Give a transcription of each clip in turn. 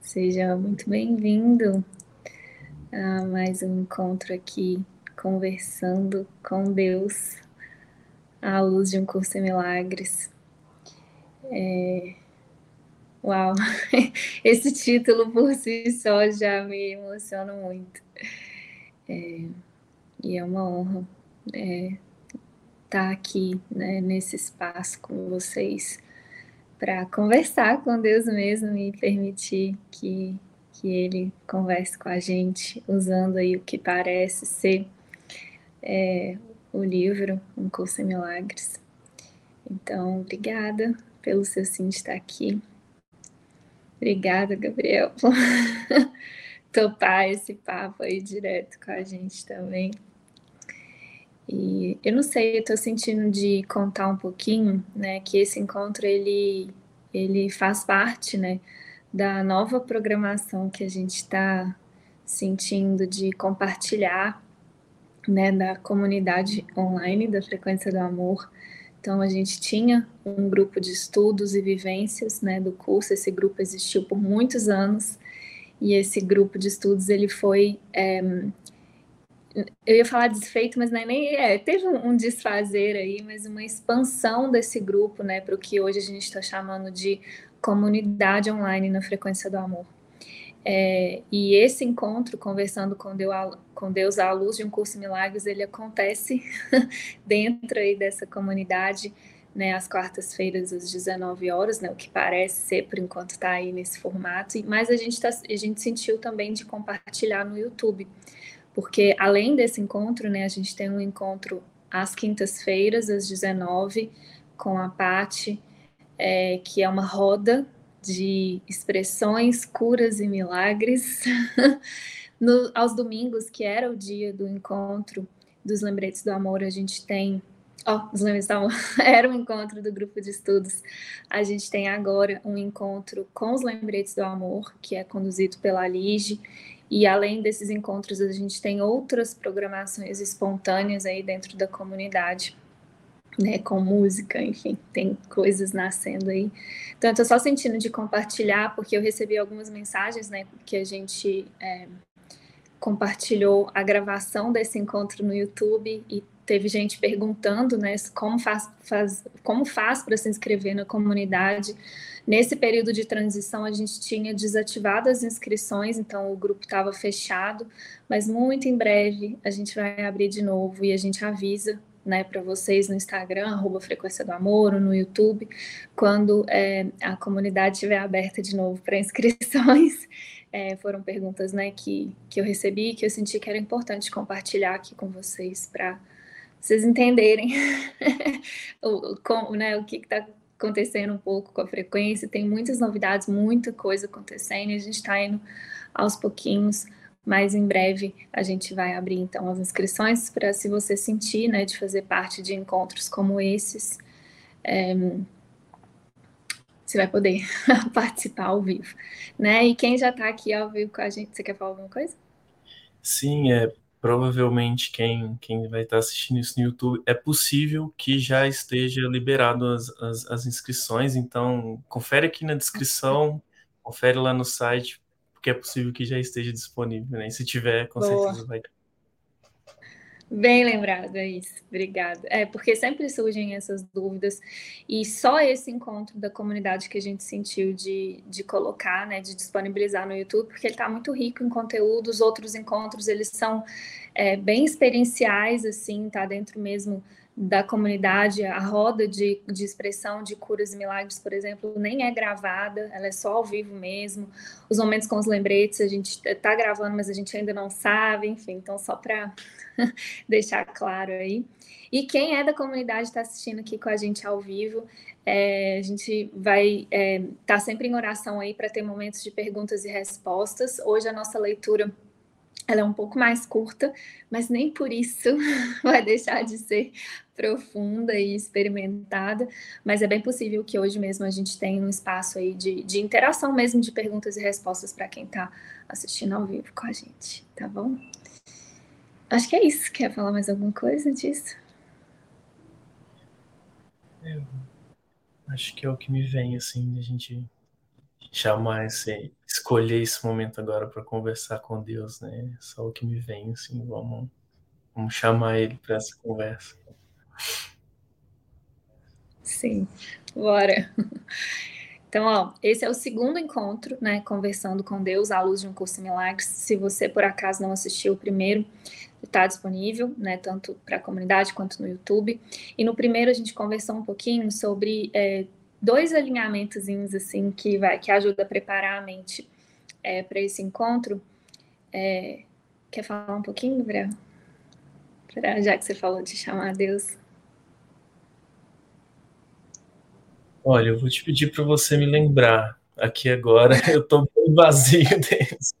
Seja muito bem-vindo a mais um encontro aqui, conversando com Deus, à luz de um curso em milagres. Uau! Esse título por si só já me emociona muito. E é uma honra estar aqui, né, nesse espaço com vocês, para conversar com Deus mesmo e permitir que Ele converse com a gente, usando aí o que parece ser o livro Um Curso em Milagres. Então, obrigada pelo seu sim de estar aqui. Obrigada, Gabriel, por topar esse papo aí direto com a gente também. E eu não sei, eu estou sentindo de contar um pouquinho, né, que esse encontro, ele faz parte, né, da nova programação que a gente está sentindo de compartilhar, né, da comunidade online da Frequência do Amor. Então, a gente tinha um grupo de estudos e vivências, né, do curso. Esse grupo existiu por muitos anos e esse grupo de estudos, ele foi... eu ia falar desfeito, mas nem teve um desfazer aí, mas uma expansão desse grupo, né, para o que hoje a gente está chamando de comunidade online na Frequência do Amor. E esse encontro, conversando com Deus à luz de um curso em milagres, ele acontece dentro aí dessa comunidade, né, às quartas-feiras, às 19 horas, né, o que parece ser, por enquanto está aí nesse formato, mas a gente sentiu também de compartilhar no YouTube. Porque além desse encontro, né, a gente tem um encontro às quintas-feiras, às 19, com a Pati, que é uma roda de expressões, curas e milagres. Aos domingos, que era o dia do encontro dos Lembretes do Amor, a gente tem... os Lembretes do Amor era um encontro do grupo de estudos. A gente tem agora um encontro com os Lembretes do Amor, que é conduzido pela Ligi. E além desses encontros, a gente tem outras programações espontâneas aí dentro da comunidade, né, com música, enfim, tem coisas nascendo aí. Então, eu estou só sentindo de compartilhar, porque eu recebi algumas mensagens, né, que a gente compartilhou a gravação desse encontro no YouTube e teve gente perguntando, né, como faz para se inscrever na comunidade. Nesse período de transição, a gente tinha desativado as inscrições, então o grupo estava fechado, mas muito em breve a gente vai abrir de novo e a gente avisa, né, para vocês no Instagram, @Frequência do Amor, ou no YouTube, quando a comunidade estiver aberta de novo para inscrições. Foram perguntas, né, que eu recebi, que eu senti que era importante compartilhar aqui com vocês, para vocês entenderem o que está acontecendo um pouco com a frequência. Tem muitas novidades, muita coisa acontecendo, e a gente está indo aos pouquinhos, mas em breve a gente vai abrir então as inscrições para, se você sentir, né, de fazer parte de encontros como esses, você vai poder participar ao vivo, né? E quem já está aqui ao vivo com a gente, você quer falar alguma coisa? Sim, provavelmente quem vai estar assistindo isso no YouTube, é possível que já esteja liberado as inscrições, então confere aqui na descrição, confere lá no site, porque é possível que já esteja disponível, né? E se tiver, com certeza vai. Bem lembrado, é isso, obrigada. Porque sempre surgem essas dúvidas, e só esse encontro da comunidade que a gente sentiu de colocar, né, de disponibilizar no YouTube, porque ele está muito rico em conteúdo. Os outros encontros, eles são bem experienciais, assim, tá dentro mesmo da comunidade. A roda de expressão de curas e milagres, por exemplo, nem é gravada, ela é só ao vivo mesmo. Os momentos com os lembretes, a gente está gravando, mas a gente ainda não sabe, enfim, então só para deixar claro aí. E quem é da comunidade está assistindo aqui com a gente ao vivo, a gente vai tá sempre em oração aí para ter momentos de perguntas e respostas. Hoje a nossa leitura, ela é um pouco mais curta, mas nem por isso vai deixar de ser profunda e experimentada, mas é bem possível que hoje mesmo a gente tenha um espaço aí de interação mesmo, de perguntas e respostas para quem está assistindo ao vivo com a gente, tá bom? Acho que é isso. Quer falar mais alguma coisa disso? Eu acho que é o que me vem, assim, de a gente chamar esse... Escolher esse momento agora para conversar com Deus, né? Só o que me vem, assim, vamos chamar ele para essa conversa. Sim, bora. Então, ó, esse é o segundo encontro, né, Conversando com Deus, à luz de um curso em milagres. Se você, por acaso, não assistiu o primeiro, está disponível, né, tanto para a comunidade quanto no YouTube. E no primeiro a gente conversou um pouquinho sobre dois alinhamentozinhos, assim, que ajuda a preparar a mente para esse encontro. Quer falar um pouquinho, Gabriel? Já que você falou de chamar a Deus. Olha, eu vou te pedir para você me lembrar. Aqui agora eu estou bem vazio deles.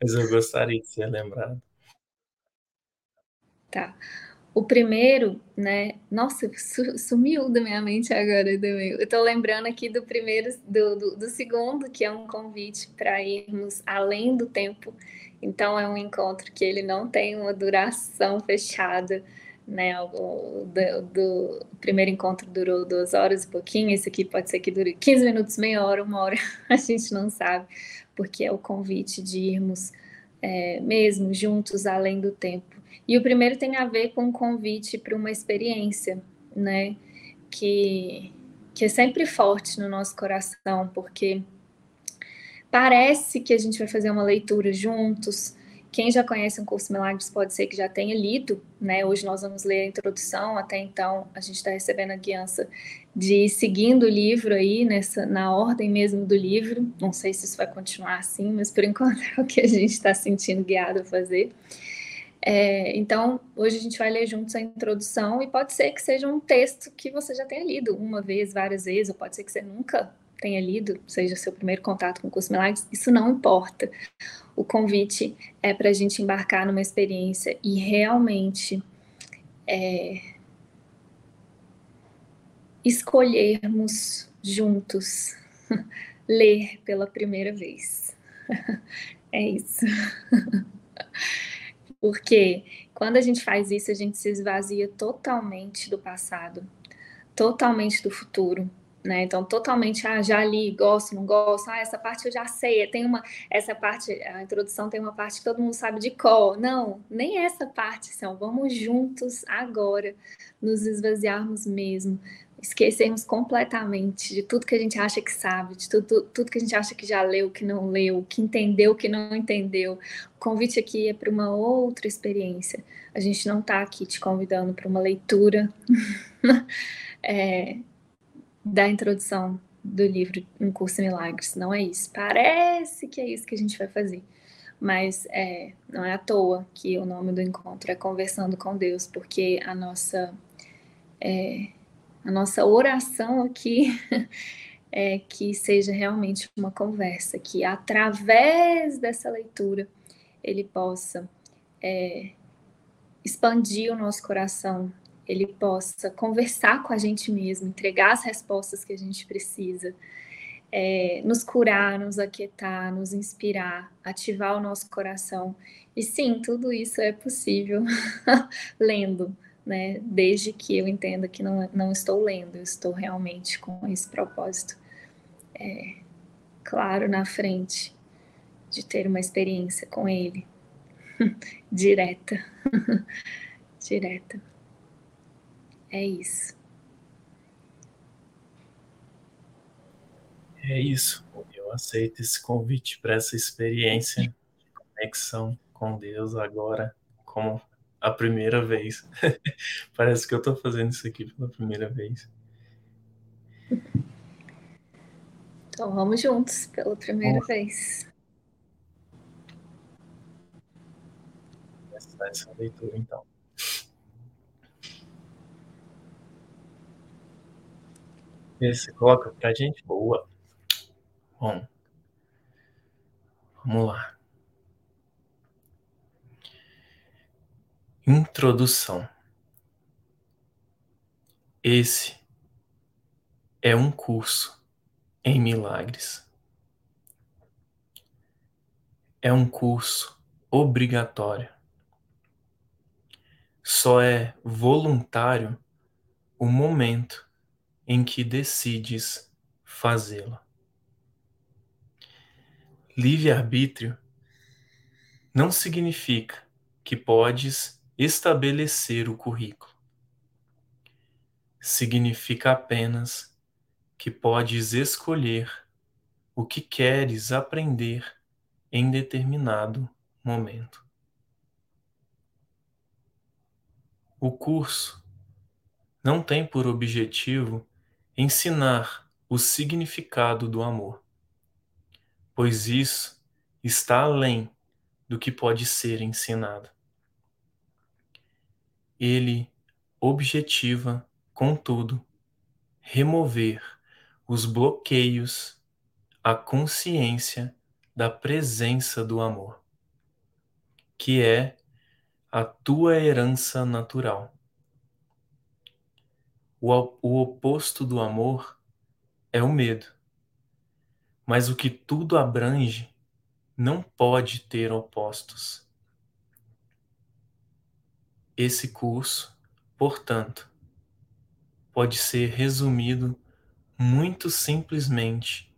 Mas eu gostaria de ser lembrado. Tá. O primeiro, né? Nossa, sumiu da minha mente agora. Eu estou lembrando aqui do primeiro, do segundo, que é um convite para irmos além do tempo. Então, é um encontro que ele não tem uma duração fechada. Né, o primeiro encontro durou 2 horas e pouquinho, esse aqui pode ser que dure 15 minutos, meia hora, 1 hora, a gente não sabe, porque é o convite de irmos mesmo juntos além do tempo. E o primeiro tem a ver com um convite para uma experiência, né, que é sempre forte no nosso coração, porque parece que a gente vai fazer uma leitura juntos. Quem já conhece um curso Milagres pode ser que já tenha lido, né? Hoje nós vamos ler a introdução, até então a gente está recebendo a guiança de ir seguindo o livro aí, na ordem mesmo do livro. Não sei se isso vai continuar assim, mas por enquanto é o que a gente está sentindo guiado a fazer. Então, hoje a gente vai ler juntos a introdução e pode ser que seja um texto que você já tenha lido uma vez, várias vezes, ou pode ser que você nunca tenha lido, seja seu primeiro contato com o curso Milagres, isso não importa. O convite é para a gente embarcar numa experiência e realmente escolhermos juntos ler pela primeira vez. É isso. Porque quando a gente faz isso, a gente se esvazia totalmente do passado, totalmente do futuro. Né? Então, totalmente, já li, gosto, não gosto, essa parte eu já sei, essa parte, a introdução tem uma parte que todo mundo sabe de cor. Não, nem essa parte, vamos juntos agora nos esvaziarmos mesmo, esquecermos completamente de tudo que a gente acha que sabe, de tudo que a gente acha que já leu, que não leu, que entendeu, que não entendeu. O convite aqui é para uma outra experiência. A gente não está aqui te convidando para uma leitura, da introdução do livro Um Curso em Milagres, não é isso. Parece que é isso que a gente vai fazer, mas não é à toa que o nome do encontro é Conversando com Deus, porque a nossa oração aqui é que seja realmente uma conversa, que através dessa leitura ele possa expandir o nosso coração, ele possa conversar com a gente mesmo, entregar as respostas que a gente precisa, nos curar, nos aquietar, nos inspirar, ativar o nosso coração. E sim, tudo isso é possível lendo, né? Desde que eu entenda que não estou lendo, eu estou realmente com esse propósito claro na frente de ter uma experiência com ele, direta, direta. É isso. É isso. Eu aceito esse convite para essa experiência de conexão com Deus agora, como a primeira vez. Parece que eu estou fazendo isso aqui pela primeira vez. Então vamos juntos pela primeira vez. Essa leitura, então. Você coloca pra gente? Boa. Bom, vamos lá. Introdução. Esse é um curso em milagres. É um curso obrigatório. Só é voluntário o momento em que decides fazê-la. Livre-arbítrio não significa que podes estabelecer o currículo. Significa apenas que podes escolher o que queres aprender em determinado momento. O curso não tem por objetivo ensinar o significado do amor, pois isso está além do que pode ser ensinado. Ele objetiva, contudo, remover os bloqueios à consciência da presença do amor, que é a tua herança natural. O oposto do amor é o medo, mas o que tudo abrange não pode ter opostos. Esse curso, portanto, pode ser resumido muito simplesmente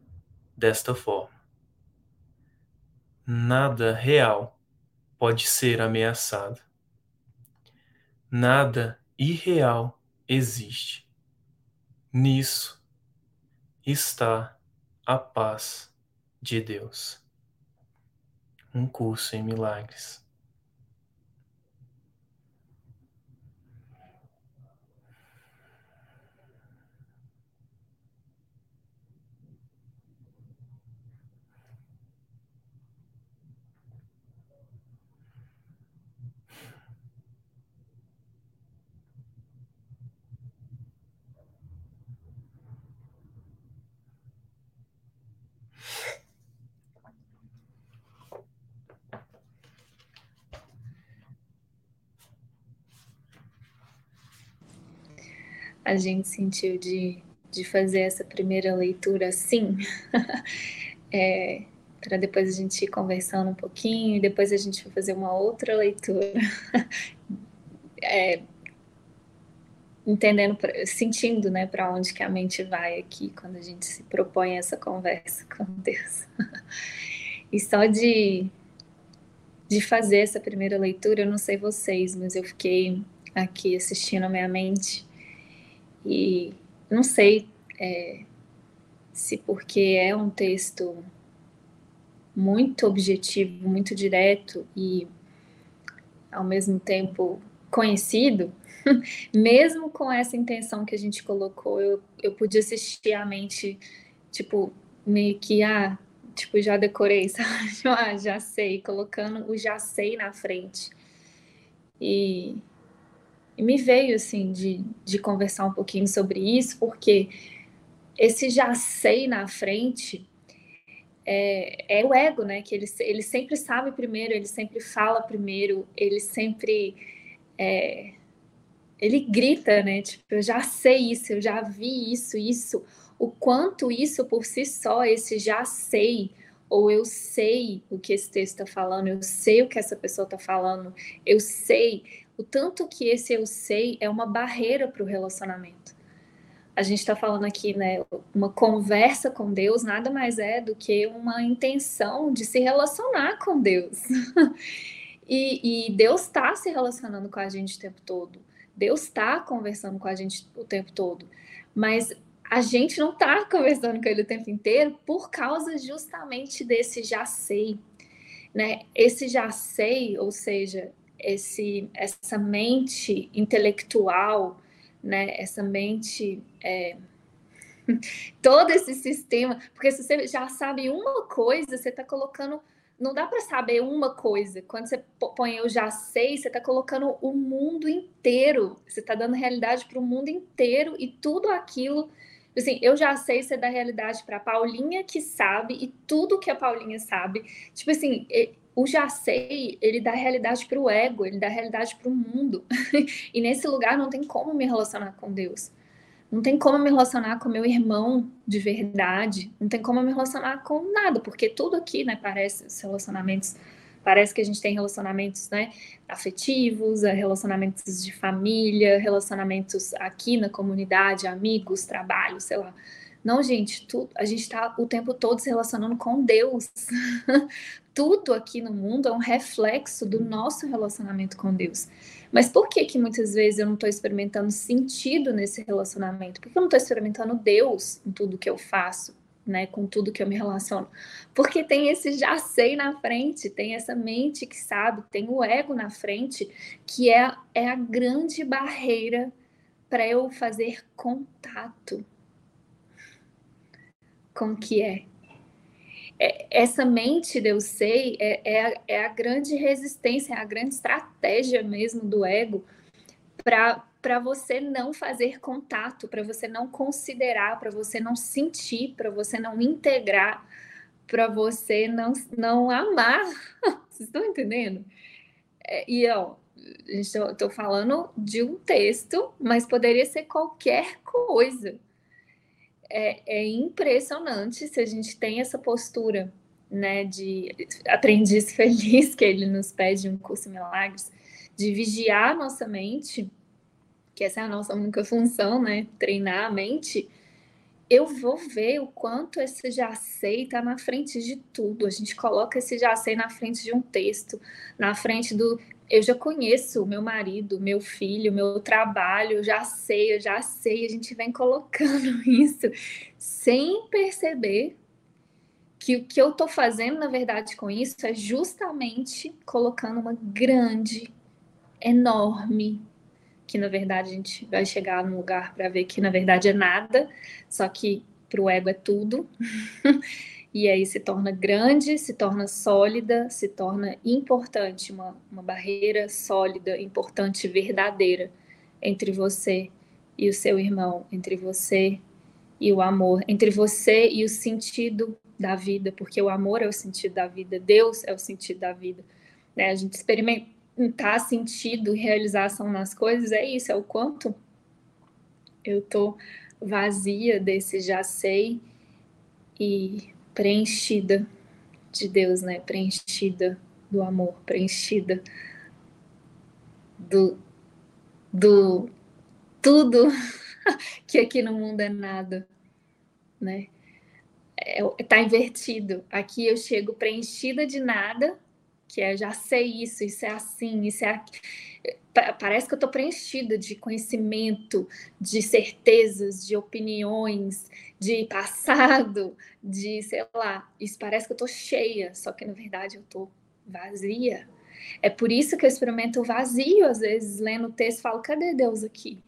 desta forma. Nada real pode ser ameaçado. Nada irreal existe. Nisso está a paz de Deus. Um curso em milagres. A gente sentiu de fazer essa primeira leitura assim, para depois a gente ir conversando um pouquinho, e depois a gente vai fazer uma outra leitura, entendendo, sentindo, né, para onde que a mente vai aqui, quando a gente se propõe essa conversa com Deus. E só de fazer essa primeira leitura, eu não sei vocês, mas eu fiquei aqui assistindo a minha mente. E não sei se porque é um texto muito objetivo, muito direto e ao mesmo tempo conhecido, mesmo com essa intenção que a gente colocou, eu podia assistir a mente, tipo, meio que, já decorei, sabe? Já sei, colocando o já sei na frente. E me veio, assim, de conversar um pouquinho sobre isso, porque esse já sei na frente é o ego, né? Que ele sempre sabe primeiro, ele sempre fala primeiro, ele sempre... ele grita, né? Tipo, eu já sei isso, eu já vi isso. O quanto isso, por si só, esse já sei... ou eu sei o que esse texto está falando, eu sei o que essa pessoa está falando, eu sei. O tanto que esse eu sei é uma barreira para o relacionamento. A gente está falando aqui, né, uma conversa com Deus nada mais é do que uma intenção de se relacionar com Deus. E Deus está se relacionando com a gente o tempo todo. Deus está conversando com a gente o tempo todo. Mas... a gente não está conversando com ele o tempo inteiro por causa justamente desse já sei, né? Esse já sei, ou seja, essa mente intelectual, né? Essa mente, todo esse sistema, porque se você já sabe uma coisa, você está colocando, não dá para saber uma coisa. Quando você põe eu já sei, você está colocando o mundo inteiro, você está dando realidade para o mundo inteiro e tudo aquilo... assim, eu já sei ser da realidade para a Paulinha que sabe e tudo que a Paulinha sabe. Tipo assim, o já sei, ele dá realidade para o ego, ele dá realidade para o mundo. E nesse lugar não tem como me relacionar com Deus. Não tem como me relacionar com meu irmão de verdade. Não tem como me relacionar com nada, porque tudo aqui, né, parece, os relacionamentos Parece que a gente tem relacionamentos, né, afetivos, relacionamentos de família, relacionamentos aqui na comunidade, amigos, trabalho, sei lá. Não, gente, a gente está o tempo todo se relacionando com Deus. Tudo aqui no mundo é um reflexo do nosso relacionamento com Deus. Mas por que que muitas vezes eu não estou experimentando sentido nesse relacionamento? Por que eu não estou experimentando Deus em tudo que eu faço, né, com tudo que eu me relaciono? Porque tem esse já sei na frente, tem essa mente que sabe, tem o ego na frente, que é a grande barreira para eu fazer contato com o que é. Essa mente, eu sei, é a grande resistência, é a grande estratégia mesmo do ego para você não fazer contato, para você não considerar, para você não sentir, para você não integrar, para você não amar. Vocês estão entendendo? Estou falando de um texto, mas poderia ser qualquer coisa. É impressionante se a gente tem essa postura, né, de aprendiz feliz, que ele nos pede um curso em milagres, de vigiar a nossa mente, que essa é a nossa única função, né, treinar a mente. Eu vou ver o quanto esse já sei está na frente de tudo. A gente coloca esse já sei na frente de um texto, na frente do... Eu já conheço o meu marido, meu filho, meu trabalho, eu já sei. A gente vem colocando isso sem perceber que o que eu estou fazendo, na verdade, com isso é justamente colocando uma grande, enorme, que na verdade a gente vai chegar num lugar para ver que na verdade é nada, só que para o ego é tudo. E aí se torna grande, se torna sólida, se torna importante, uma barreira sólida, importante, verdadeira entre você e o seu irmão, entre você e o amor, entre você e o sentido da vida, porque o amor é o sentido da vida, Deus é o sentido da vida, né? A gente experimentar sentido e realização nas coisas, é isso, é o quanto eu tô vazia desse já sei e... preenchida de Deus, né? Preenchida do amor, preenchida do tudo que aqui no mundo é nada, né? Tá invertido. Aqui eu chego preenchida de nada, que é já sei isso, isso é assim, isso é aquilo. Parece que eu tô preenchida de conhecimento, de certezas, de opiniões, de passado, de, sei lá, isso parece que eu tô cheia, só que na verdade eu tô vazia. É por isso que eu experimento o vazio, às vezes, lendo o texto, falo, cadê Deus aqui?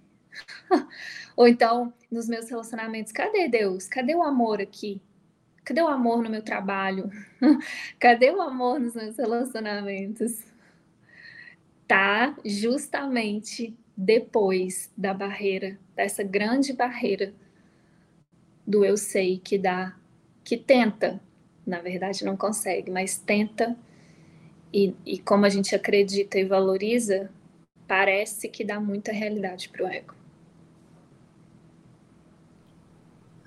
Ou então, nos meus relacionamentos, cadê Deus? Cadê o amor aqui? Cadê o amor no meu trabalho? Cadê o amor nos meus relacionamentos? Tá justamente depois da barreira, dessa grande barreira do eu sei que dá, que tenta, na verdade não consegue, mas tenta, e como a gente acredita e valoriza, parece que dá muita realidade pro ego.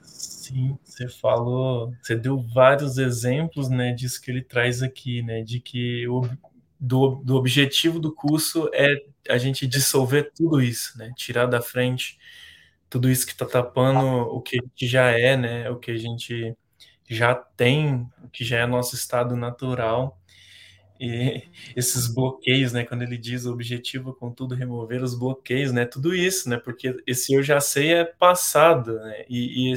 Sim, você falou, você deu vários exemplos, né, disso que ele traz aqui, né, de que do objetivo do curso é a gente dissolver tudo isso, né? Tirar da frente tudo isso que está tapando o que a gente já é, né? O que a gente já tem, o que já é nosso estado natural. E esses bloqueios, né? Quando ele diz o objetivo, contudo, remover os bloqueios, né? Tudo isso, né? Porque esse eu já sei é passado, né? E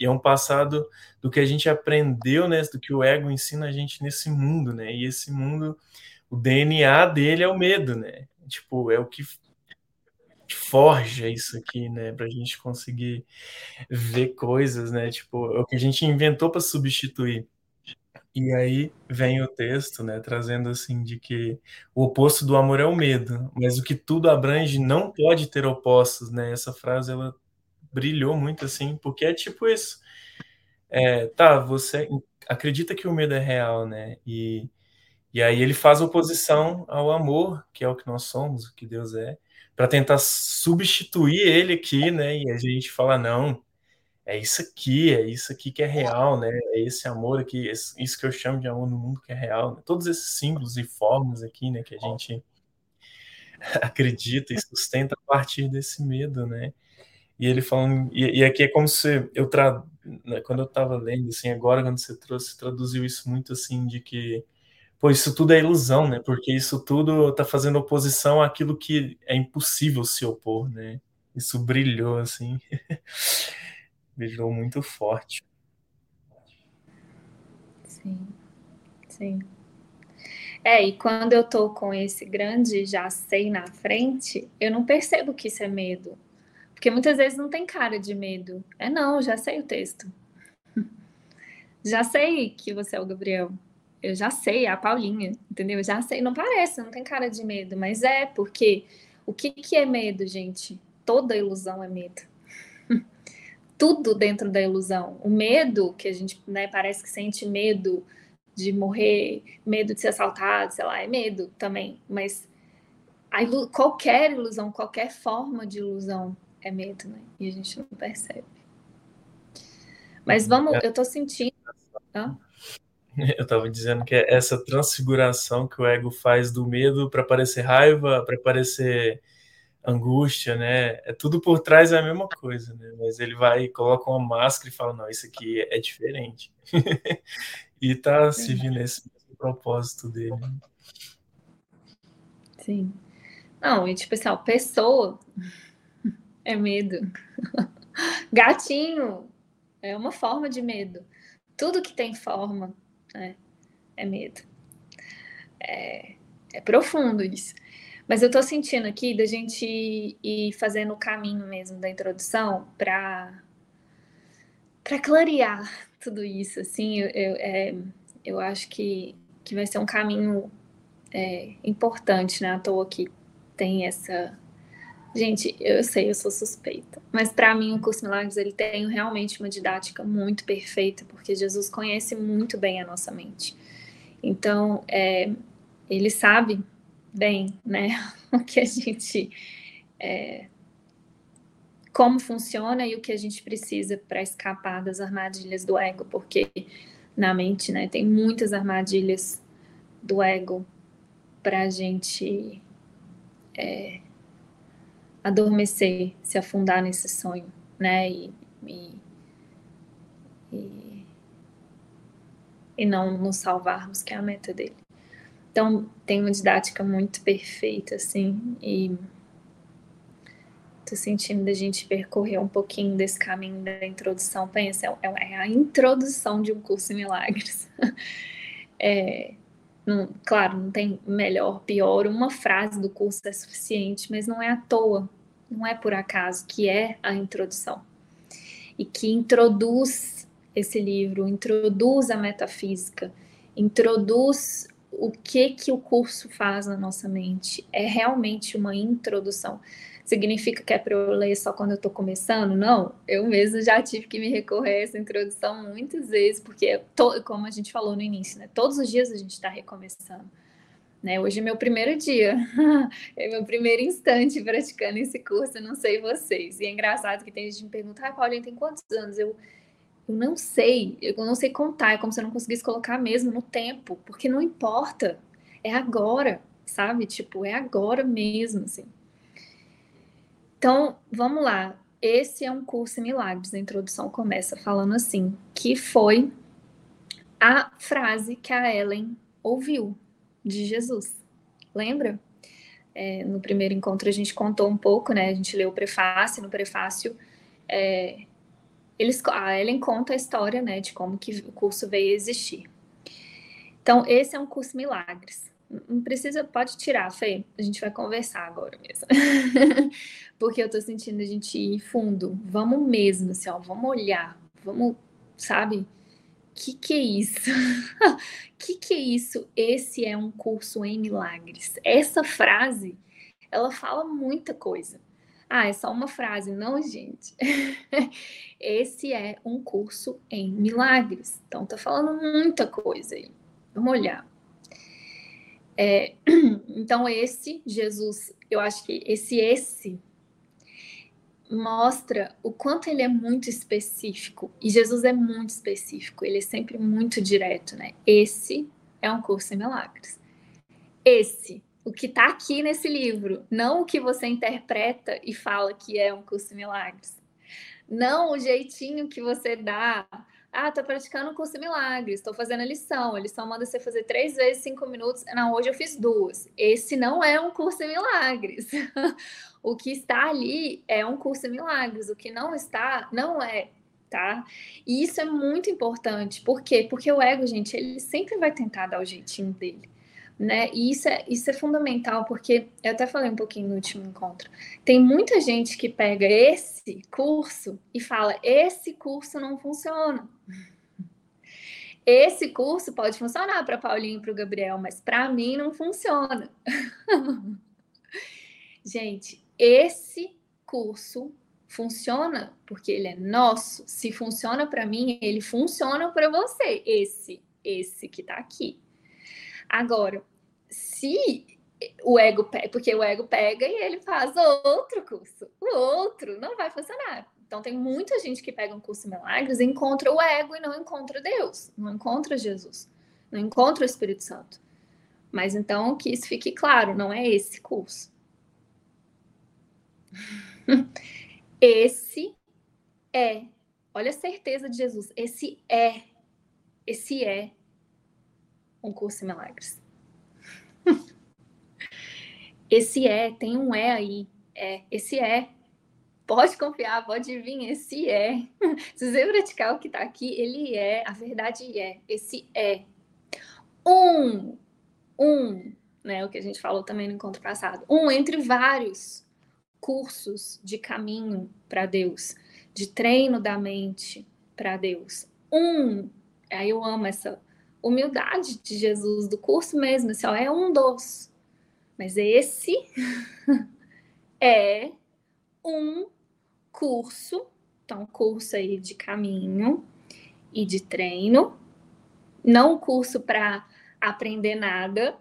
é um passado do que a gente aprendeu, né? Do que o ego ensina a gente nesse mundo, né? E esse mundo... O DNA dele é o medo, né? Tipo, é o que forja isso aqui, né? Pra gente conseguir ver coisas, né? Tipo, é o que a gente inventou para substituir. E aí vem o texto, né? Trazendo assim de que o oposto do amor é o medo, mas o que tudo abrange não pode ter opostos, né? Essa frase, ela brilhou muito assim, porque é tipo isso. Você acredita que o medo é real, né? E aí ele faz oposição ao amor, que é o que nós somos, o que Deus é, para tentar substituir ele aqui, né? E a gente fala, não, é isso aqui que é real, né? É esse amor aqui, isso que eu chamo de amor no mundo que é real. Né? Todos esses símbolos e formas aqui, né, que a gente acredita e sustenta a partir desse medo, né? E ele falando, e aqui é como se eu quando eu estava lendo, assim, agora quando você trouxe, traduziu isso muito assim, de que, pô, isso tudo é ilusão, né? Porque isso tudo está fazendo oposição àquilo que é impossível se opor, né? Isso brilhou, assim, brilhou muito forte. Sim, sim. É, e quando eu tô com esse grande já sei na frente, eu não percebo que isso é medo. Porque muitas vezes não tem cara de medo. É não, já sei o texto. Já sei que você é o Gabriel. Eu já sei, é a Paulinha, entendeu? Eu já sei, não parece, não tem cara de medo. Mas é, porque o que é medo, gente? Toda ilusão é medo. Tudo dentro da ilusão. O medo, que a gente, né, parece que sente medo de morrer, medo de ser assaltado, sei lá, é medo também. Mas qualquer ilusão, qualquer forma de ilusão, é medo, né? E a gente não percebe. Mas vamos, eu tô sentindo... Hã? Eu tava dizendo que é essa transfiguração que o ego faz do medo para parecer raiva, para parecer angústia, né? É tudo por trás é a mesma coisa, né? Mas ele vai e coloca uma máscara e fala, não, isso aqui é diferente. E tá seguindo esse propósito dele. Sim. Não, e tipo assim, ó, pessoa... É medo. Gatinho é uma forma de medo. Tudo que tem forma, né, é medo. É profundo isso. Mas eu tô sentindo aqui da gente ir fazendo o caminho mesmo da introdução para clarear tudo isso. Assim, eu acho que vai ser um caminho importante, né? À toa que tem essa... Gente, eu sei, eu sou suspeita. Mas para mim, o Curso em Milagres, ele tem realmente uma didática muito perfeita, porque Jesus conhece muito bem a nossa mente. Então, ele sabe bem, né, o que a gente... como funciona e o que a gente precisa para escapar das armadilhas do ego, porque na mente, né, tem muitas armadilhas do ego para a gente... adormecer, se afundar nesse sonho, né, e não nos salvarmos, que é a meta dele. Então, tem uma didática muito perfeita, assim, e tô sentindo da gente percorrer um pouquinho desse caminho da introdução, pensa, é a introdução de um curso em milagres. Claro, não tem melhor, pior, uma frase do curso é suficiente, mas não é à toa, não é por acaso que é a introdução. E que introduz esse livro, introduz a metafísica, introduz o que o curso faz na nossa mente. É realmente uma introdução. Significa que é para eu ler só quando eu estou começando? Não, eu mesma já tive que me recorrer a essa introdução muitas vezes, porque, como a gente falou no início, né, todos os dias a gente está recomeçando. Né? Hoje é meu primeiro dia, é meu primeiro instante praticando esse curso, eu não sei vocês. E é engraçado que tem gente que me pergunta, Paulinha, tem quantos anos? Eu não sei contar, é como se eu não conseguisse colocar mesmo no tempo, porque não importa, é agora, sabe? Tipo, é agora mesmo, assim. Então, vamos lá. Esse é um curso em milagres. A introdução começa falando assim, que foi a frase que a Helen ouviu de Jesus. Lembra? No primeiro encontro a gente contou um pouco, né? A gente leu o prefácio. No prefácio, a Helen conta a história, né, de como que o curso veio a existir. Então, esse é um curso em milagres. Não precisa, pode tirar, Fê. A gente vai conversar agora mesmo. Porque eu tô sentindo a gente ir fundo. Vamos mesmo, assim, ó. Vamos olhar. Vamos, sabe? Que é isso? Que é isso? Esse é um curso em milagres. Essa frase, ela fala muita coisa. Ah, é só uma frase. Não, gente. Esse é um curso em milagres. Então, tá falando muita coisa aí. Vamos olhar. Então, esse Jesus, eu acho que esse mostra o quanto ele é muito específico. E Jesus é muito específico, ele é sempre muito direto, né? Esse é um curso em milagres. Esse, o que está aqui nesse livro, não o que você interpreta e fala que é um curso em milagres. Não o jeitinho que você dá. Ah, tô praticando um curso em milagres, tô fazendo a lição manda você fazer 3 vezes 5 minutos, não, hoje eu fiz 2. Esse não é um curso em milagres. O que está ali é um curso em milagres, o que não está, não é, tá? E isso é muito importante, por quê? Porque o ego, gente, ele sempre vai tentar dar o jeitinho dele, né? E isso é fundamental, porque, eu até falei um pouquinho no último encontro, tem muita gente que pega esse curso e fala, esse curso não funciona. Esse curso pode funcionar para Paulinho e para o Gabriel, mas para mim não funciona. Gente, esse curso funciona porque ele é nosso. Se funciona para mim, ele funciona para você. Esse que está aqui. Agora, se o ego pega, porque o ego pega e ele faz outro curso, o outro não vai funcionar. Então, tem muita gente que pega um curso em milagres e encontra o ego e não encontra Deus, não encontra Jesus, não encontra o Espírito Santo. Mas então, que isso fique claro, não é esse curso. Esse é, olha a certeza de Jesus, esse é um curso em milagres. Esse é, tem um é aí. É, esse é. Pode confiar, pode vir, esse é. Se você praticar o que está aqui, ele é, a verdade é. Esse é. Né, o que a gente falou também no encontro passado. Um entre vários cursos de caminho para Deus, de treino da mente para Deus. Aí eu amo essa humildade de Jesus, do curso mesmo, assim, ó, é um dos. Mas esse é um curso, então curso aí de caminho e de treino, não curso para aprender nada,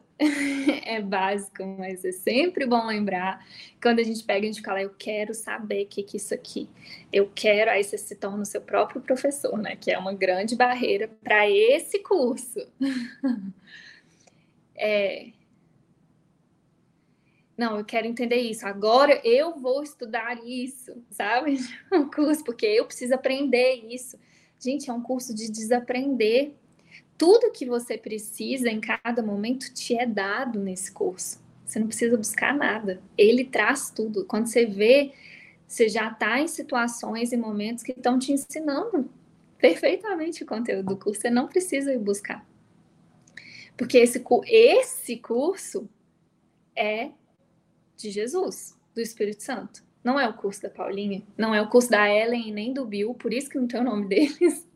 é básico, mas é sempre bom lembrar, quando a gente pega, a gente fala, eu quero saber o que é isso aqui, eu quero, aí você se torna o seu próprio professor, né, que é uma grande barreira para esse curso. Não, eu quero entender isso, agora eu vou estudar isso, sabe, um curso, porque eu preciso aprender isso. Gente, é um curso de desaprender. Tudo que você precisa em cada momento te é dado nesse curso. Você não precisa buscar nada. Ele traz tudo. Quando você vê, você já está em situações e momentos que estão te ensinando perfeitamente o conteúdo do curso. Você não precisa ir buscar. Porque esse curso é de Jesus, do Espírito Santo. Não é o curso da Paulinha, não é o curso da Helen e nem do Bill, por isso que não tem o nome deles.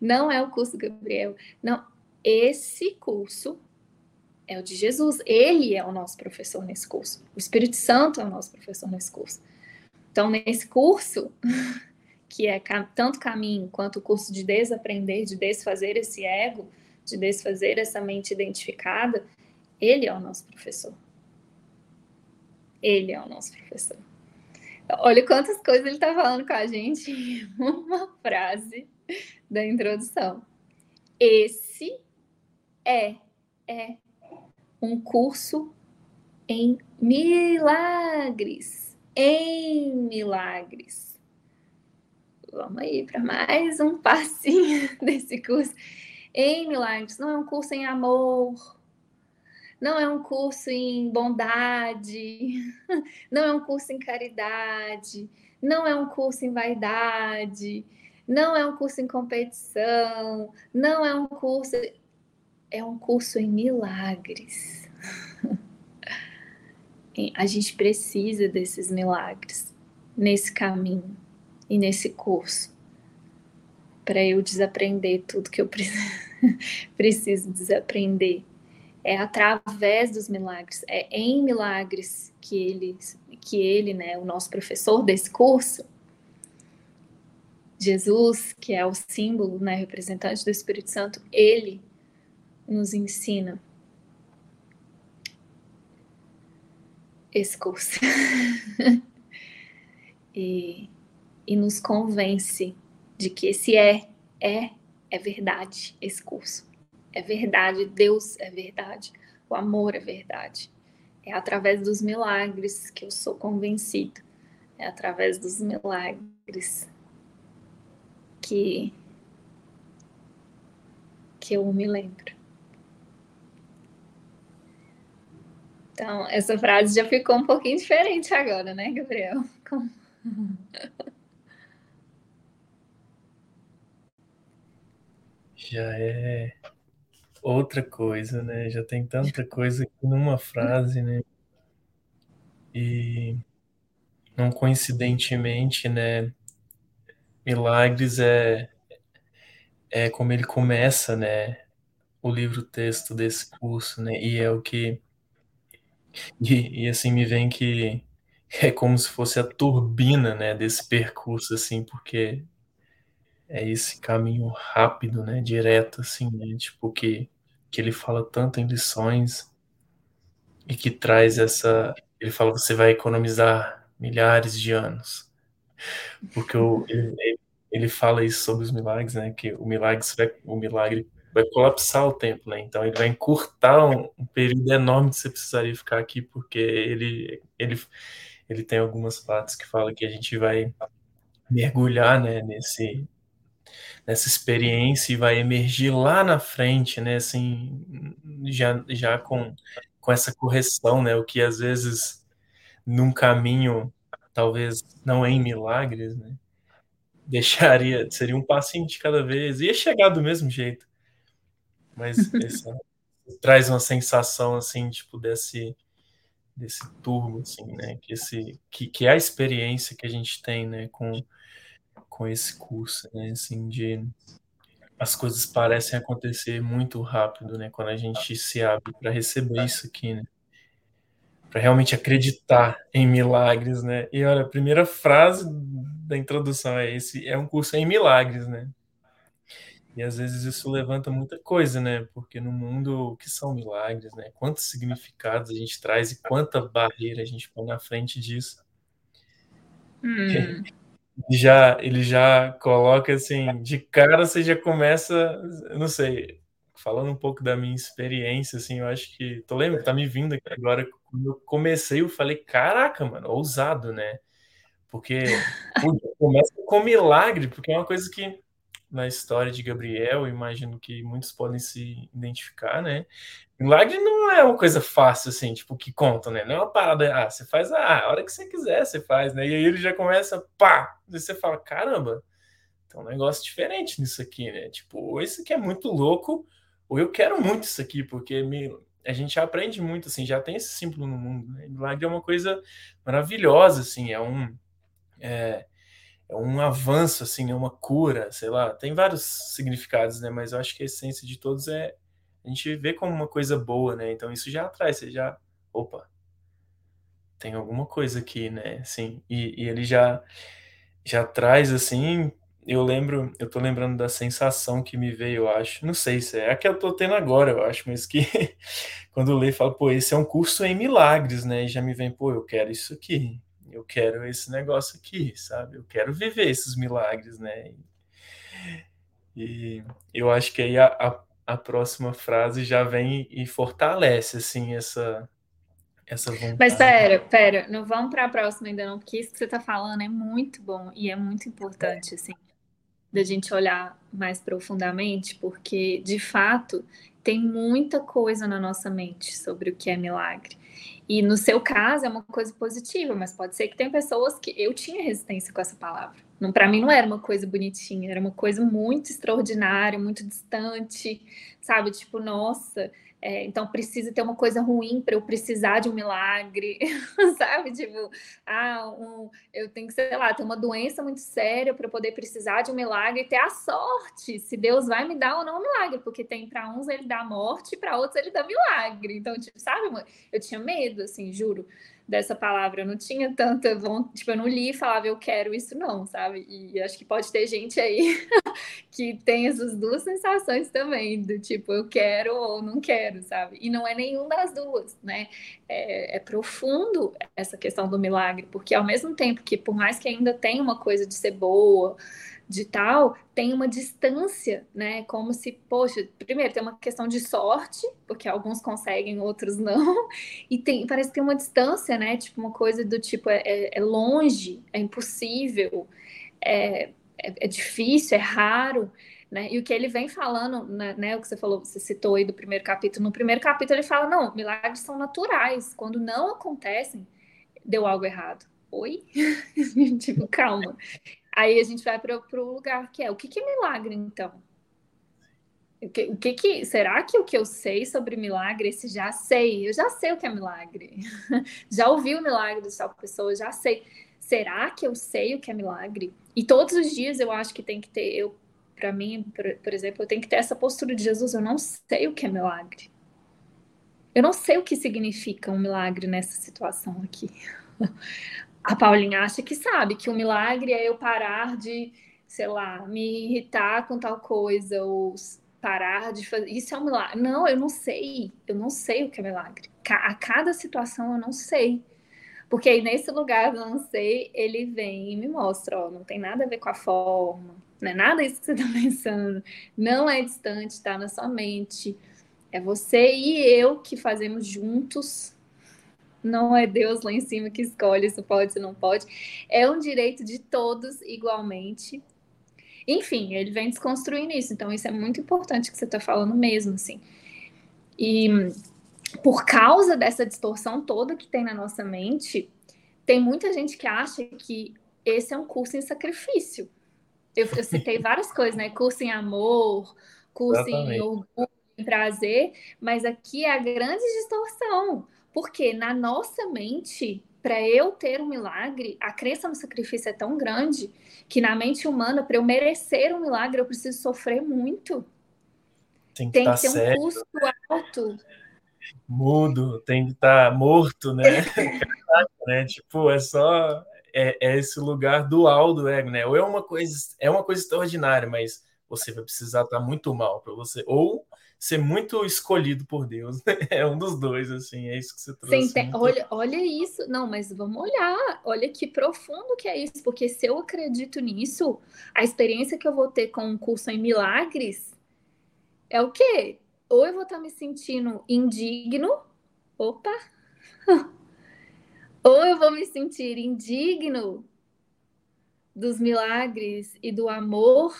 Não é o curso do Gabriel, não, esse curso é o de Jesus, ele é o nosso professor nesse curso, o Espírito Santo é o nosso professor nesse curso. Então, nesse curso, que é tanto caminho quanto o curso de desaprender, de desfazer esse ego, de desfazer essa mente identificada, ele é o nosso professor. Ele é o nosso professor. Olha quantas coisas ele está falando com a gente em uma frase da introdução. Esse é um curso em milagres. Em milagres. Vamos aí para mais um passinho desse curso. Em milagres. Não é um curso em amor. Não é um curso em bondade. Não é um curso em caridade. Não é um curso em vaidade. Não é um curso em competição, não é um curso... É um curso em milagres. A gente precisa desses milagres nesse caminho e nesse curso para eu desaprender tudo que eu preciso desaprender. É através dos milagres, é em milagres que ele, né, o nosso professor desse curso, Jesus, que é o símbolo, né, representante do Espírito Santo, ele nos ensina esse curso. E e nos convence de que esse é verdade, esse curso. É verdade, Deus é verdade, o amor é verdade. É através dos milagres que eu sou convencido. É através dos milagres que eu me lembro. Então, essa frase já ficou um pouquinho diferente agora, né, Gabriel? Já é outra coisa, né? Já tem tanta coisa aqui numa frase, né? E não coincidentemente, né? Milagres é como ele começa, né? O livro-texto desse curso, né? E é o que... E assim, me vem que é como se fosse a turbina, né, desse percurso, assim, porque é esse caminho rápido, né, direto, assim, né, tipo, que ele fala tanto em lições e que traz essa... Ele fala, você vai economizar milhares de anos, porque ele fala isso sobre os milagres, né, que o milagre vai colapsar o tempo, né? Então ele vai encurtar um período enorme que você precisaria ficar aqui, porque ele tem algumas partes que falam que a gente vai mergulhar, né, nessa experiência e vai emergir lá na frente, né, assim, já com essa correção, né, o que às vezes num caminho, talvez não é em milagres, né, seria um passinho de cada vez, ia chegar do mesmo jeito. Mas traz uma sensação, assim, tipo, desse turbo, assim, né? Que é a experiência que a gente tem, né? Com esse curso, né? Assim, as coisas parecem acontecer muito rápido, né? Quando a gente se abre para receber isso aqui, né? Para realmente acreditar em milagres, né? E, olha, a primeira frase da introdução é um curso em milagres, né? E às vezes isso levanta muita coisa, né? Porque no mundo, o que são milagres, né? Quantos significados a gente traz e quanta barreira a gente põe na frente disso. Ele já coloca assim, de cara você já começa, eu não sei, falando um pouco da minha experiência, assim, eu acho que, tô lembrando, tá me vindo aqui agora, quando eu comecei, eu falei, caraca, mano, ousado, né? Porque começa com milagre, porque é uma coisa que na história de Gabriel, imagino que muitos podem se identificar, né? Milagre não é uma coisa fácil, assim, tipo, que conta, né? Não é uma parada, você faz a hora que você quiser, você faz, né? E aí ele já começa, pá! E você fala, caramba, tem um negócio diferente nisso aqui, né? Tipo, ou isso aqui é muito louco, ou eu quero muito isso aqui, porque a gente aprende muito, assim, já tem esse símbolo no mundo, né? Milagre é uma coisa maravilhosa, assim, é um avanço, assim, é uma cura, sei lá, tem vários significados, né, mas eu acho que a essência de todos é a gente vê como uma coisa boa, né, então isso já atrai, você já, opa, tem alguma coisa aqui, né, assim, e ele já traz, assim, eu tô lembrando da sensação que me veio, eu acho, não sei se é a que eu tô tendo agora, eu acho, mas que quando eu leio, eu falo, pô, esse é um curso em milagres, né, e já me vem, pô, eu quero isso aqui, eu quero esse negócio aqui, sabe? Eu quero viver esses milagres, né? E eu acho que aí a próxima frase já vem e fortalece, assim, essa vontade. Mas pera, não vamos para a próxima ainda não, porque isso que você está falando é muito bom e é muito importante, assim, da gente olhar mais profundamente, porque, de fato, tem muita coisa na nossa mente sobre o que é milagre. E no seu caso é uma coisa positiva, mas pode ser que tem pessoas que... Eu tinha resistência com essa palavra. Para mim não era uma coisa bonitinha, era uma coisa muito extraordinária, muito distante, sabe? Tipo, nossa, então precisa ter uma coisa ruim para eu precisar de um milagre, sabe? Tipo, eu tenho que, sei lá, ter uma doença muito séria para eu poder precisar de um milagre e ter a sorte, se Deus vai me dar ou não um milagre, porque tem para uns ele dá morte, para outros ele dá milagre. Então, tipo, sabe, eu tinha medo, assim, juro, dessa palavra, eu não tinha tanta vontade, tipo, eu não li e falava, eu quero isso não, sabe? E acho que pode ter gente aí que tem essas duas sensações também, do tipo, eu quero ou não quero, sabe? E não é nenhum das duas, né? É profundo essa questão do milagre, porque ao mesmo tempo que, por mais que ainda tenha uma coisa de ser boa, de tal, tem uma distância, né, como se, poxa, primeiro tem uma questão de sorte, porque alguns conseguem, outros não, e tem, parece que tem uma distância, né, tipo uma coisa do tipo, é longe, é impossível, é difícil, é raro, né, e o que ele vem falando, né, o que você falou, você citou aí do primeiro capítulo, no primeiro capítulo ele fala, não, milagres são naturais, quando não acontecem, deu algo errado, oi? Tipo, calma. Aí a gente vai para o lugar que é, o que é milagre, então? O que será que o que eu sei sobre milagre, esse já sei? Eu já sei o que é milagre. Já ouvi o milagre de tal pessoa, eu já sei. Será que eu sei o que é milagre? E todos os dias eu acho que tem que ter, para mim, por exemplo, eu tenho que ter essa postura de Jesus, eu não sei o que é milagre. Eu não sei o que significa um milagre nessa situação aqui. A Paulinha acha que sabe que o milagre é eu parar de, sei lá, me irritar com tal coisa, ou parar de fazer... Isso é um milagre. Não, eu não sei. Eu não sei o que é milagre. A cada situação eu não sei. Porque aí nesse lugar do não sei, ele vem e me mostra, ó, não tem nada a ver com a forma, não é nada isso que você tá pensando, não é distante, tá na sua mente. É você e eu que fazemos juntos... Não é Deus lá em cima que escolhe isso pode, isso não pode. É um direito de todos igualmente. Enfim, ele vem desconstruindo isso. Então, isso é muito importante que você está falando mesmo, assim. E por causa dessa distorção toda que tem na nossa mente, tem muita gente que acha que esse é um curso em sacrifício. Eu citei várias coisas, né? Curso em amor, curso em orgulho, em prazer. Mas aqui é a grande distorção. Porque na nossa mente, para eu ter um milagre, a crença no sacrifício é tão grande que na mente humana, para eu merecer um milagre, eu preciso sofrer muito. Tem que ter sério. Um custo alto. Mudo, tem que estar morto, né? Né? Tipo, é só esse lugar dual do ego, né? Ou é uma coisa extraordinária, mas você vai precisar estar muito mal para você. Ou ser muito escolhido por Deus, né? É um dos dois, assim, é isso que você trouxe. Olha isso, não, mas vamos olhar, olha que profundo que é isso, porque se eu acredito nisso, a experiência que eu vou ter com um curso em milagres é o quê? Ou eu vou estar me sentindo indigno dos milagres e do amor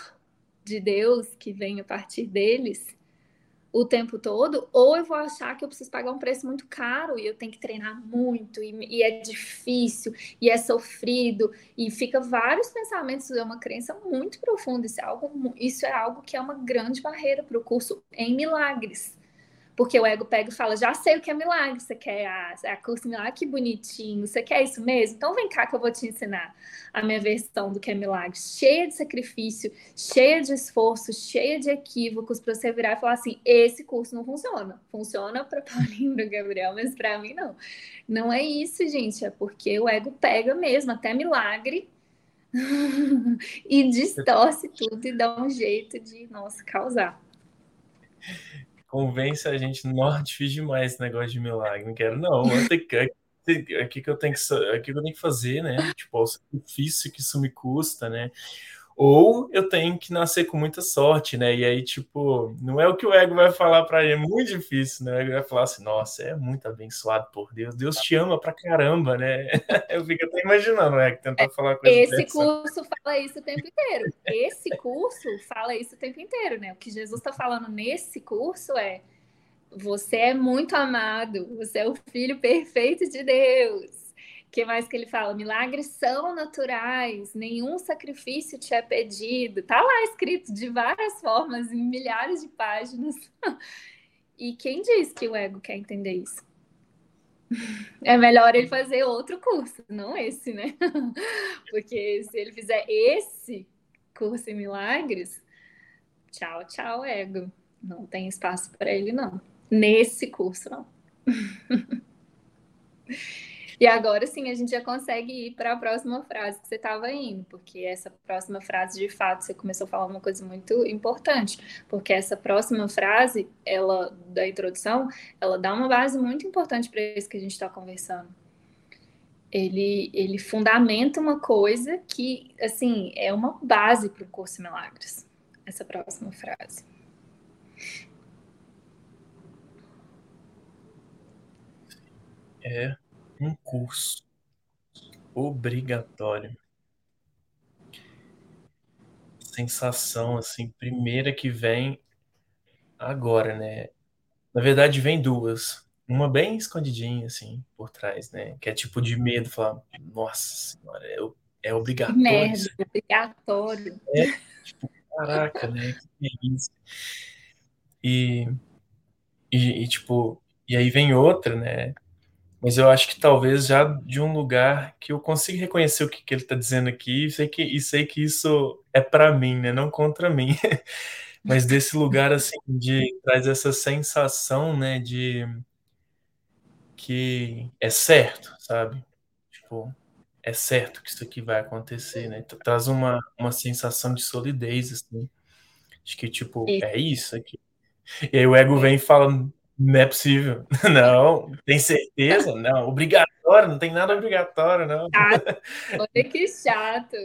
de Deus que vem a partir deles, o tempo todo, ou eu vou achar que eu preciso pagar um preço muito caro e eu tenho que treinar muito, e é difícil, e é sofrido, e fica vários pensamentos, é uma crença muito profunda, isso é algo que é uma grande barreira para o curso em milagres, porque o ego pega e fala, já sei o que é milagre, você quer a curso em milagre, que bonitinho, você quer isso mesmo? Então vem cá que eu vou te ensinar a minha versão do que é milagre, cheia de sacrifício, cheia de esforço, cheia de equívocos, para você virar e falar assim, esse curso não funciona, funciona para Paulinho, para Gabriel, mas para mim não. Não é isso, gente, é porque o ego pega mesmo, até milagre, e distorce tudo e dá um jeito de, causar. Convence a gente, nossa, difícil demais esse negócio de milagre, não quero não, aqui que eu tenho que fazer, né, tipo, o sacrifício que isso me custa, né, ou eu tenho que nascer com muita sorte, né, e aí, tipo, não é o que o ego vai falar pra ele, é muito difícil, né, o ego vai falar assim, nossa, é muito abençoado por Deus, Deus te ama pra caramba, né, eu fico até imaginando o ego tentar falar coisa dessa. Esse curso fala isso o tempo inteiro, né, o que Jesus tá falando nesse curso é, você é muito amado, você é o filho perfeito de Deus. O que mais que ele fala? Milagres são naturais, nenhum sacrifício te é pedido. Está lá escrito de várias formas, em milhares de páginas. E quem diz que o ego quer entender isso? É melhor ele fazer outro curso, não esse, né? Porque se ele fizer esse curso em milagres, tchau, tchau, ego. Não tem espaço para ele, não. Nesse curso, não. E agora sim a gente já consegue ir para a próxima frase que você estava indo, porque essa próxima frase, de fato, você começou a falar uma coisa muito importante, porque essa próxima frase, ela, da introdução, ela dá uma base muito importante para isso que a gente está conversando. Ele fundamenta uma coisa que, assim, é uma base para o Curso em Milagres, essa próxima frase. É um curso obrigatório. Sensação, assim, primeira que vem agora, né? Na verdade, vem duas. Uma bem escondidinha, assim, por trás, né? Que é tipo de medo, falar, nossa senhora, é obrigatório. Merda, isso. Obrigatório. É, tipo, caraca, né? Que é isso? E tipo, e aí vem outra, né? Mas eu acho que talvez já de um lugar que eu consiga reconhecer o que ele está dizendo aqui e sei que isso é para mim, né? Não contra mim. Mas desse lugar, assim, de traz essa sensação, né, de que é certo, sabe? Tipo, é certo que isso aqui vai acontecer, né? Então, traz uma sensação de solidez, assim. De que, tipo, é isso aqui. E aí o ego vem e fala, não é possível. Não, tem certeza? Não, obrigatório, não tem nada obrigatório, não. Chato. Olha que chato.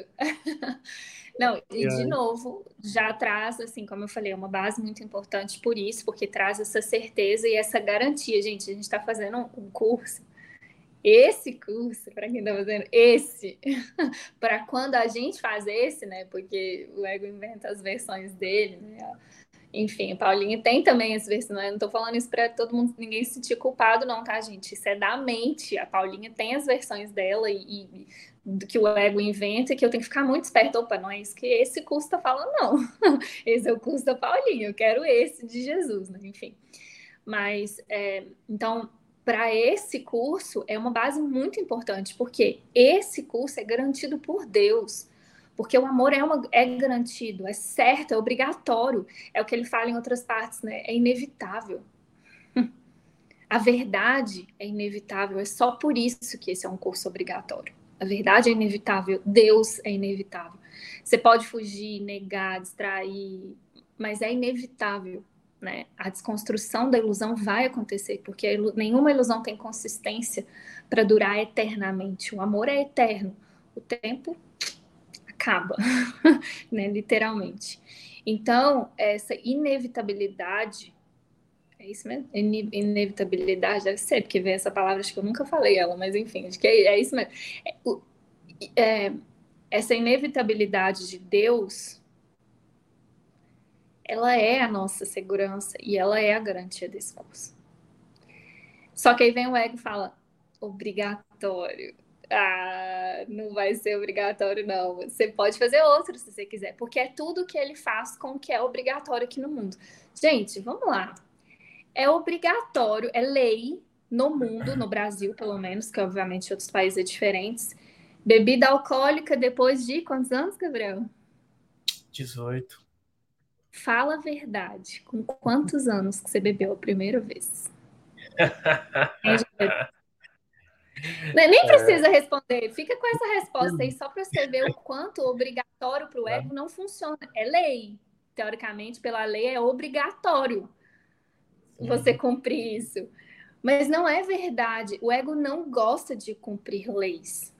Não, e de novo, já traz, assim, como eu falei, uma base muito importante por isso, porque traz essa certeza e essa garantia. Gente, a gente está fazendo um curso, esse curso, para quem está fazendo esse, para quando a gente faz esse, né, porque o ego inventa as versões dele, né, enfim, a Paulinha tem também essa versão, né? Não estou falando isso para todo mundo, ninguém se sentir culpado não, tá, gente? Isso é da mente, a Paulinha tem as versões dela e do que o ego inventa, que eu tenho que ficar muito esperta, opa, não é isso que esse curso tá falando, não. Esse é o curso da Paulinha, eu quero esse de Jesus, né? Enfim. Mas, então, para esse curso é uma base muito importante, porque esse curso é garantido por Deus. Porque o amor é garantido, é certo, é obrigatório. É o que ele fala em outras partes, né? É inevitável. A verdade é inevitável. É só por isso que esse é um curso obrigatório. A verdade é inevitável. Deus é inevitável. Você pode fugir, negar, distrair, mas é inevitável, né? A desconstrução da ilusão vai acontecer, porque nenhuma ilusão tem consistência para durar eternamente. O amor é eterno. O tempo acaba, né, literalmente. Então, essa inevitabilidade, é isso mesmo? Inevitabilidade, deve ser, porque vem essa palavra, acho que eu nunca falei ela, mas enfim, acho que é isso mesmo. Essa inevitabilidade de Deus, ela é a nossa segurança e ela é a garantia desse curso. Só que aí vem o ego e fala, obrigatório. Ah, não vai ser obrigatório, não. Você pode fazer outro se você quiser, porque é tudo que ele faz com o que é obrigatório aqui no mundo. Gente, vamos lá. É obrigatório, é lei no mundo, no Brasil pelo menos, que obviamente em outros países é diferente. Bebida alcoólica depois de quantos anos, Gabriel? 18. Fala a verdade. Com quantos anos que você bebeu a primeira vez? Nem precisa responder, fica com essa resposta aí só para você ver o quanto obrigatório para o ego não funciona. É lei, teoricamente, pela lei é obrigatório você cumprir isso, mas não é verdade. O ego não gosta de cumprir leis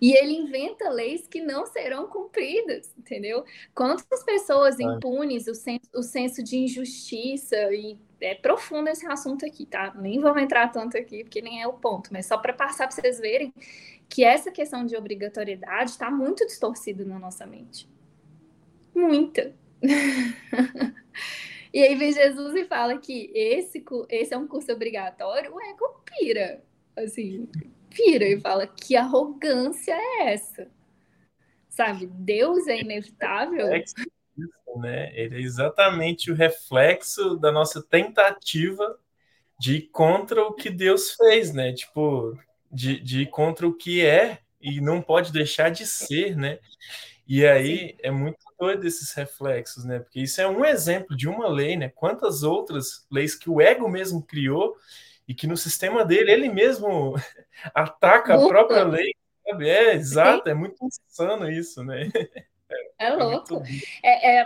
e ele inventa leis que não serão cumpridas, entendeu? Quantas pessoas impunes o senso de injustiça e é profundo esse assunto aqui, tá? Nem vamos entrar tanto aqui, porque nem é o ponto, mas só para passar para vocês verem que essa questão de obrigatoriedade está muito distorcida na nossa mente. Muita. E aí vem Jesus e fala que esse é um curso obrigatório, o ego pira, assim, pira e fala que arrogância é essa? Sabe? Deus é inevitável. Isso, né? Ele é exatamente o reflexo da nossa tentativa de ir contra o que Deus fez, né? Tipo, de ir contra o que é e não pode deixar de ser, né? E aí é muito doido esses reflexos, né? Porque isso é um exemplo de uma lei, né? Quantas outras leis que o ego mesmo criou e que no sistema dele, ele mesmo ataca a própria lei, sabe? É, exato, é muito insano isso, né? É louco.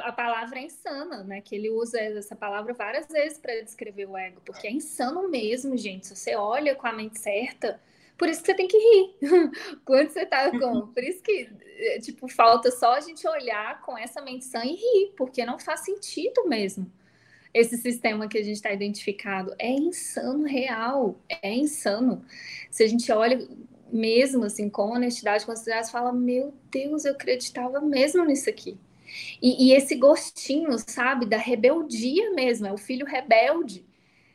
A palavra é insana, né? Que ele usa essa palavra várias vezes para descrever o ego, porque é insano mesmo, gente. Se você olha com a mente certa, por isso que você tem que rir. Quando você tá com... Por isso que, tipo, falta só a gente olhar com essa mente sã e rir, porque não faz sentido mesmo. Esse sistema que a gente está identificado é insano, real. É insano. Se a gente olha... mesmo assim, com honestidade, considerada, fala, meu Deus, eu acreditava mesmo nisso aqui. E esse gostinho, sabe, da rebeldia mesmo, é o filho rebelde,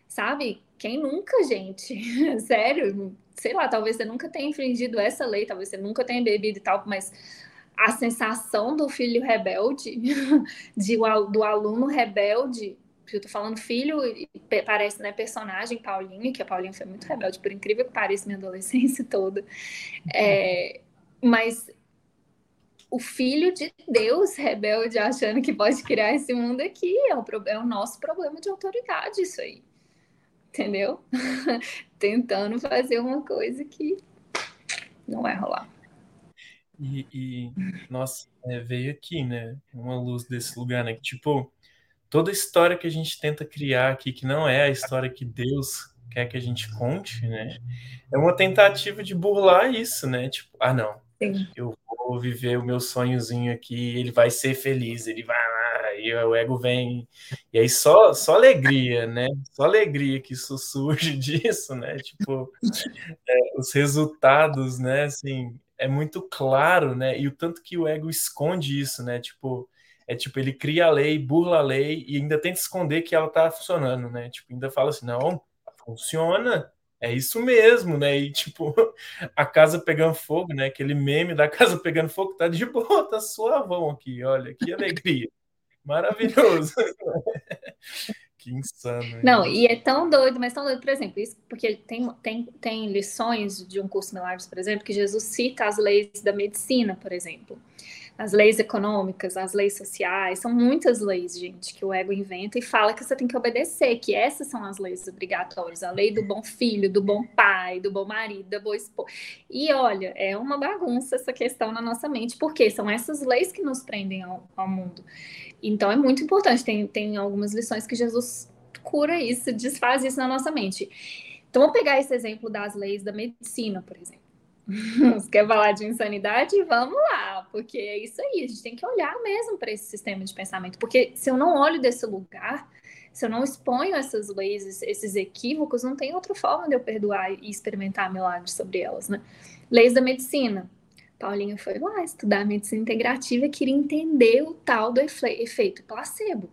sabe? Quem nunca, gente? Sério, sei lá, talvez você nunca tenha infringido essa lei, talvez você nunca tenha bebido e tal, mas a sensação do filho rebelde, do aluno rebelde, eu tô falando filho, parece, né, personagem, Paulinha, que a Paulinha foi muito rebelde, por incrível que pareça, minha adolescência toda. É, mas o filho de Deus rebelde, achando que pode criar esse mundo aqui, é o nosso problema de autoridade, isso aí. Entendeu? Tentando fazer uma coisa que não vai rolar. E nossa, veio aqui, né, uma luz desse lugar, né, que tipo... Toda história que a gente tenta criar aqui, que não é a história que Deus quer que a gente conte, né? É uma tentativa de burlar isso, né? Tipo, ah, não, sim, eu vou viver o meu sonhozinho aqui, ele vai ser feliz, ele vai lá, e o ego vem. E aí só alegria, né? Só alegria que isso surge disso, né? Tipo, os resultados, né? Assim, é muito claro, né? E o tanto que o ego esconde isso, né? Tipo... É tipo, ele cria a lei, burla a lei e ainda tenta esconder que ela tá funcionando, né? Tipo, ainda fala assim, não, funciona, é isso mesmo, né? E tipo, a casa pegando fogo, né? Aquele meme da casa pegando fogo, tá de boa, tá suavão aqui, olha, que alegria. Maravilhoso. Que insano. Hein? Não, e é tão doido, mas tão doido, por exemplo, isso porque tem lições de Um Curso em Milagres, por exemplo, que Jesus cita as leis da medicina, por exemplo. As leis econômicas, as leis sociais, são muitas leis, gente, que o ego inventa e fala que você tem que obedecer, que essas são as leis obrigatórias, a lei do bom filho, do bom pai, do bom marido, da boa esposa. E olha, é uma bagunça essa questão na nossa mente, porque são essas leis que nos prendem ao mundo. Então é muito importante, tem algumas lições que Jesus cura isso, desfaz isso na nossa mente. Então vamos pegar esse exemplo das leis da medicina, por exemplo. Você quer falar de insanidade? Vamos lá, porque é isso aí, a gente tem que olhar mesmo para esse sistema de pensamento, porque se eu não olho desse lugar, se eu não exponho essas leis, esses equívocos, não tem outra forma de eu perdoar e experimentar milagres sobre elas, né? Leis da medicina. Paulinha foi lá estudar medicina integrativa e queria entender o tal do efeito placebo.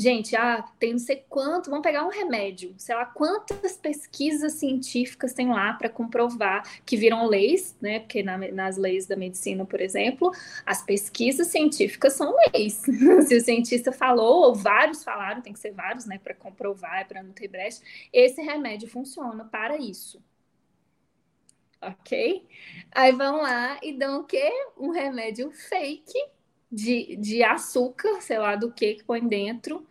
Gente, tem não sei quanto, vamos pegar um remédio, sei lá quantas pesquisas científicas tem lá para comprovar que viram leis, né? Porque nas leis da medicina, por exemplo, as pesquisas científicas são leis. Se o cientista falou, ou vários falaram, tem que ser vários, né? Para comprovar, para não ter brecha, esse remédio funciona para isso. Ok? Aí vão lá e dão o quê? Um remédio fake. De açúcar, sei lá do que põe dentro,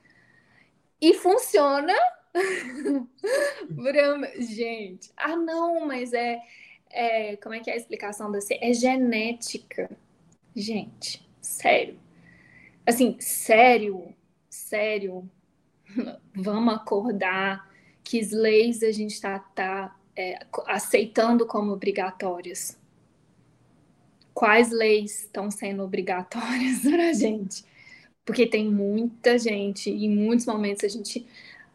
e funciona. Gente, não, mas como é que é a explicação da ciência? É genética. Gente, sério. Assim, sério, sério. Vamos acordar que as leis a gente tá aceitando como obrigatórias. Quais leis estão sendo obrigatórias para a gente? Porque tem muita gente, e em muitos momentos a gente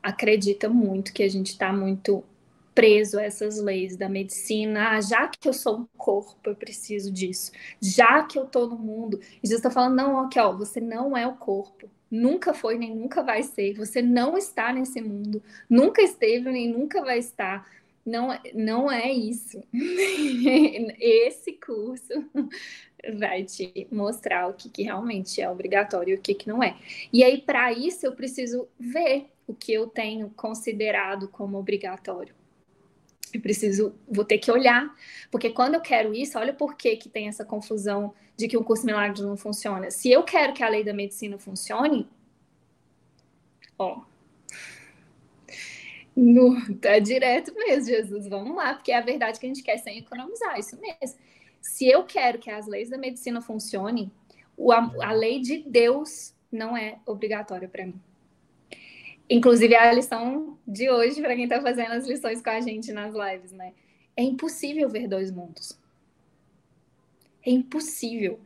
acredita muito que a gente está muito preso a essas leis da medicina. Já que eu sou um corpo, eu preciso disso. Já que eu estou no mundo, Jesus está falando, não, aqui, ó, você não é o corpo. Nunca foi, nem nunca vai ser. Você não está nesse mundo. Nunca esteve, nem nunca vai estar. Não é isso. Esse curso vai te mostrar o que realmente é obrigatório e o que não é. E aí, para isso, eu preciso ver o que eu tenho considerado como obrigatório. Vou ter que olhar, porque quando eu quero isso, olha por que tem essa confusão de que Um Curso em Milagres não funciona. Se eu quero que a lei da medicina funcione, No, tá direto mesmo, Jesus, vamos lá, porque é a verdade que a gente quer sem economizar, isso mesmo. Se eu quero que as leis da medicina funcionem, a lei de Deus não é obrigatória para mim. Inclusive, a lição de hoje, para quem está fazendo as lições com a gente nas lives, né? É impossível ver dois mundos. É impossível.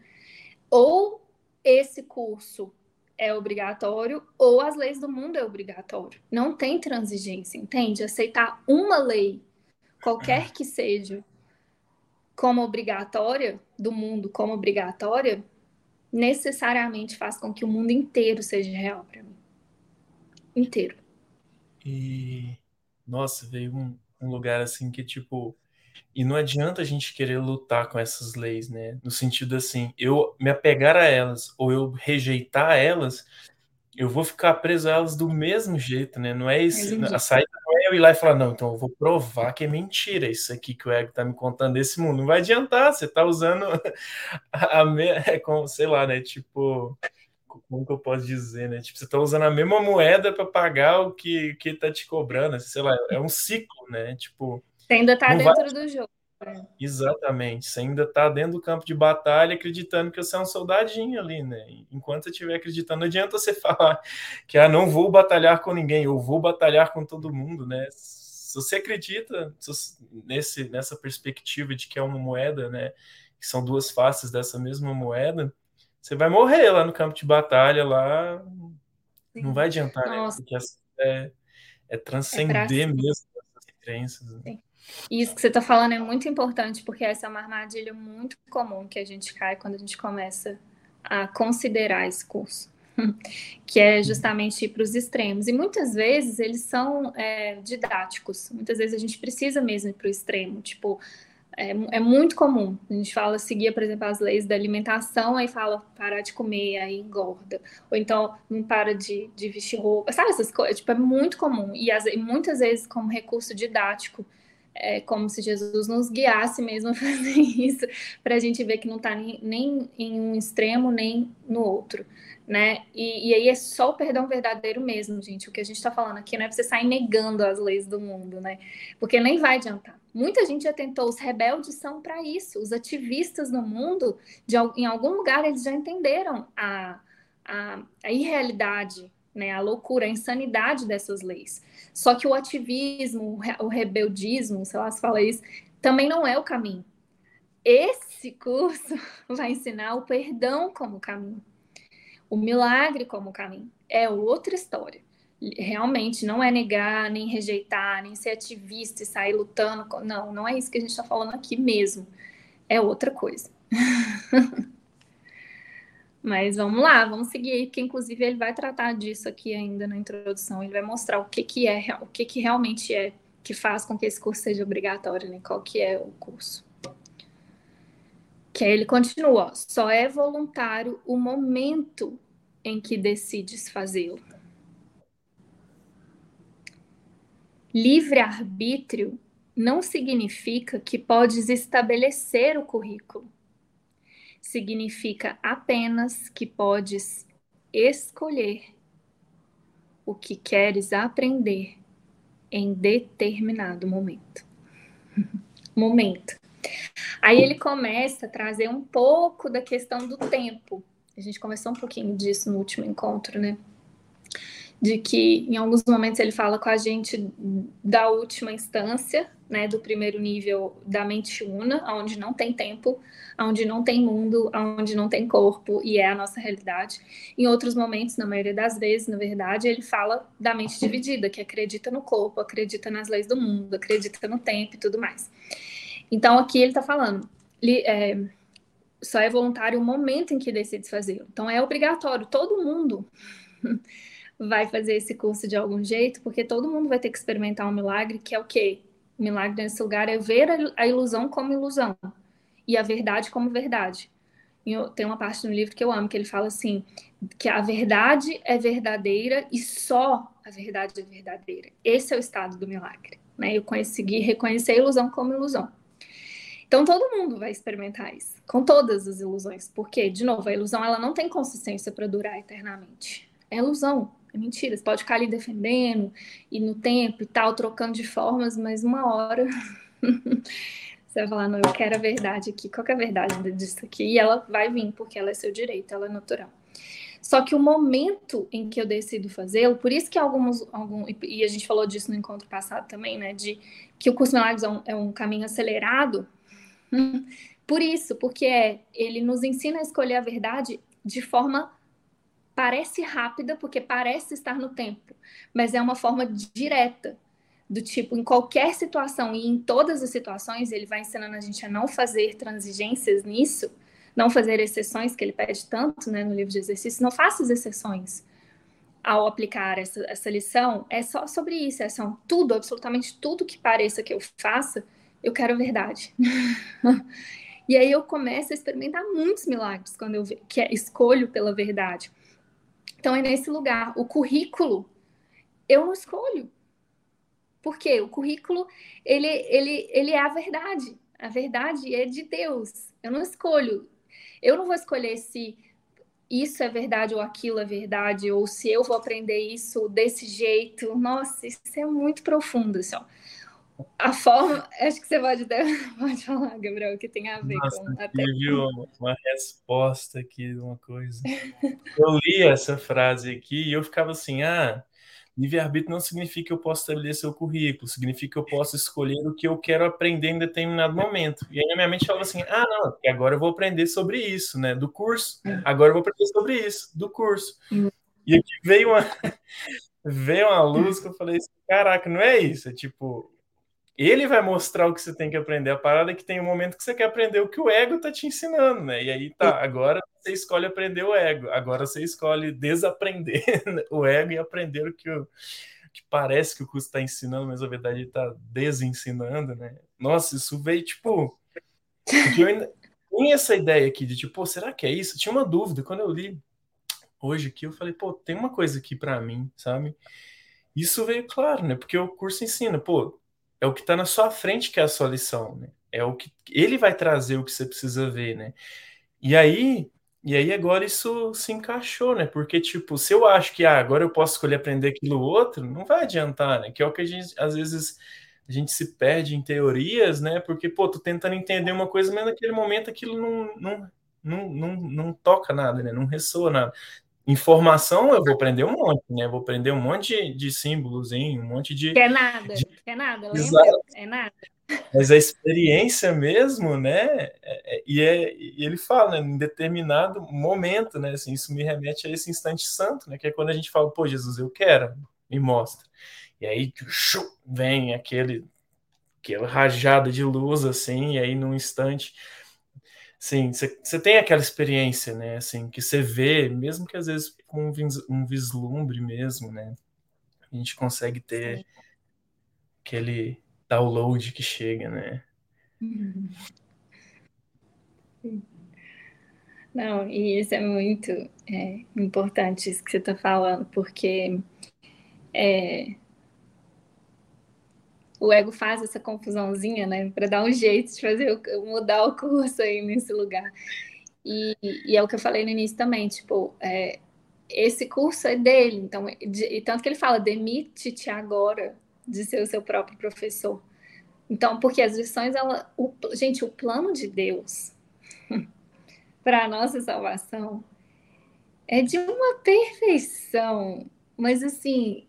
Ou esse curso é obrigatório, ou as leis do mundo é obrigatório. Não tem transigência, entende? Aceitar uma lei, qualquer que seja, como obrigatória, do mundo como obrigatória, necessariamente faz com que o mundo inteiro seja real para mim. Inteiro. E, nossa, veio um lugar assim que, tipo... E não adianta a gente querer lutar com essas leis, né? No sentido assim, eu me apegar a elas ou eu rejeitar elas, eu vou ficar preso a elas do mesmo jeito, né? Não é isso. A saída não é eu ir lá e falar, não, então eu vou provar que é mentira isso aqui que o ego tá me contando desse mundo. Não vai adiantar, você tá usando sei lá, né? Tipo, como que eu posso dizer, né? Tipo, você tá usando a mesma moeda para pagar o que tá te cobrando, sei lá, é um ciclo, né? Tipo... Você ainda está dentro do jogo. Né? Exatamente. Você ainda está dentro do campo de batalha acreditando que você é um soldadinho ali, né? Enquanto você estiver acreditando, não adianta você falar que não vou batalhar com ninguém, eu vou batalhar com todo mundo, né? Se você acredita nessa perspectiva de que é uma moeda, né? Que são duas faces dessa mesma moeda, você vai morrer lá no campo de batalha, lá Sim. Não vai adiantar, né? Porque é transcender mesmo essas crenças, né? Sim. E isso que você está falando é muito importante, porque essa é uma armadilha muito comum que a gente cai quando a gente começa a considerar esse curso, que é justamente ir para os extremos. E muitas vezes eles são didáticos, muitas vezes a gente precisa mesmo ir para o extremo. Tipo, é muito comum. A gente fala, seguia, por exemplo, as leis da alimentação, aí fala, parar de comer, aí engorda. Ou então, não para de vestir roupa. Sabe essas coisas? Tipo, é muito comum. E muitas vezes como recurso didático. É como se Jesus nos guiasse mesmo a fazer isso, para a gente ver que não está nem em um extremo, nem no outro, né? E aí é só o perdão verdadeiro mesmo, gente. O que a gente está falando aqui não é para você sair negando as leis do mundo, né? Porque nem vai adiantar. Muita gente já tentou, os rebeldes são para isso. Os ativistas no mundo, em algum lugar, eles já entenderam a irrealidade, né, a loucura, a insanidade dessas leis. Só que o ativismo, o rebeldismo, sei lá se fala isso, também não é o caminho. Esse curso vai ensinar o perdão como caminho, o milagre como caminho. É outra história. Realmente não é negar, nem rejeitar, nem ser ativista e sair lutando. Não, não é isso que a gente está falando aqui mesmo. É outra coisa. Mas vamos lá, vamos seguir aí, porque inclusive ele vai tratar disso aqui ainda na introdução. Ele vai mostrar o que realmente é que faz com que esse curso seja obrigatório, né? Qual que é o curso. Que aí ele continua, só é voluntário o momento em que decides fazê-lo. Livre-arbítrio não significa que podes estabelecer o currículo. Significa apenas que podes escolher o que queres aprender em determinado momento. Aí ele começa a trazer um pouco da questão do tempo. A gente conversou um pouquinho disso no último encontro, né? De que em alguns momentos ele fala com a gente da última instância, né, do primeiro nível da mente una, onde não tem tempo, onde não tem mundo, onde não tem corpo, e é a nossa realidade. Em outros momentos, na maioria das vezes, na verdade, ele fala da mente dividida, que acredita no corpo, acredita nas leis do mundo, acredita no tempo e tudo mais. Então aqui ele está falando... só é voluntário o momento em que decide fazê-lo. Então é obrigatório, todo mundo... vai fazer esse curso de algum jeito, porque todo mundo vai ter que experimentar um milagre, que é o quê? O milagre nesse lugar é ver a ilusão como ilusão e a verdade como verdade. Tem uma parte no livro que eu amo, que ele fala assim, que a verdade é verdadeira e só a verdade é verdadeira. Esse é o estado do milagre, né? Eu consegui reconhecer a ilusão como ilusão. Então, todo mundo vai experimentar isso, com todas as ilusões, porque, de novo, a ilusão ela não tem consistência para durar eternamente. É ilusão. é mentira, você pode ficar ali defendendo e no tempo e tal, trocando de formas, mas uma hora você vai falar, não, eu quero a verdade aqui, qual que é a verdade disso aqui? E ela vai vir, porque ela é seu direito, ela é natural. Só que o momento em que eu decido fazê-lo, por isso que e a gente falou disso no encontro passado também, né, de que o Curso em Milagres é um caminho acelerado, por isso, porque ele nos ensina a escolher a verdade de forma, parece rápida, porque parece estar no tempo, mas é uma forma direta, do tipo, em qualquer situação e em todas as situações, ele vai ensinando a gente a não fazer transigências nisso, não fazer exceções, que ele pede tanto, né, no livro de exercícios, não faça as exceções ao aplicar essa lição, é só sobre isso, é só tudo, absolutamente tudo que pareça que eu faça, eu quero a verdade. E aí eu começo a experimentar muitos milagres quando eu escolho pela verdade. Então é nesse lugar, o currículo, eu não escolho. Por quê? O currículo, ele é a verdade. A verdade é de Deus. Eu não escolho. Eu não vou escolher se isso é verdade ou aquilo é verdade, ou se eu vou aprender isso desse jeito. Nossa, isso é muito profundo, assim, ó. A forma, acho que você pode falar, Gabriel, que tem a ver. Nossa, com... Até... uma resposta aqui de uma coisa. Eu li essa frase aqui e eu ficava assim, livre-arbítrio não significa que eu posso estabelecer o currículo, significa que eu posso escolher o que eu quero aprender em determinado momento. E aí na minha mente falava assim, não, agora eu vou aprender sobre isso, né, do curso. Agora eu vou aprender sobre isso, do curso. E aqui veio uma luz que eu falei assim, caraca, não é isso, é tipo... Ele vai mostrar o que você tem que aprender. A parada é que tem um momento que você quer aprender o que o ego está te ensinando, né? E aí tá, agora você escolhe aprender o ego. Agora você escolhe desaprender o ego e aprender o que parece que o curso está ensinando, mas na verdade ele está desensinando, né? Nossa, isso veio, tipo... Eu ainda tinha essa ideia aqui de, tipo, será que é isso? Eu tinha uma dúvida. Quando eu li hoje aqui, eu falei, tem uma coisa aqui para mim, sabe? Isso veio claro, né? Porque o curso ensina, é o que está na sua frente que é a sua lição, né? É o que ele vai trazer o que você precisa ver, né? E aí agora isso se encaixou, né? Porque, tipo, se eu acho que agora eu posso escolher aprender aquilo outro, não vai adiantar, né? Que é o que a gente, às vezes, a gente se perde em teorias, né? Porque, tô tentando entender uma coisa, mas naquele momento aquilo não toca nada, né? Não ressoa nada. Informação, eu vou aprender um monte, né? Eu vou aprender um monte de símbolos, um monte de... Que é nada, lembra? É nada. Mas a experiência mesmo, né? E ele fala, né? Em determinado momento, né? Assim, isso me remete a esse instante santo, né? Que é quando a gente fala, Jesus, eu quero, me mostra. E aí, vem aquela rajada de luz, assim, e aí num instante... Sim, você tem aquela experiência, né, assim, que você vê, mesmo que às vezes com um vislumbre mesmo, né, a gente consegue ter aquele download que chega, né. Não, e isso é muito importante, isso que você está falando, porque o ego faz essa confusãozinha, né? Para dar um jeito de mudar o curso aí nesse lugar. E é o que eu falei no início também, esse curso é dele. Então, e tanto que ele fala, demite-te agora de ser o seu próprio professor. Então, porque as lições, o plano de Deus para a nossa salvação é de uma perfeição. Mas, assim,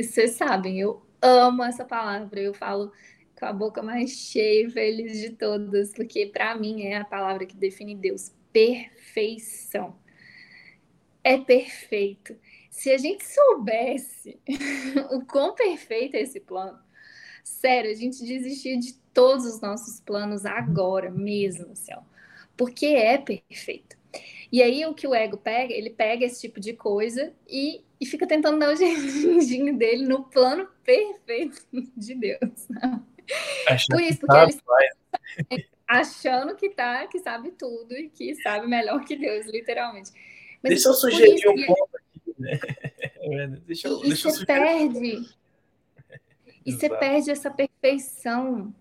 vocês sabem, eu amo essa palavra, eu falo com a boca mais cheia e feliz de todas, porque para mim é a palavra que define Deus, perfeição. É perfeito. Se a gente soubesse o quão perfeito é esse plano, sério, a gente desistia de todos os nossos planos agora mesmo, céu, porque é perfeito. E aí o que o ego pega, ele pega esse tipo de coisa e fica tentando dar o jeitinho dele no plano perfeito de Deus. Por isso, porque ele achando que sabe tudo e que sabe melhor que Deus, literalmente. Mas deixa eu sugerir isso, um ponto aqui, né? E você perde essa perfeição,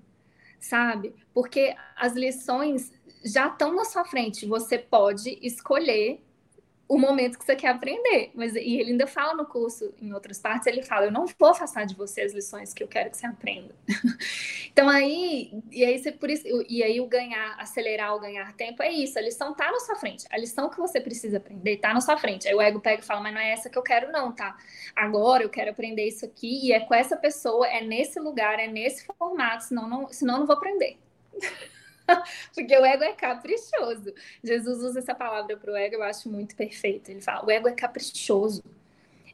sabe? Porque as lições já estão na sua frente, você pode escolher o momento que você quer aprender. Mas, e ele ainda fala no curso, em outras partes, ele fala, eu não vou afastar de você as lições que eu quero que você aprenda. Então aí, o ganhar, acelerar, o ganhar tempo é isso, a lição tá na sua frente, a lição que você precisa aprender tá na sua frente. Aí o ego pega e fala, mas não é essa que eu quero não, tá? Agora eu quero aprender isso aqui, e é com essa pessoa, é nesse lugar, é nesse formato, senão não vou aprender. Porque o ego é caprichoso. Jesus usa essa palavra para o ego, eu acho muito perfeito. Ele fala, o ego é caprichoso.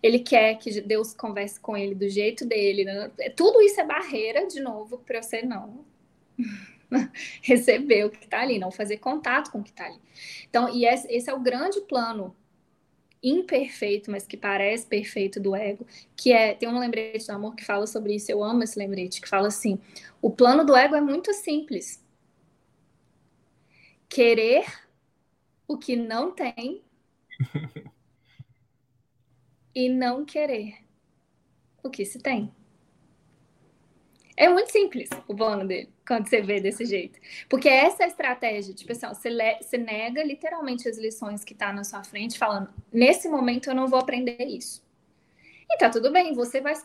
Ele quer que Deus converse com ele do jeito dele. Tudo isso é barreira, de novo, para você não receber o que está ali, não fazer contato com o que está ali. Então, e esse é o grande plano imperfeito, mas que parece perfeito do ego, que é, tem um lembrete do amor que fala sobre isso, eu amo esse lembrete, que fala assim, o plano do ego é muito simples. Querer o que não tem e não querer o que se tem. É muito simples o plano dele, quando você vê desse jeito. Porque essa é a estratégia, tipo assim, você nega literalmente as lições que tá na sua frente, falando, nesse momento eu não vou aprender isso. E tá tudo bem, você vai...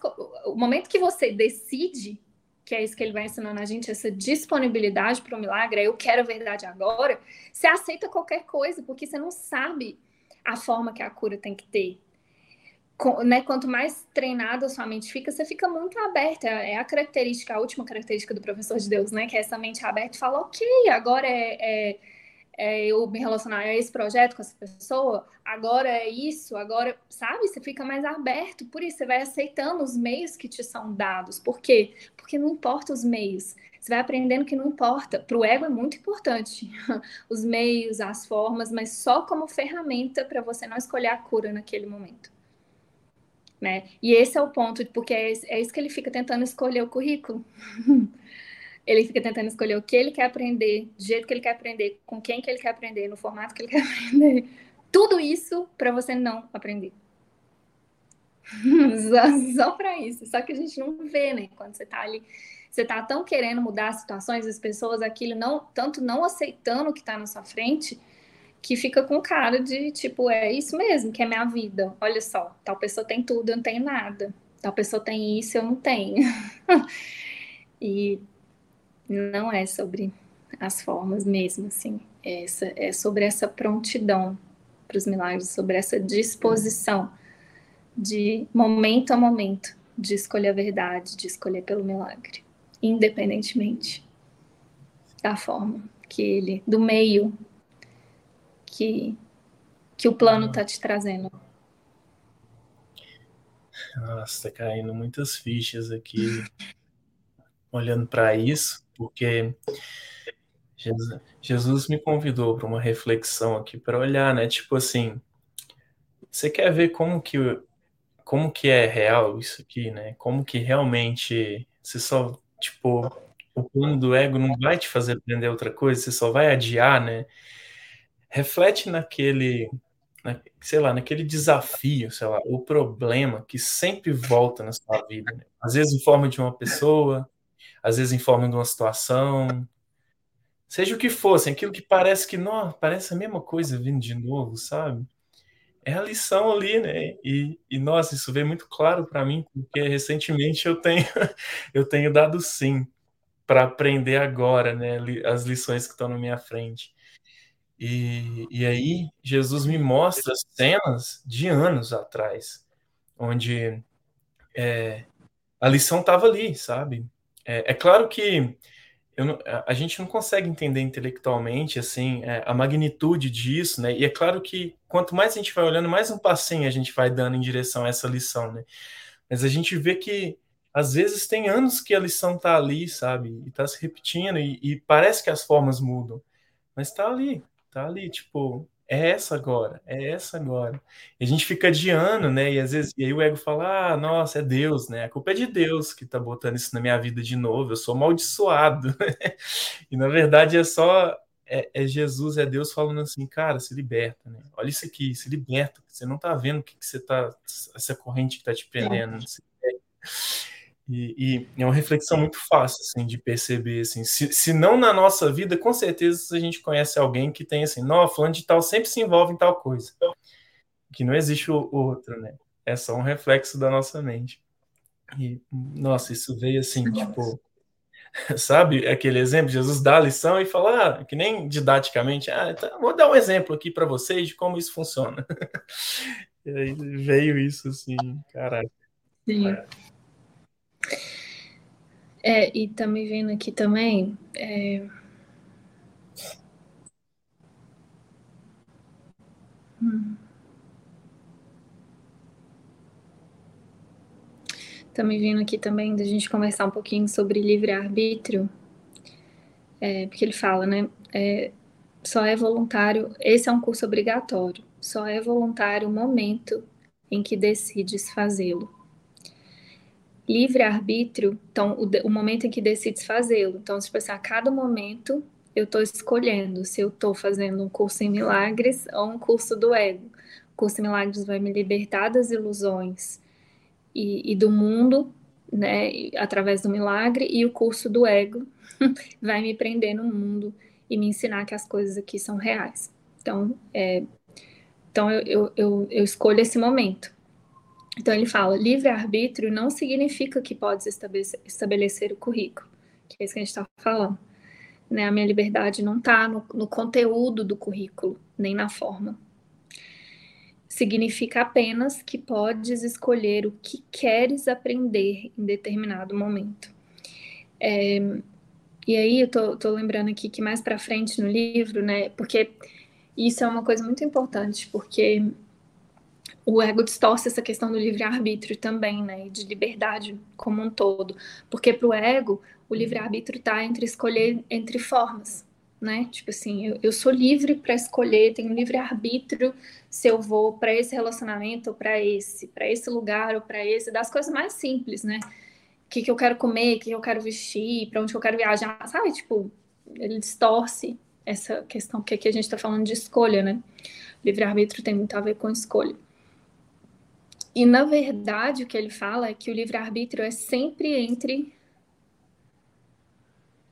O momento que você decide... que é isso que ele vai ensinando a gente, essa disponibilidade para o milagre, eu quero a verdade agora, você aceita qualquer coisa, porque você não sabe a forma que a cura tem que ter. Quanto mais treinada a sua mente fica, você fica muito aberta. É a característica, a última característica do professor de Deus, né? Que é essa mente aberta e fala, ok, agora é eu me relacionar a esse projeto com essa pessoa, agora é isso, agora, sabe? Você fica mais aberto, por isso você vai aceitando os meios que te são dados. Por quê? Porque não importa os meios. Você vai aprendendo que não importa. Para o ego é muito importante os meios, as formas, mas só como ferramenta para você não escolher a cura naquele momento. Né? E esse é o ponto, porque é isso que ele fica tentando escolher o currículo. Ele fica tentando escolher o que ele quer aprender, do jeito que ele quer aprender, com quem que ele quer aprender, no formato que ele quer aprender. Tudo isso para você não aprender. Só para isso. Só que a gente não vê, né? Quando você tá ali, você tá tão querendo mudar as situações, as pessoas, aquilo, tanto não aceitando o que tá na sua frente, que fica com cara de, tipo, é isso mesmo que é minha vida. Olha só, tal pessoa tem tudo, eu não tenho nada. Tal pessoa tem isso, eu não tenho. E... não é sobre as formas mesmo, assim. É sobre essa prontidão para os milagres, sobre essa disposição de momento a momento, de escolher a verdade, de escolher pelo milagre, independentemente da forma que ele, do meio que o plano está te trazendo. Nossa, tá caindo muitas fichas aqui, olhando para isso. Porque Jesus me convidou para uma reflexão aqui, para olhar, né? Tipo assim, você quer ver como que é real isso aqui, né? Como que realmente você só, tipo, o plano do ego não vai te fazer aprender outra coisa, você só vai adiar, né? Reflete naquele desafio, sei lá, o problema que sempre volta na sua vida, né? Às vezes em forma de uma pessoa, às vezes em forma de uma situação, seja o que fosse, aquilo que parece que, não, parece a mesma coisa vindo de novo, sabe? É a lição ali, né? E nossa, isso veio muito claro para mim, porque recentemente eu tenho dado sim para aprender agora, né? As lições que estão na minha frente. E aí, Jesus me mostra cenas de anos atrás, onde a lição estava ali, sabe? É claro que a gente não consegue entender intelectualmente assim, a magnitude disso, né? E é claro que quanto mais a gente vai olhando, mais um passinho a gente vai dando em direção a essa lição, né? Mas a gente vê que, às vezes, tem anos que a lição está ali, sabe? E está se repetindo, e parece que as formas mudam. Mas está ali, tipo, é essa agora. E a gente fica adiando, né? E às vezes, e aí o ego fala, ah, nossa, é Deus, né? A culpa é de Deus que tá botando isso na minha vida de novo, eu sou amaldiçoado, né? E na verdade é Jesus, é Deus falando assim, cara, se liberta, né? Olha isso aqui, se liberta, você não tá vendo o que você tá, essa corrente que tá te prendendo. E é uma reflexão muito fácil, assim, de perceber, assim, se não na nossa vida, com certeza a gente conhece alguém que tem, assim, não, fulano de tal sempre se envolve em tal coisa. que não existe o outro, né? É só um reflexo da nossa mente. E, nossa, isso veio assim, tipo... Sabe aquele exemplo? Jesus dá a lição e fala, que nem didaticamente, então, vou dar um exemplo aqui para vocês de como isso funciona. E aí veio isso assim, caraca. Sim. Caraca. E tá me vendo aqui também... Tá me vindo aqui também da gente conversar um pouquinho sobre livre-arbítrio, porque ele fala, né, só é voluntário, esse é um curso obrigatório, só é voluntário o momento em que decides fazê-lo. Livre-arbítrio, então, o momento em que decides fazê-lo. Então, tipo assim, a cada momento eu estou escolhendo se eu estou fazendo um curso em milagres ou um curso do ego. O curso em milagres vai me libertar das ilusões e do mundo, né, através do milagre, e o curso do ego vai me prender no mundo e me ensinar que as coisas aqui são reais. Então, eu escolho esse momento. Então, ele fala, livre-arbítrio não significa que podes estabelecer o currículo, que é isso que a gente está falando. Né, a minha liberdade não está no conteúdo do currículo, nem na forma. Significa apenas que podes escolher o que queres aprender em determinado momento. E aí eu tô lembrando aqui que mais para frente no livro, né? Porque isso é uma coisa muito importante, porque o ego distorce essa questão do livre-arbítrio também, né? E de liberdade como um todo. Porque para o ego, o livre-arbítrio está entre escolher entre formas. Né? Tipo assim, eu sou livre para escolher, tenho livre arbítrio se eu vou para esse relacionamento ou para esse lugar ou para esse, das coisas mais simples, né? O que eu quero comer, o que eu quero vestir, para onde eu quero viajar, sabe? Tipo, ele distorce essa questão, porque aqui a gente está falando de escolha, né? Livre arbítrio tem muito a ver com escolha. E na verdade, o que ele fala é que o livre arbítrio é sempre entre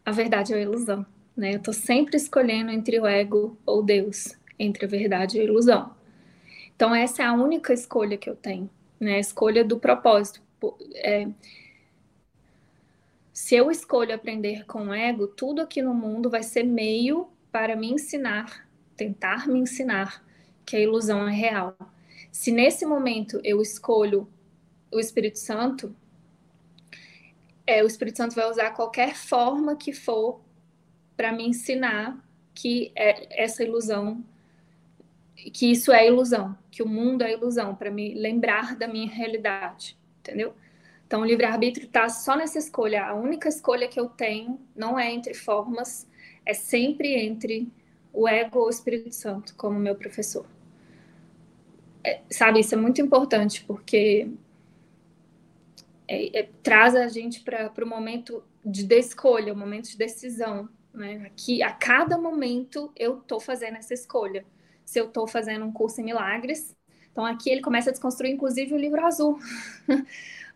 a verdade ou a ilusão. Né? Eu estou sempre escolhendo entre o ego ou Deus, entre a verdade e a ilusão. Então, essa é a única escolha que eu tenho, né? A escolha do propósito. Se eu escolho aprender com o ego, tudo aqui no mundo vai ser meio para me ensinar, tentar me ensinar que a ilusão é real. Se nesse momento eu escolho o Espírito Santo, o Espírito Santo vai usar qualquer forma que for para me ensinar que essa ilusão, que isso é ilusão, que o mundo é ilusão, para me lembrar da minha realidade, entendeu? Então, o livre-arbítrio está só nessa escolha. A única escolha que eu tenho não é entre formas, é sempre entre o ego ou o Espírito Santo, como meu professor. Sabe, isso é muito importante, porque traz a gente para o momento de escolha, o momento de decisão. Né? Aqui, a cada momento eu estou fazendo essa escolha. Se eu estou fazendo um curso em milagres, então aqui ele começa a desconstruir inclusive o livro azul,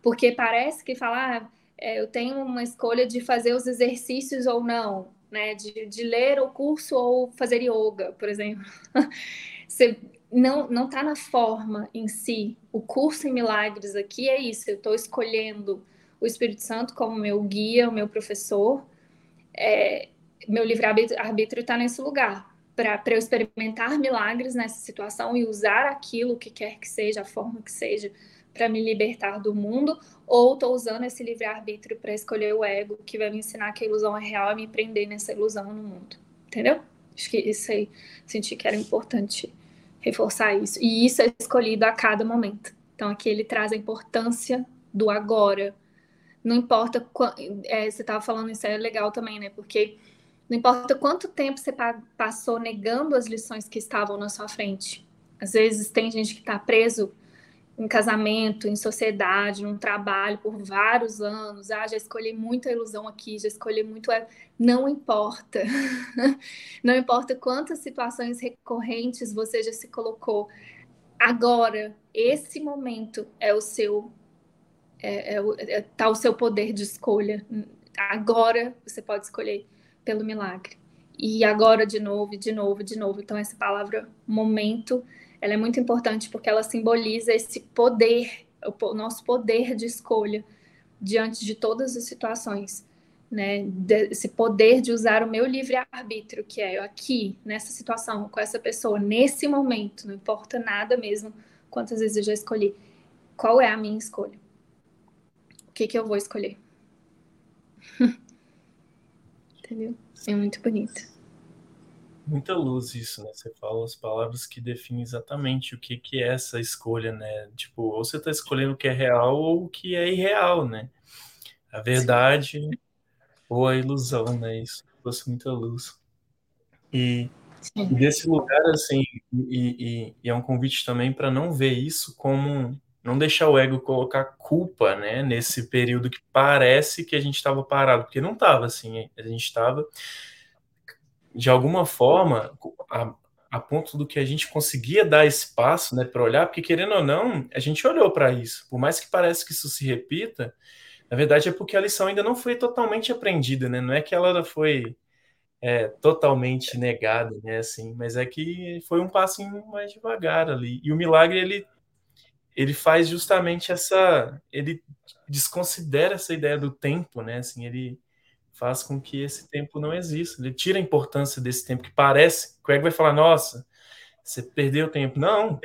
porque parece que falar eu tenho uma escolha de fazer os exercícios ou não, né? de ler o curso ou fazer yoga, por exemplo. Você não está na forma em si. O curso em milagres aqui é isso, eu estou escolhendo o Espírito Santo como meu guia, o meu professor. Meu livre-arbítrio está nesse lugar, para eu experimentar milagres nessa situação e usar aquilo que quer que seja, a forma que seja, para me libertar do mundo, ou estou usando esse livre-arbítrio para escolher o ego, que vai me ensinar que a ilusão é real e me prender nessa ilusão no mundo, entendeu? Acho que isso aí, senti que era importante reforçar isso, e isso é escolhido a cada momento. Então aqui ele traz a importância do agora. Não importa, você estava falando, isso é legal também, né? Porque não importa quanto tempo você passou negando as lições que estavam na sua frente. Às vezes tem gente que está preso em casamento, em sociedade, num trabalho por vários anos. Já escolhi muita ilusão aqui, já escolhi muito... Não importa. Não importa quantas situações recorrentes você já se colocou. Agora, esse momento é o seu... Está o seu poder de escolha. Agora você pode escolher pelo milagre. E agora de novo, de novo, de novo. Então essa palavra momento ela é muito importante porque ela simboliza esse poder, o nosso poder de escolha diante de todas as situações, né? Esse poder de usar o meu livre-arbítrio, que é eu aqui, nessa situação, com essa pessoa, nesse momento, não importa nada mesmo, quantas vezes eu já escolhi. Qual é a minha escolha? O que que eu vou escolher? Entendeu? É muito bonito. Muita luz isso, né? Você fala as palavras que definem exatamente o que que é essa escolha, né? Tipo, ou você tá escolhendo o que é real ou o que é irreal, né? A verdade Sim. ou a ilusão, né? Isso trouxe muita luz. E desse lugar, assim, e é um convite também para não ver isso como... Não deixar o ego colocar culpa, né, nesse período que parece que a gente estava parado, porque não estava assim, a gente estava, de alguma forma, a ponto do que a gente conseguia dar espaço, né, para olhar, porque querendo ou não, a gente olhou para isso, por mais que pareça que isso se repita, na verdade é porque a lição ainda não foi totalmente aprendida, né, não é que ela foi totalmente negada, né, assim, mas é que foi um passinho mais devagar ali, e o milagre, ele faz justamente essa... Ele desconsidera essa ideia do tempo, né? Assim, ele faz com que esse tempo não exista. Ele tira a importância desse tempo, que parece... O ego vai falar, nossa, você perdeu o tempo. Não,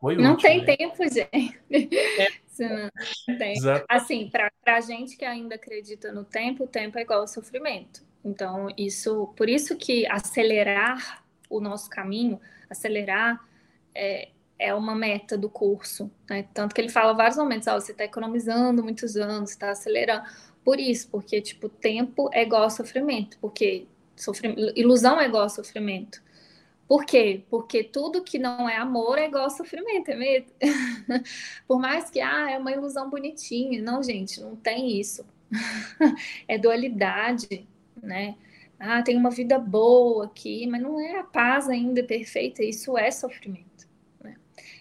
foi útil, não tem né? tempo, gente. Não tem. Assim, para a gente que ainda acredita no tempo, o tempo é igual ao sofrimento. Então, isso... Por isso que acelerar o nosso caminho, acelerar... É uma meta do curso, né? Tanto que ele fala vários momentos, você está economizando muitos anos, você está acelerando. Por isso, porque, tipo, tempo é igual a sofrimento, porque ilusão é igual a sofrimento. Por quê? Porque tudo que não é amor é igual a sofrimento, é medo. Por mais que, é uma ilusão bonitinha. Não, gente, não tem isso. É dualidade, né? Tem uma vida boa aqui, mas não é a paz ainda perfeita, isso é sofrimento.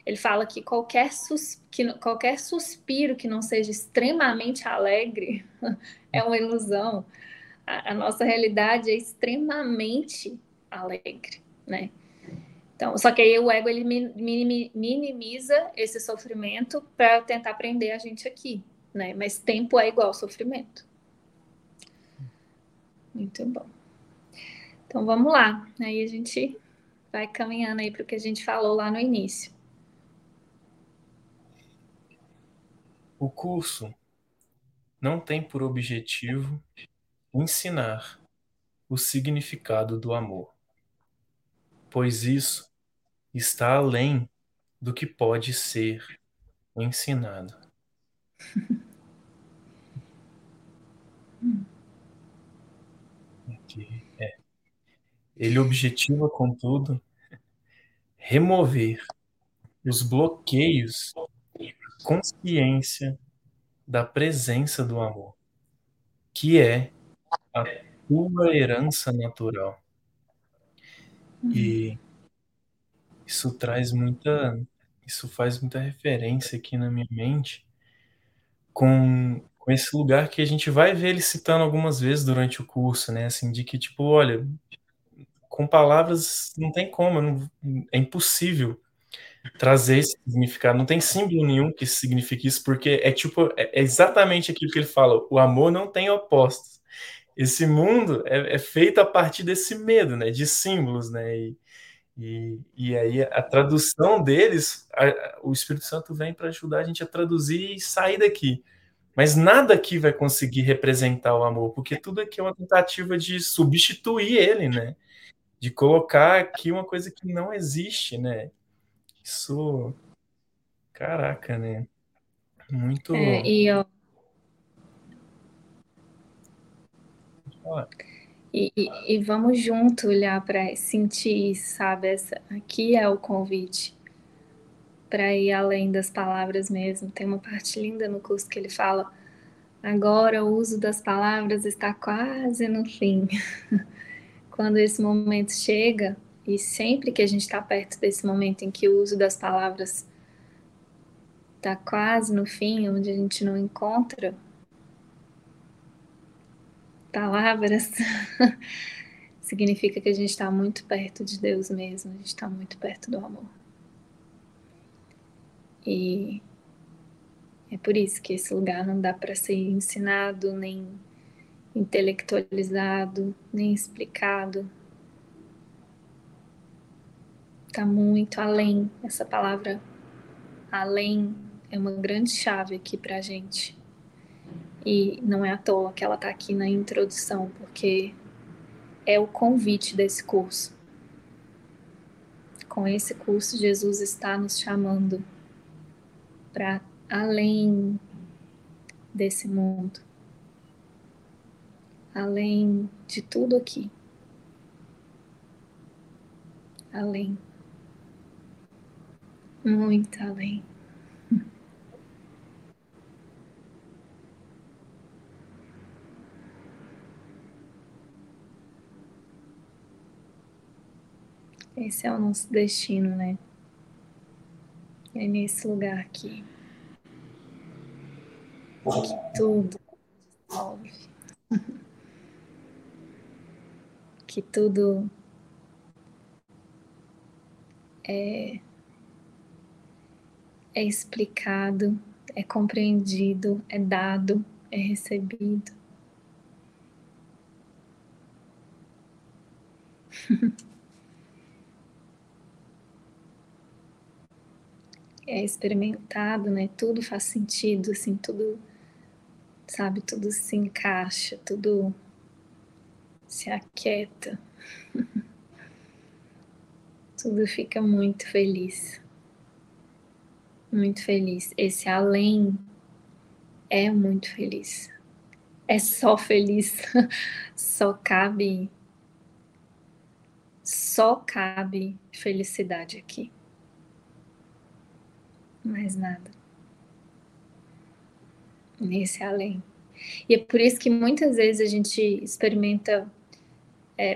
Ele fala que qualquer suspiro que não seja extremamente alegre é uma ilusão. A nossa realidade é extremamente alegre, né? Então, só que aí o ego ele minimiza esse sofrimento para tentar prender a gente aqui, né? Mas tempo é igual sofrimento. Muito bom. Então, vamos lá. Aí a gente vai caminhando aí para o que a gente falou lá no início. O curso não tem por objetivo ensinar o significado do amor, pois isso está além do que pode ser ensinado. Ele objetiva, contudo, remover os bloqueios consciência da presença do amor, que é a tua herança natural. E isso faz muita referência aqui na minha mente com esse lugar que a gente vai ver ele citando algumas vezes durante o curso, né? Assim, de que, tipo, olha, com palavras não tem como, é impossível trazer esse significado, não tem símbolo nenhum que signifique isso, porque é exatamente aquilo que ele fala, o amor não tem opostos, esse mundo é feito a partir desse medo, né, de símbolos, né, e aí a tradução deles, o Espírito Santo vem para ajudar a gente a traduzir e sair daqui, mas nada aqui vai conseguir representar o amor, porque tudo aqui é uma tentativa de substituir ele, né, de colocar aqui uma coisa que não existe, né. Isso, caraca, né? Muito... E vamos junto olhar para sentir, sabe? Aqui é o convite para ir além das palavras mesmo. Tem uma parte linda no curso que ele fala, agora o uso das palavras está quase no fim. Quando esse momento chega... E sempre que a gente está perto desse momento em que o uso das palavras está quase no fim, onde a gente não encontra palavras, significa que a gente está muito perto de Deus mesmo, a gente está muito perto do amor. E é por isso que esse lugar não dá para ser ensinado, nem intelectualizado, nem explicado. Está muito além. Essa palavra além é uma grande chave aqui para a gente. E não é à toa que ela está aqui na introdução, porque é o convite desse curso. Com esse curso, Jesus está nos chamando para além desse mundo, além de tudo aqui, além, muito além. Esse é o nosso destino, né? É nesse lugar aqui que tudo resolve, que tudo é explicado, é compreendido, é dado, é recebido. É experimentado, né? Tudo faz sentido, assim, tudo, sabe, tudo se encaixa, tudo se aquieta. Tudo fica muito feliz. Muito feliz. Esse além é muito feliz. É só feliz. Só cabe felicidade aqui. Mais nada. Nesse além. E é por isso que muitas vezes a gente experimenta,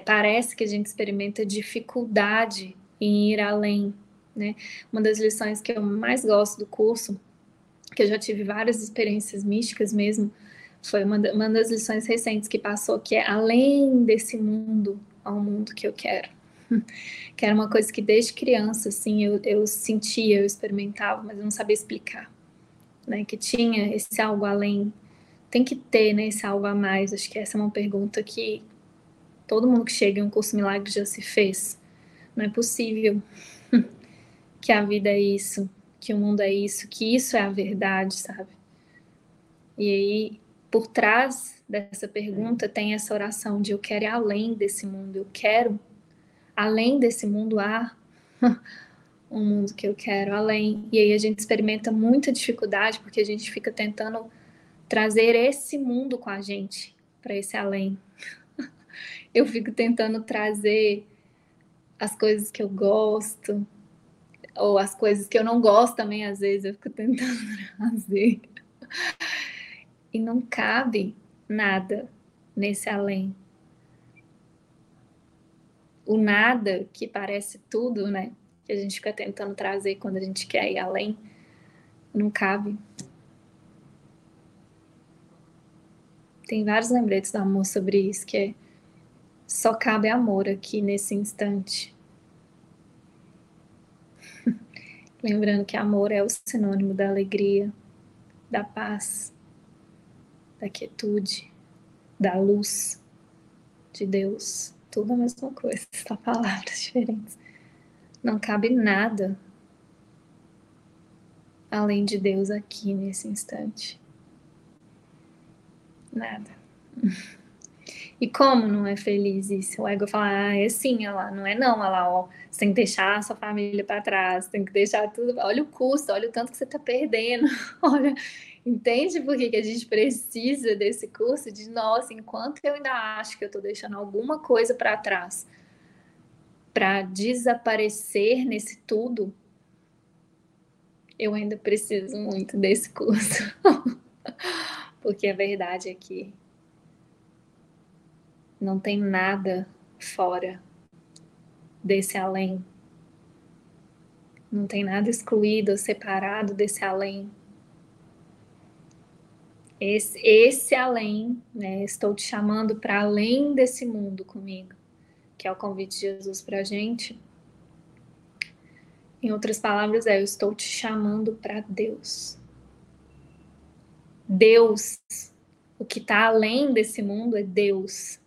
parece que a gente experimenta dificuldade em ir além, né? Uma das lições que eu mais gosto do curso, que eu já tive várias experiências místicas mesmo, foi uma das lições recentes que passou, que é além desse mundo, ao mundo que eu quero. Que era uma coisa que desde criança, assim, eu sentia, eu experimentava, mas eu não sabia explicar, né? Que tinha esse algo além. Tem que ter, né, esse algo a mais. Acho que essa é uma pergunta que todo mundo que chega em um curso milagre já se fez. Não é possível que a vida é isso, que o mundo é isso, que isso é a verdade, sabe? E aí, por trás dessa pergunta, tem essa oração de eu quero ir além desse mundo, eu quero além desse mundo há um mundo que eu quero, além. E aí a gente experimenta muita dificuldade, porque a gente fica tentando trazer esse mundo com a gente, para esse além. Eu fico tentando trazer as coisas que eu gosto, ou as coisas que eu não gosto também, às vezes, eu fico tentando trazer. E não cabe nada nesse além. O nada, que parece tudo, né? Que a gente fica tentando trazer quando a gente quer ir além, não cabe. Tem vários lembretes do amor sobre isso, que é só cabe amor aqui nesse instante. Lembrando que amor é o sinônimo da alegria, da paz, da quietude, da luz de Deus. Tudo a mesma coisa, só palavras diferentes. Não cabe nada além de Deus aqui nesse instante. Nada. E como não é feliz isso? O ego fala, é sim, olha lá, não é não, olha lá, ó, você tem que deixar a sua família para trás, tem que deixar tudo, olha o custo, olha o tanto que você está perdendo, olha... Entende por que a gente precisa desse curso? De, nossa, enquanto eu ainda acho que eu estou deixando alguma coisa para trás, para desaparecer nesse tudo, eu ainda preciso muito desse curso. Porque a verdade é que não tem nada fora desse além. Não tem nada excluído ou separado desse além. Esse além, né? Estou te chamando para além desse mundo comigo, que é o convite de Jesus para a gente. Em outras palavras, eu estou te chamando para Deus. Deus, o que está além desse mundo é Deus.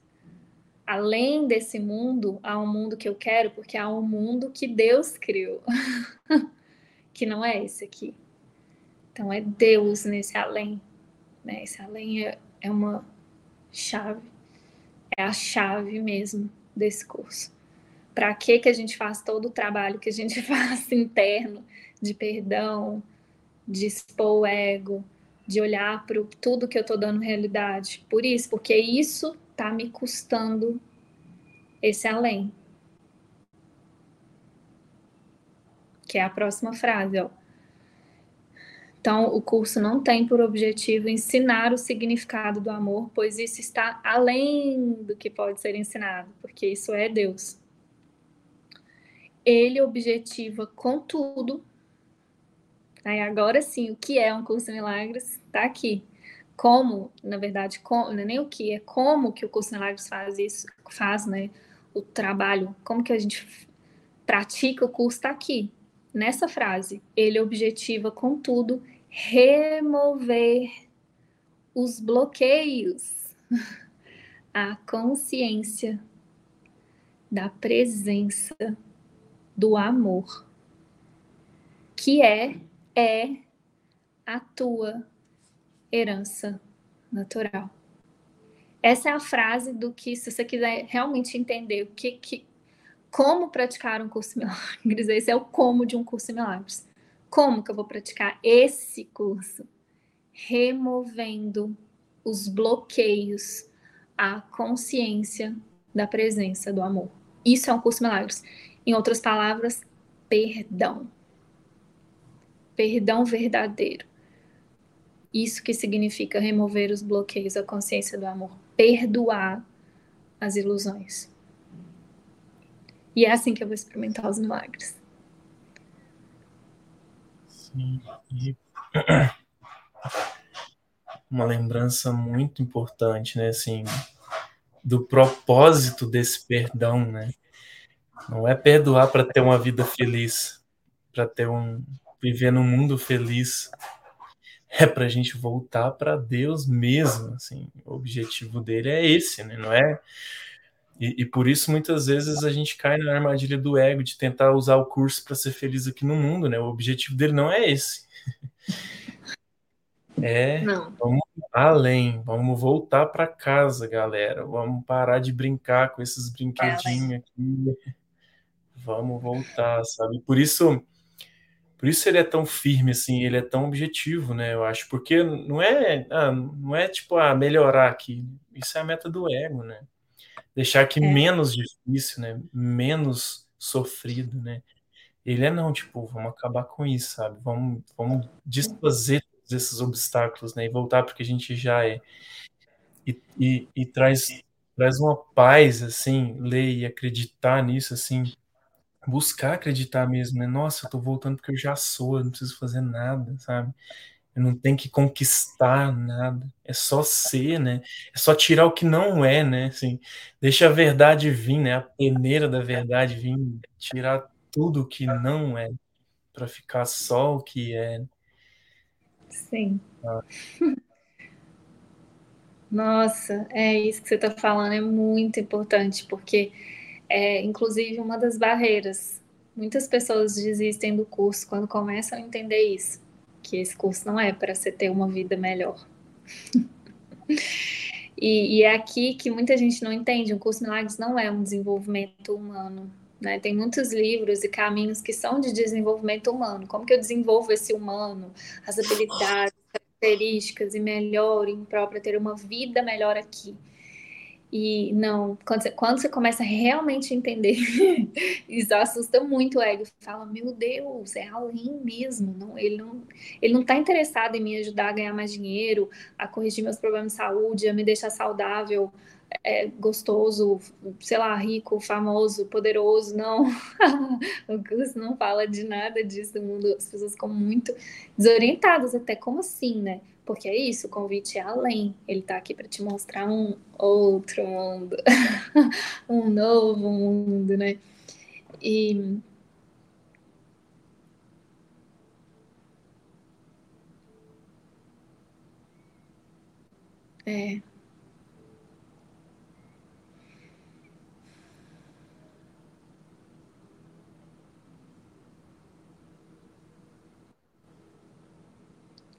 Além desse mundo, há um mundo que eu quero, porque há um mundo que Deus criou, que não é esse aqui. Então é Deus nesse além, né? Esse além é uma chave, é a chave mesmo desse curso. Para que a gente faz todo o trabalho que a gente faz interno, de perdão, de expor o ego, de olhar para tudo que eu estou dando realidade. Por isso, porque isso está me custando esse além. Que é a próxima frase, ó. Então, o curso não tem por objetivo ensinar o significado do amor, pois isso está além do que pode ser ensinado, porque isso é Deus. Ele objetiva, contudo, aí agora sim, o que é um curso em milagres está aqui. Como, na verdade, como, não é nem o que, é como que o curso em milagres faz isso, faz, né, o trabalho, como que a gente pratica o curso está aqui, nessa frase. Ele objetiva, contudo, remover os bloqueios à consciência da presença do amor, que é a tua herança natural. Essa é a frase do que, se você quiser realmente entender o que como praticar um curso em milagres, esse é o como de um curso em milagres. Como que eu vou praticar esse curso? Removendo os bloqueios à consciência da presença do amor. Isso é um curso em milagres. Em outras palavras, perdão. Perdão verdadeiro. Isso que significa remover os bloqueios à consciência do amor. Perdoar as ilusões. E é assim que eu vou experimentar os milagres. Sim. E uma lembrança muito importante, né? Assim, do propósito desse perdão, né? Não é perdoar para ter uma vida feliz, para ter viver num mundo feliz. É para a gente voltar para Deus mesmo, assim. O objetivo dele é esse, né? Não é? E por isso muitas vezes a gente cai na armadilha do ego de tentar usar o curso para ser feliz aqui no mundo, né? O objetivo dele não é esse. Não. Vamos além, vamos voltar para casa, galera. Vamos parar de brincar com esses brinquedinhos aqui. Vamos voltar, sabe? Por isso ele é tão firme, assim, ele é tão objetivo, né? Eu acho, porque não é tipo melhorar aqui. Isso é a meta do ego, né? Deixar aqui menos difícil, né? Menos sofrido, né? Ele é não, tipo, vamos acabar com isso, sabe? Vamos desfazer todos esses obstáculos, né? E voltar porque a gente já é. E traz uma paz, assim, ler e acreditar nisso, assim. Buscar acreditar mesmo, né? Nossa, eu tô voltando porque eu já sou, eu não preciso fazer nada, sabe? Eu não tenho que conquistar nada. É só ser, né? É só tirar o que não é, né? Assim, deixa a verdade vir, né? A peneira da verdade vir, tirar tudo o que não é, para ficar só o que é. Sim. Ah. Nossa, é isso que você tá falando, é muito importante, porque é, inclusive, uma das barreiras. Muitas pessoas desistem do curso quando começam a entender isso. Que esse curso não é para você ter uma vida melhor. E é aqui que muita gente não entende. Um curso em milagres não é um desenvolvimento humano, né? Tem muitos livros e caminhos que são de desenvolvimento humano. Como que eu desenvolvo esse humano? As habilidades, características e melhor em próprio, ter uma vida melhor aqui. E não, quando você começa a realmente entender, isso assusta muito o ego. Fala, meu Deus, é além mesmo. Não, ele não está interessado em me ajudar a ganhar mais dinheiro, a corrigir meus problemas de saúde, a me deixar saudável, gostoso, sei lá, rico, famoso, poderoso. Não, o curso não fala de nada disso. O mundo, as pessoas ficam muito desorientadas, até como assim, né? Porque é isso, o convite é além. Ele está aqui para te mostrar um outro mundo. Um novo mundo, né? E É.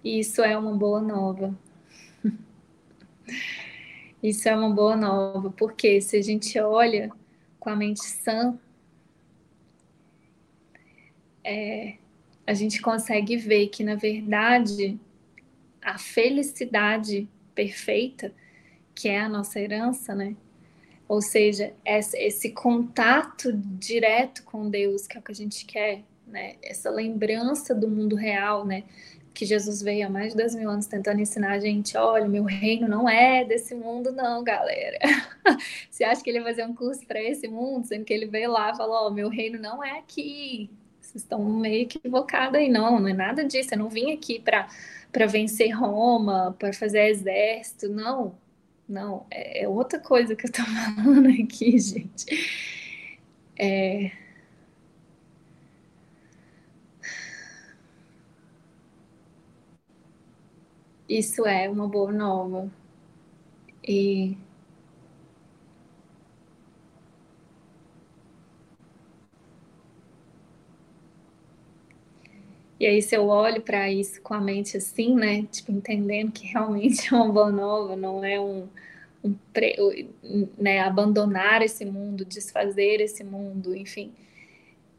Isso é uma boa nova. Isso é uma boa nova, porque se a gente olha com a mente sã, a gente consegue ver que, na verdade, a felicidade perfeita, que é a nossa herança, né? Ou seja, esse contato direto com Deus, que é o que a gente quer, né? Essa lembrança do mundo real, né? Que Jesus veio há mais de 2000 anos tentando ensinar a gente, olha, meu reino não é desse mundo não, galera. Você acha que ele vai fazer um curso para esse mundo? Sendo que ele veio lá e falou, meu reino não é aqui. Vocês estão meio equivocados aí, não é nada disso. Eu não vim aqui para vencer Roma, para fazer exército, não. É outra coisa que eu tô falando aqui, gente. Isso é uma boa nova. E aí se eu olho para isso com a mente assim, né? Tipo, entendendo que realmente é uma boa nova, não é né? Abandonar esse mundo, desfazer esse mundo, enfim.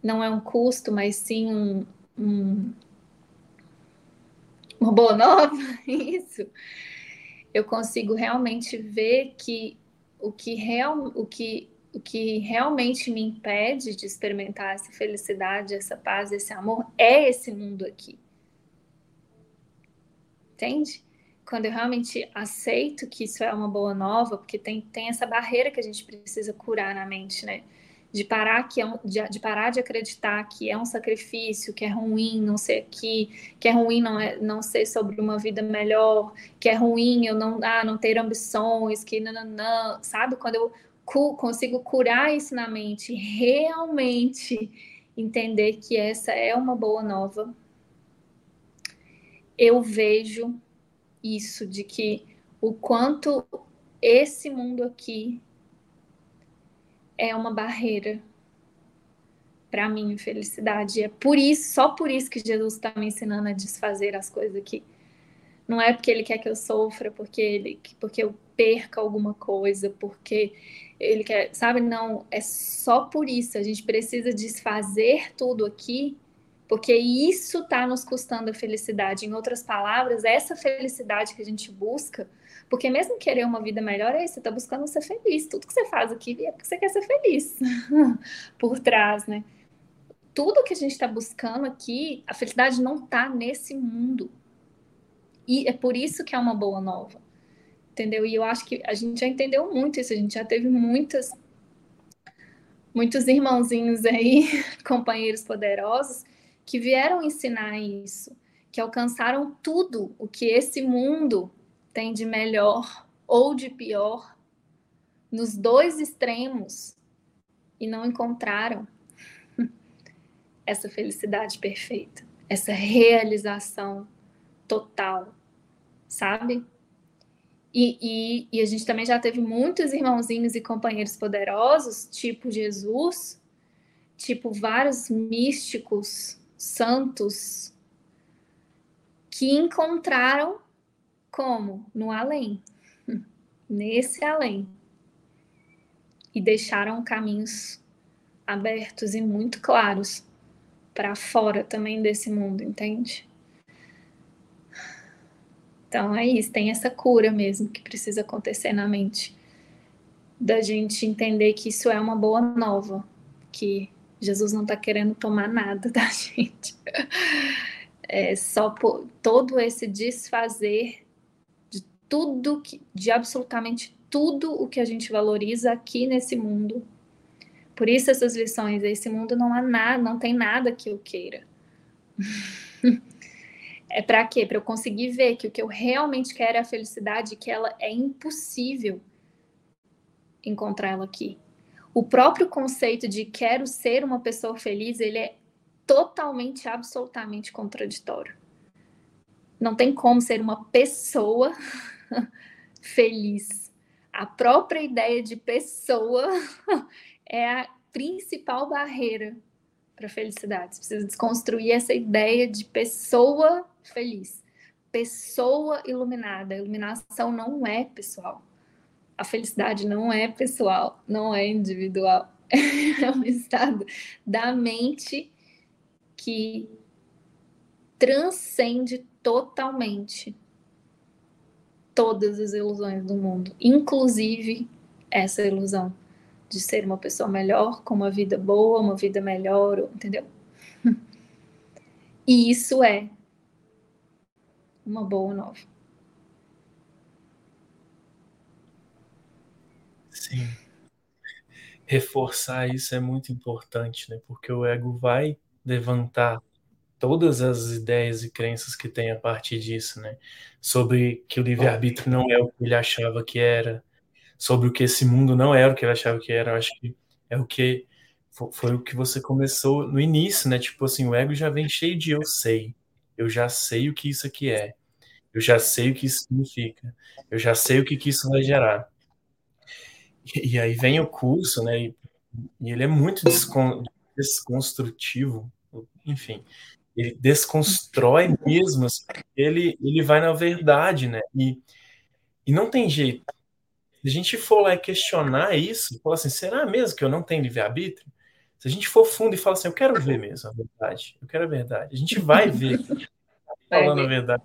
Não é um custo, mas sim uma boa nova, isso, eu consigo realmente ver que o que realmente me impede de experimentar essa felicidade, essa paz, esse amor, é esse mundo aqui. Entende? Quando eu realmente aceito que isso é uma boa nova, porque tem essa barreira que a gente precisa curar na mente, né? De parar de acreditar que é um sacrifício, que é ruim não ser aqui, que é ruim não ser sobre uma vida melhor, que é ruim eu não ter ambições, que não, sabe? Quando eu consigo curar isso na mente, realmente entender que essa é uma boa nova, eu vejo isso, de que o quanto esse mundo aqui é uma barreira para a minha felicidade. É por isso, só por isso que Jesus está me ensinando a desfazer as coisas aqui. Não é porque ele quer que eu sofra, porque eu perca alguma coisa, porque ele quer, sabe? Não, é só por isso. A gente precisa desfazer tudo aqui, porque isso está nos custando a felicidade. Em outras palavras, essa felicidade que a gente busca, porque mesmo querer uma vida melhor é isso, você está buscando ser feliz. Tudo que você faz aqui é porque você quer ser feliz por trás, né? Tudo que a gente está buscando aqui, a felicidade não está nesse mundo. E é por isso que é uma boa nova, entendeu? E eu acho que a gente já entendeu muito isso, a gente já teve muitos irmãozinhos aí, companheiros poderosos, que vieram ensinar isso, que alcançaram tudo o que esse mundo tem de melhor ou de pior, nos dois extremos, e não encontraram essa felicidade perfeita, essa realização total, sabe? E a gente também já teve muitos irmãozinhos e companheiros poderosos, tipo Jesus, tipo vários místicos, santos, que encontraram como? No além, nesse além. E deixaram caminhos abertos e muito claros para fora também desse mundo, entende? Então é isso, tem essa cura mesmo que precisa acontecer na mente, da gente entender que isso é uma boa nova, que Jesus não está querendo tomar nada da gente. É só por todo esse desfazer de absolutamente tudo o que a gente valoriza aqui nesse mundo. Por isso essas lições, esse mundo não há nada, não tem nada que eu queira. É para quê? Para eu conseguir ver que o que eu realmente quero é a felicidade, que ela é impossível encontrá-la aqui. O próprio conceito de quero ser uma pessoa feliz, ele é totalmente, absolutamente contraditório. Não tem como ser uma pessoa feliz. A própria ideia de pessoa é a principal barreira para a felicidade. Você precisa desconstruir essa ideia de pessoa feliz. Pessoa iluminada. A iluminação não é pessoal. A felicidade não é pessoal, não é individual. É um estado da mente que transcende totalmente todas as ilusões do mundo, inclusive essa ilusão de ser uma pessoa melhor, com uma vida boa, uma vida melhor, entendeu? E isso é uma boa nova. Sim. Reforçar isso é muito importante, né? Porque o ego vai levantar todas as ideias e crenças que tem a partir disso, né? Sobre que o livre-arbítrio não é o que ele achava que era, sobre o que esse mundo não é o que ele achava que era. Eu acho que é o que foi o que você começou no início, né? Tipo assim, o ego já vem cheio de eu sei. Eu já sei o que isso aqui é. Eu já sei o que isso significa. Eu já sei o que isso vai gerar. E aí vem o curso, né? E ele é muito desconstrutivo. Enfim, ele desconstrói mesmo, assim, ele vai na verdade, né? E não tem jeito. Se a gente for lá e questionar isso, falar assim, será mesmo que eu não tenho livre-arbítrio? Se a gente for fundo e falar assim, eu quero ver mesmo a verdade, eu quero a verdade. A gente vai ver, falando a verdade.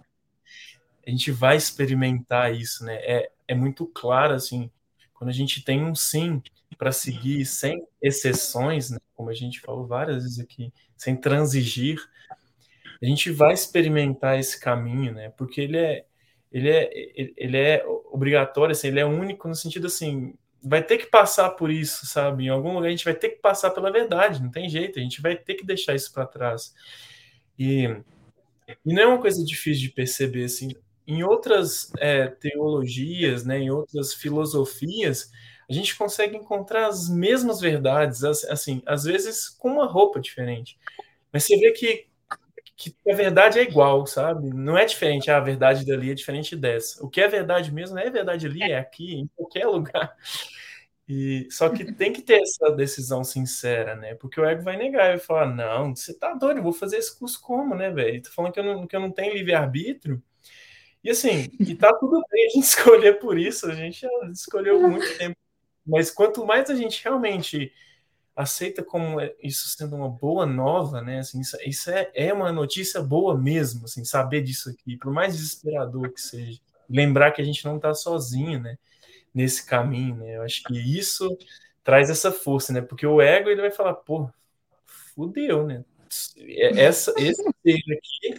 A gente vai experimentar isso, né? É muito claro, assim, quando a gente tem um sim para seguir sem exceções, né? Como a gente falou várias vezes aqui, sem transigir, a gente vai experimentar esse caminho, né? Porque ele é obrigatório, assim, ele é único no sentido assim, vai ter que passar por isso, sabe? Em algum lugar a gente vai ter que passar pela verdade, não tem jeito, a gente vai ter que deixar isso para trás. E não é uma coisa difícil de perceber, assim, em outras teologias, né, em outras filosofias, a gente consegue encontrar as mesmas verdades, assim, às vezes com uma roupa diferente. Mas você vê que a verdade é igual, sabe? Não é diferente, a verdade dali é diferente dessa. O que é verdade mesmo não é verdade ali, é aqui, em qualquer lugar. Só que tem que ter essa decisão sincera, né? Porque o ego vai negar, vai falar, não, você tá doido, eu vou fazer esse curso como, né, velho? Tô falando que eu não tenho livre-arbítrio. E assim, e tá tudo bem a gente escolher por isso, a gente já escolheu muito tempo. Mas quanto mais a gente realmente aceita como isso sendo uma boa nova, né? Assim, isso é uma notícia boa mesmo, assim, saber disso aqui, por mais desesperador que seja. Lembrar que a gente não está sozinho, né? Nesse caminho, né? Eu acho que isso traz essa força, né? Porque o ego, ele vai falar, pô, fudeu, né? Esse ser aqui...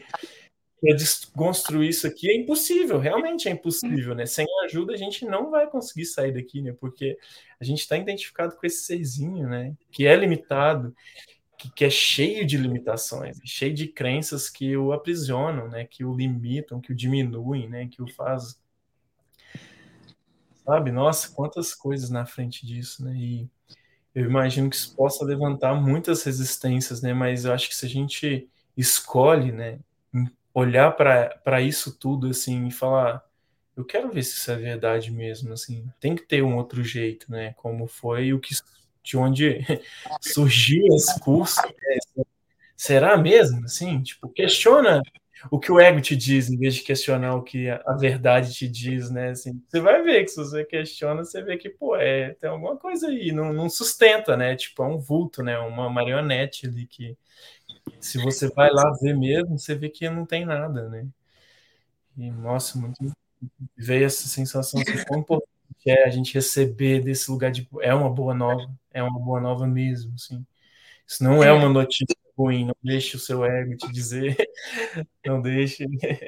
Para desconstruir isso aqui é impossível, realmente é impossível, né? Sem ajuda a gente não vai conseguir sair daqui, né? Porque a gente está identificado com esse serzinho, né? Que é limitado, que é cheio de limitações, cheio de crenças que o aprisionam, né? Que o limitam, que o diminuem, né? Que o fazem. Sabe? Nossa, quantas coisas na frente disso, né? E eu imagino que isso possa levantar muitas resistências, né? Mas eu acho que se a gente escolhe, né? Olhar para isso tudo assim e falar, eu quero ver se isso é verdade mesmo, assim, tem que ter um outro jeito, né, como foi o que, de onde surgiu esse curso, né? Será mesmo, assim, tipo, questiona o que o ego te diz, em vez de questionar o que a verdade te diz, né, assim, você vai ver que se você questiona, você vê que, pô, tem alguma coisa aí, não sustenta, né, tipo, é um vulto, né, uma marionete ali que se você vai lá ver mesmo, você vê que não tem nada, né? E, nossa, muito... veio essa sensação de quão importante é a gente receber desse lugar de... é uma boa nova mesmo, assim. Isso não é uma notícia ruim, não deixe o seu ego te dizer, não deixe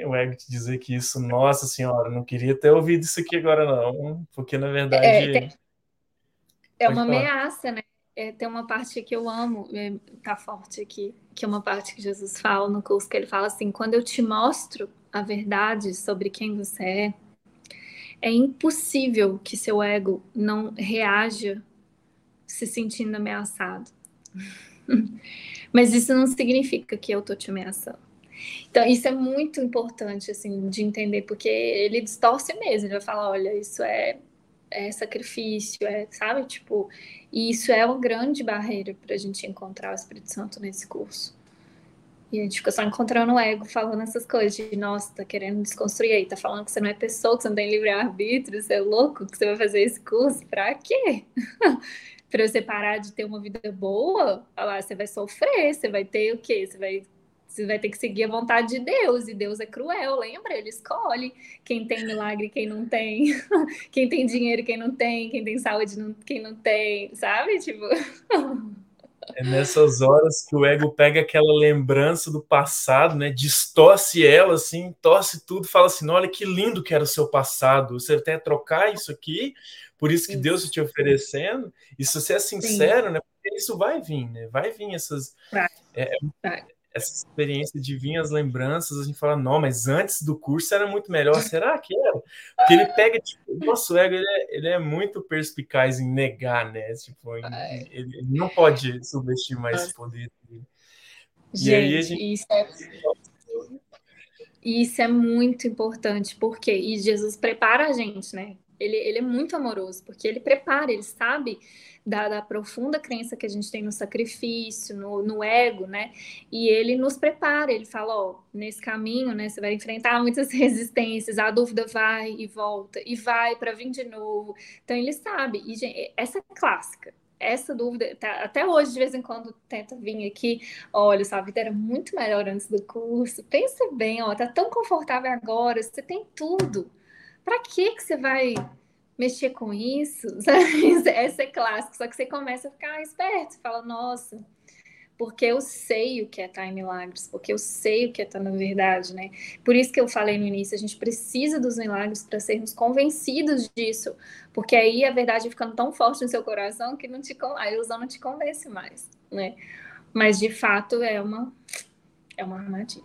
o ego te dizer que isso, nossa senhora, não queria ter ouvido isso aqui agora não, porque na verdade... É uma ameaça, né? Tem uma parte que eu amo, tá forte aqui, que é uma parte que Jesus fala no curso, que ele fala assim, quando eu te mostro a verdade sobre quem você é impossível que seu ego não reaja se sentindo ameaçado. Mas isso não significa que eu tô te ameaçando. Então, isso é muito importante, assim, de entender, porque ele distorce mesmo, ele vai falar, olha, isso é sacrifício, sabe, tipo, e isso é uma grande barreira pra gente encontrar o Espírito Santo nesse curso. E a gente fica só encontrando o ego, falando essas coisas de, nossa, tá querendo desconstruir aí, tá falando que você não é pessoa, que você não tem livre-arbítrio, você é louco, que você vai fazer esse curso, pra quê? Pra você parar de ter uma vida boa, olha lá, você vai sofrer, você vai ter o quê? Você vai ter que seguir a vontade de Deus, e Deus é cruel, lembra? Ele escolhe quem tem milagre, quem não tem, quem tem dinheiro, quem não tem, quem tem saúde, quem não tem, sabe? Tipo... É nessas horas que o ego pega aquela lembrança do passado, né? Distorce ela, assim, torce tudo, fala assim, olha que lindo que era o seu passado, você até trocar isso aqui, por isso que Deus te oferecendo, e se você é sincero, né? Porque isso vai vir, né? Vai vir essas... Essa experiência de vir as lembranças, a gente fala, não, mas antes do curso era muito melhor, será que era? Porque ele pega, tipo, o nosso ego, ele é muito perspicaz em negar, né? Tipo, ele não pode subestimar esse poder dele. Gente, isso é muito importante, porque e Jesus prepara a gente, né? Ele é muito amoroso, porque ele prepara, ele sabe da profunda crença que a gente tem no sacrifício, no ego, né? E ele nos prepara, ele fala, ó, nesse caminho, né, você vai enfrentar muitas resistências, a dúvida vai e volta, e vai para vir de novo. Então, ele sabe. E, gente, essa é clássica. Essa dúvida, tá, até hoje, de vez em quando, tenta vir aqui, olha, sua vida era muito melhor antes do curso, pensa bem, ó, tá tão confortável agora, você tem tudo. Pra que você vai mexer com isso? Essa é clássica. Só que você começa a ficar esperto. Fala, nossa, porque eu sei o que é estar em milagres. Porque eu sei o que é estar na verdade, né? Por isso que eu falei no início. A gente precisa dos milagres para sermos convencidos disso. Porque aí a verdade vai ficando tão forte no seu coração que a ilusão não te convence mais, né? Mas, de fato, é uma armadilha.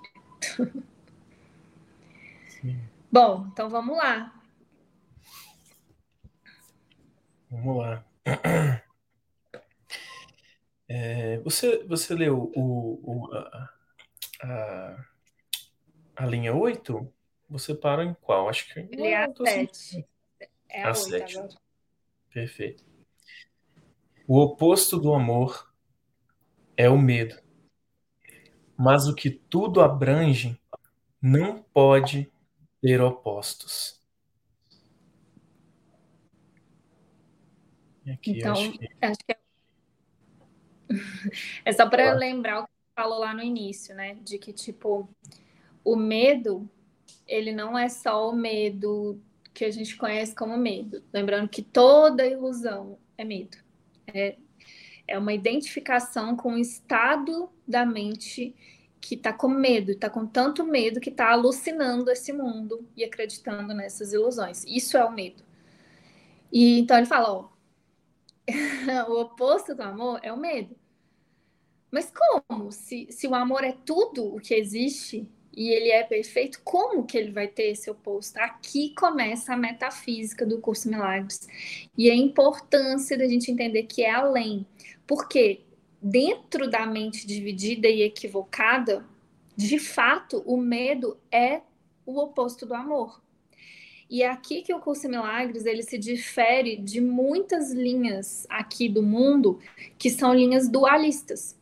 Sim. Bom, então vamos lá. Vamos lá. Você leu a linha 8? Você parou em qual? Acho que... Ele é a 7. É a 7. Agora. Perfeito. O oposto do amor é o medo. Mas o que tudo abrange não pode ter opostos. E aqui, então, acho que é só para lembrar o que falou lá no início, né? De que, tipo, o medo, ele não é só o medo que a gente conhece como medo. Lembrando que toda ilusão é medo. É uma identificação com o estado da mente que está com medo, está com tanto medo que está alucinando esse mundo e acreditando nessas ilusões. Isso é o medo. E então ele fala, ó, o oposto do amor é o medo. Mas como? Se o amor é tudo o que existe e ele é perfeito, como que ele vai ter esse oposto? Aqui começa a metafísica do curso Milagres. E a importância da gente entender que é além. Por quê? Dentro da mente dividida e equivocada, de fato, o medo é o oposto do amor. E é aqui que o curso em Milagres, ele se difere de muitas linhas aqui do mundo, que são linhas dualistas.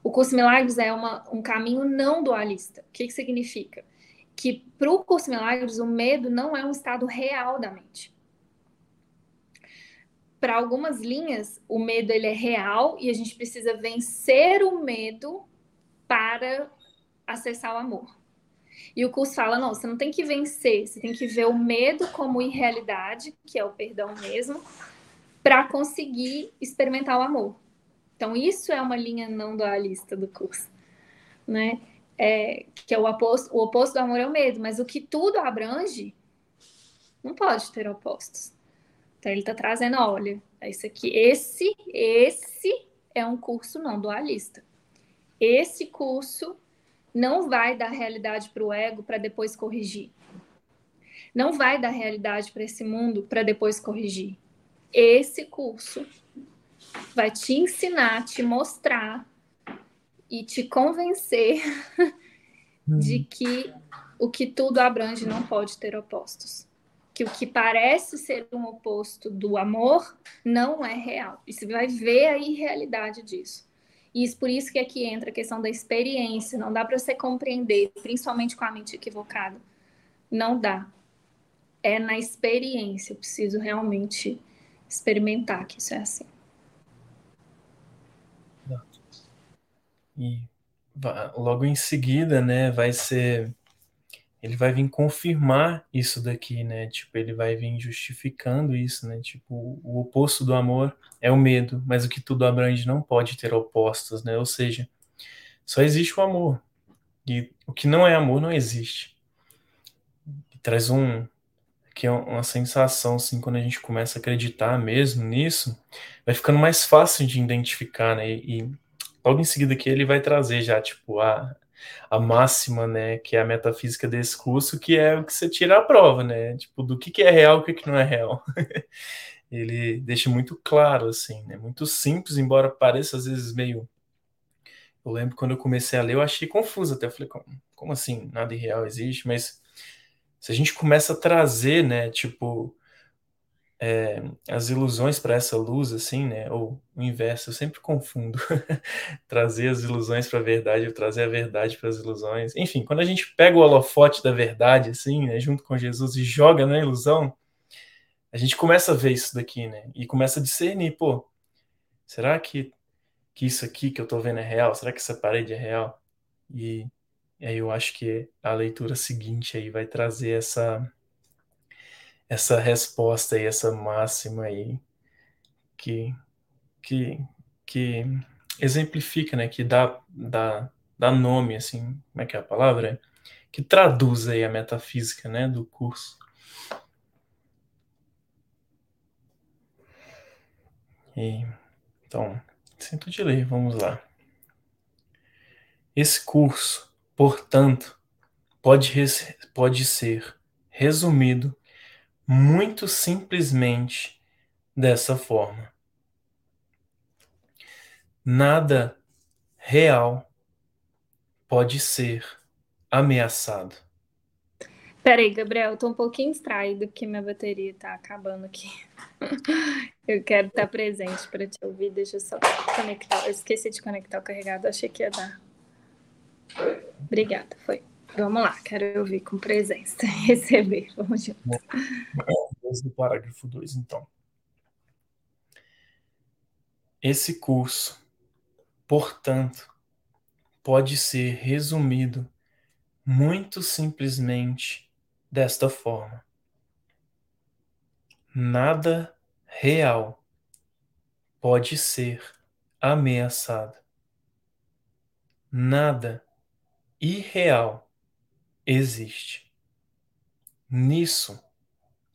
O curso em Milagres é um caminho não dualista. O que significa? Que para o curso em Milagres, o medo não é um estado real da mente. Para algumas linhas, o medo ele é real e a gente precisa vencer o medo para acessar o amor. E o curso fala, não, você não tem que vencer, você tem que ver o medo como irrealidade, que é o perdão mesmo, para conseguir experimentar o amor. Então, isso é uma linha não dualista do curso, né? Que é o oposto do amor é o medo, mas o que tudo abrange não pode ter opostos. Então, ele está trazendo, olha, é isso aqui. Esse é um curso não dualista. Esse curso não vai dar realidade para o ego para depois corrigir. Não vai dar realidade para esse mundo para depois corrigir. Esse curso vai te ensinar, te mostrar e te convencer de que o que tudo abrange não pode ter opostos. Que o que parece ser um oposto do amor não é real. E você vai ver a irrealidade disso. E isso, por isso que aqui entra a questão da experiência. Não dá para você compreender, principalmente com a mente equivocada. Não dá. É na experiência. Eu preciso realmente experimentar que isso é assim. E logo em seguida, né, vai ser... Ele vai vir confirmar isso daqui, né? Tipo, ele vai vir justificando isso, né? Tipo, o oposto do amor é o medo, mas o que tudo abrange não pode ter opostos, né? Ou seja, só existe o amor. E o que não é amor não existe. E traz que é uma sensação, assim, quando a gente começa a acreditar mesmo nisso, vai ficando mais fácil de identificar, né? E logo em seguida aqui ele vai trazer já, tipo, a máxima, né, que é a metafísica desse curso, que é o que você tira a prova, né, tipo, do que é real e o que não é real. Ele deixa muito claro, assim, né, muito simples, embora pareça às vezes meio... Eu lembro quando eu comecei a ler, eu achei confuso até, eu falei, como assim, nada irreal existe? Mas se a gente começa a trazer, né, tipo, as ilusões para essa luz, assim, né, ou o inverso, eu sempre confundo trazer as ilusões para a verdade, ou trazer a verdade para as ilusões, enfim, quando a gente pega o holofote da verdade, assim, né, junto com Jesus e joga na ilusão, a gente começa a ver isso daqui, né, e começa a discernir, pô, será que isso aqui que eu tô vendo é real? Será que essa parede é real? E aí eu acho que a leitura seguinte aí vai trazer essa resposta aí, essa máxima aí, que exemplifica, né, que dá nome, assim, como é que é a palavra? Que traduz aí a metafísica, né, do curso. E, então, sinto de ler, vamos lá. Esse curso, portanto, pode ser resumido muito simplesmente dessa forma. Nada real pode ser ameaçado. Peraí, Gabriel, eu tô um pouquinho distraído porque minha bateria tá acabando aqui. Eu quero estar presente para te ouvir. Deixa eu só conectar. Eu esqueci de conectar o carregador, achei que ia dar. Obrigada, foi. Vamos lá, quero ouvir com presença, receber, vamos junto. Desde o parágrafo 2, então. Esse curso, portanto, pode ser resumido muito simplesmente desta forma. Nada real pode ser ameaçado. Nada irreal existe. Nisso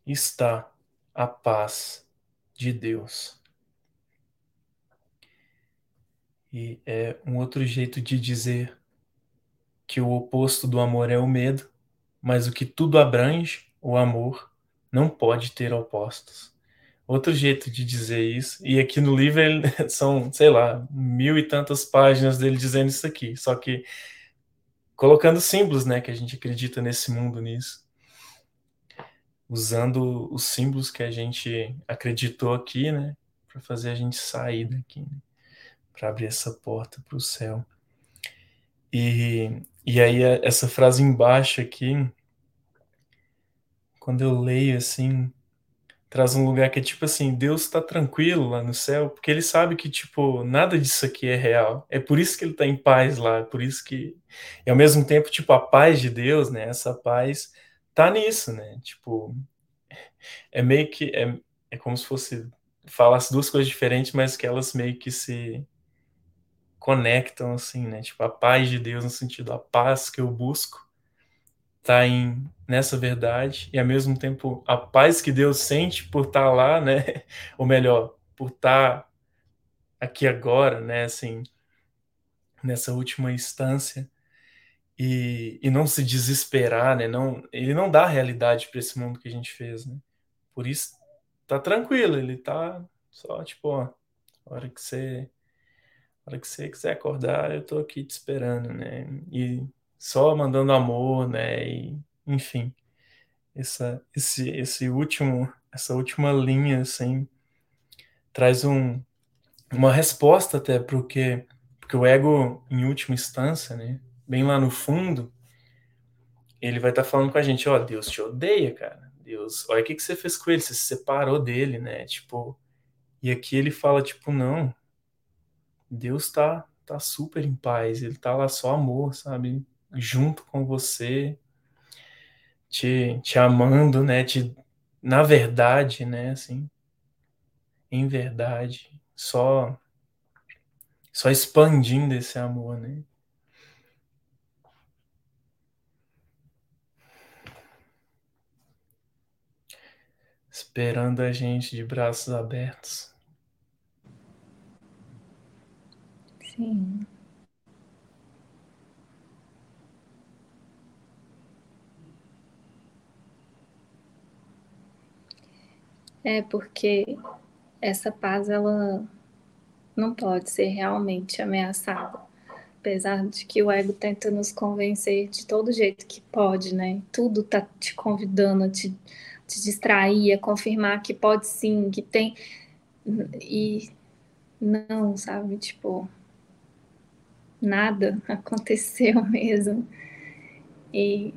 está a paz de Deus. E é um outro jeito de dizer que o oposto do amor é o medo, mas o que tudo abrange, o amor, não pode ter opostos. Outro jeito de dizer isso, e aqui no livro são, sei lá, 1000 e tantas páginas dele dizendo isso aqui, só que colocando símbolos, né, que a gente acredita nesse mundo, nisso. Usando os símbolos que a gente acreditou aqui, né, para fazer a gente sair daqui, né, para abrir essa porta para o céu. E aí essa frase embaixo aqui, quando eu leio assim, traz um lugar que é tipo assim, Deus está tranquilo lá no céu, porque ele sabe que, tipo, nada disso aqui é real. É por isso que ele está em paz lá, é por isso que... E ao mesmo tempo, tipo, a paz de Deus, né, essa paz tá nisso, né, tipo... É meio que... É como se fosse... Falasse duas coisas diferentes, mas que elas meio que se conectam, assim, né, tipo, a paz de Deus no sentido, a paz que eu busco tá nessa verdade, e ao mesmo tempo a paz que Deus sente por estar lá, né, ou melhor, por estar aqui agora, né, assim, nessa última instância, e não se desesperar, né, não, ele não dá realidade para esse mundo que a gente fez, né, por isso tá tranquilo, ele tá só, tipo, ó, a hora que você A hora que você quiser acordar, eu tô aqui te esperando, né? E só mandando amor, né? E, enfim, essa última linha, assim, traz uma resposta até, porque o ego, em última instância, né? Bem lá no fundo, ele vai estar falando com a gente, ó, Deus te odeia, cara. Deus, olha o que você fez com ele, você se separou dele, né? Tipo, e aqui ele fala, tipo, não... Deus tá super em paz, ele tá lá só amor, sabe? Junto com você, te amando, né? Na verdade, né? Assim, em verdade, só expandindo esse amor, né? Esperando a gente de braços abertos. Sim. É porque essa paz, ela não pode ser realmente ameaçada. Apesar de que o ego tenta nos convencer de todo jeito que pode, né? Tudo tá te convidando a te distrair, a confirmar que pode sim, que tem... E não, sabe? Tipo... Nada aconteceu mesmo e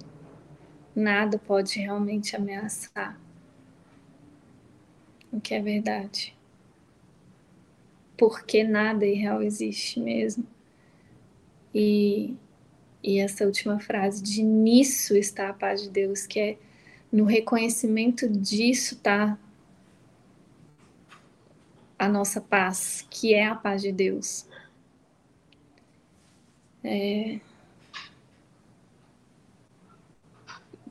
nada pode realmente ameaçar o que é verdade, porque nada irreal existe mesmo. E essa última frase de nisso está a paz de Deus, que é no reconhecimento disso tá a nossa paz, que é a paz de Deus.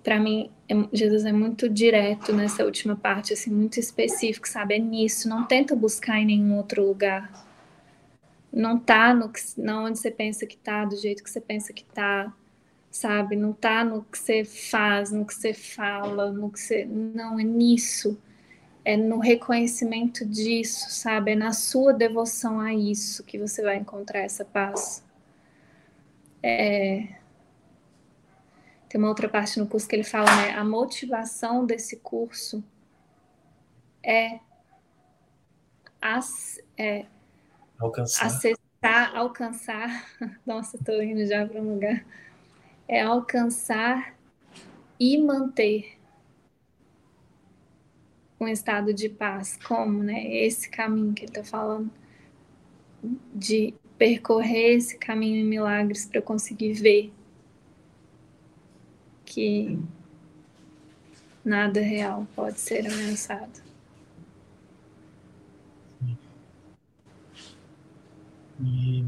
Para mim, Jesus é muito direto nessa última parte, assim, muito específico, sabe? É nisso, não tenta buscar em nenhum outro lugar. Não tá não onde você pensa que tá, do jeito que você pensa que tá, sabe? Não tá no que você faz, no que você fala, no que você... Não, é nisso. É no reconhecimento disso, sabe? É na sua devoção a isso que você vai encontrar essa paz. Tem uma outra parte no curso que ele fala, né? A motivação desse curso é, alcançar. Nossa, tô indo já para um lugar. É alcançar e manter um estado de paz. Como, né? Esse caminho que ele tá falando de... percorrer esse caminho em milagres para eu conseguir ver que nada real pode ser ameaçado. Sim. E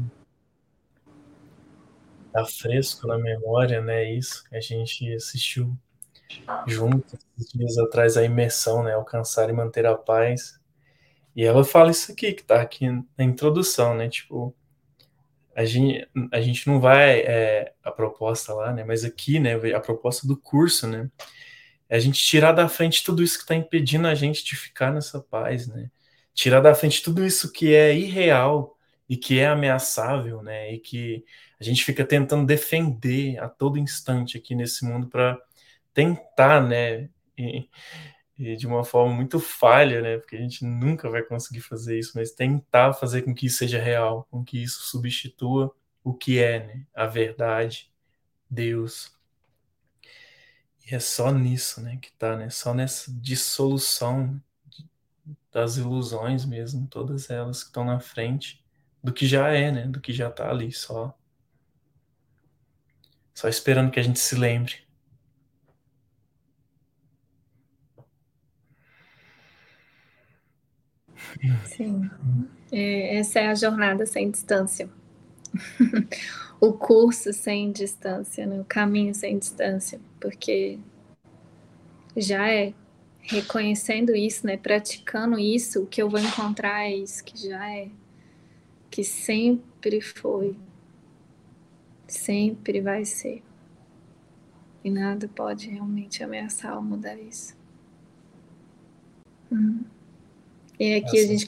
tá fresco na memória, né? Isso que a gente assistiu junto esses dias atrás, a imersão, né? Alcançar e manter a paz. E ela fala isso aqui, que tá aqui na introdução, né? Tipo, a gente não vai, a proposta lá, né? Mas aqui, né? A proposta do curso, né? É a gente tirar da frente tudo isso que está impedindo a gente de ficar nessa paz, né? Tirar da frente tudo isso que é irreal e que é ameaçável, né? E que a gente fica tentando defender a todo instante aqui nesse mundo para tentar, né? E de uma forma muito falha, né? Porque a gente nunca vai conseguir fazer isso, mas tentar fazer com que isso seja real, com que isso substitua o que é, né? A verdade, Deus. E é só nisso, né? Que tá, né? Só nessa dissolução das ilusões mesmo, todas elas que estão na frente do que já é, né? Do que já tá ali, só esperando que a gente se lembre. Sim, essa é a jornada sem distância, o curso sem distância, né? O caminho sem distância, porque já é reconhecendo isso, né? Praticando isso, o que eu vou encontrar é isso que já é, que sempre foi, sempre vai ser, e nada pode realmente ameaçar ou mudar isso. E aqui a gente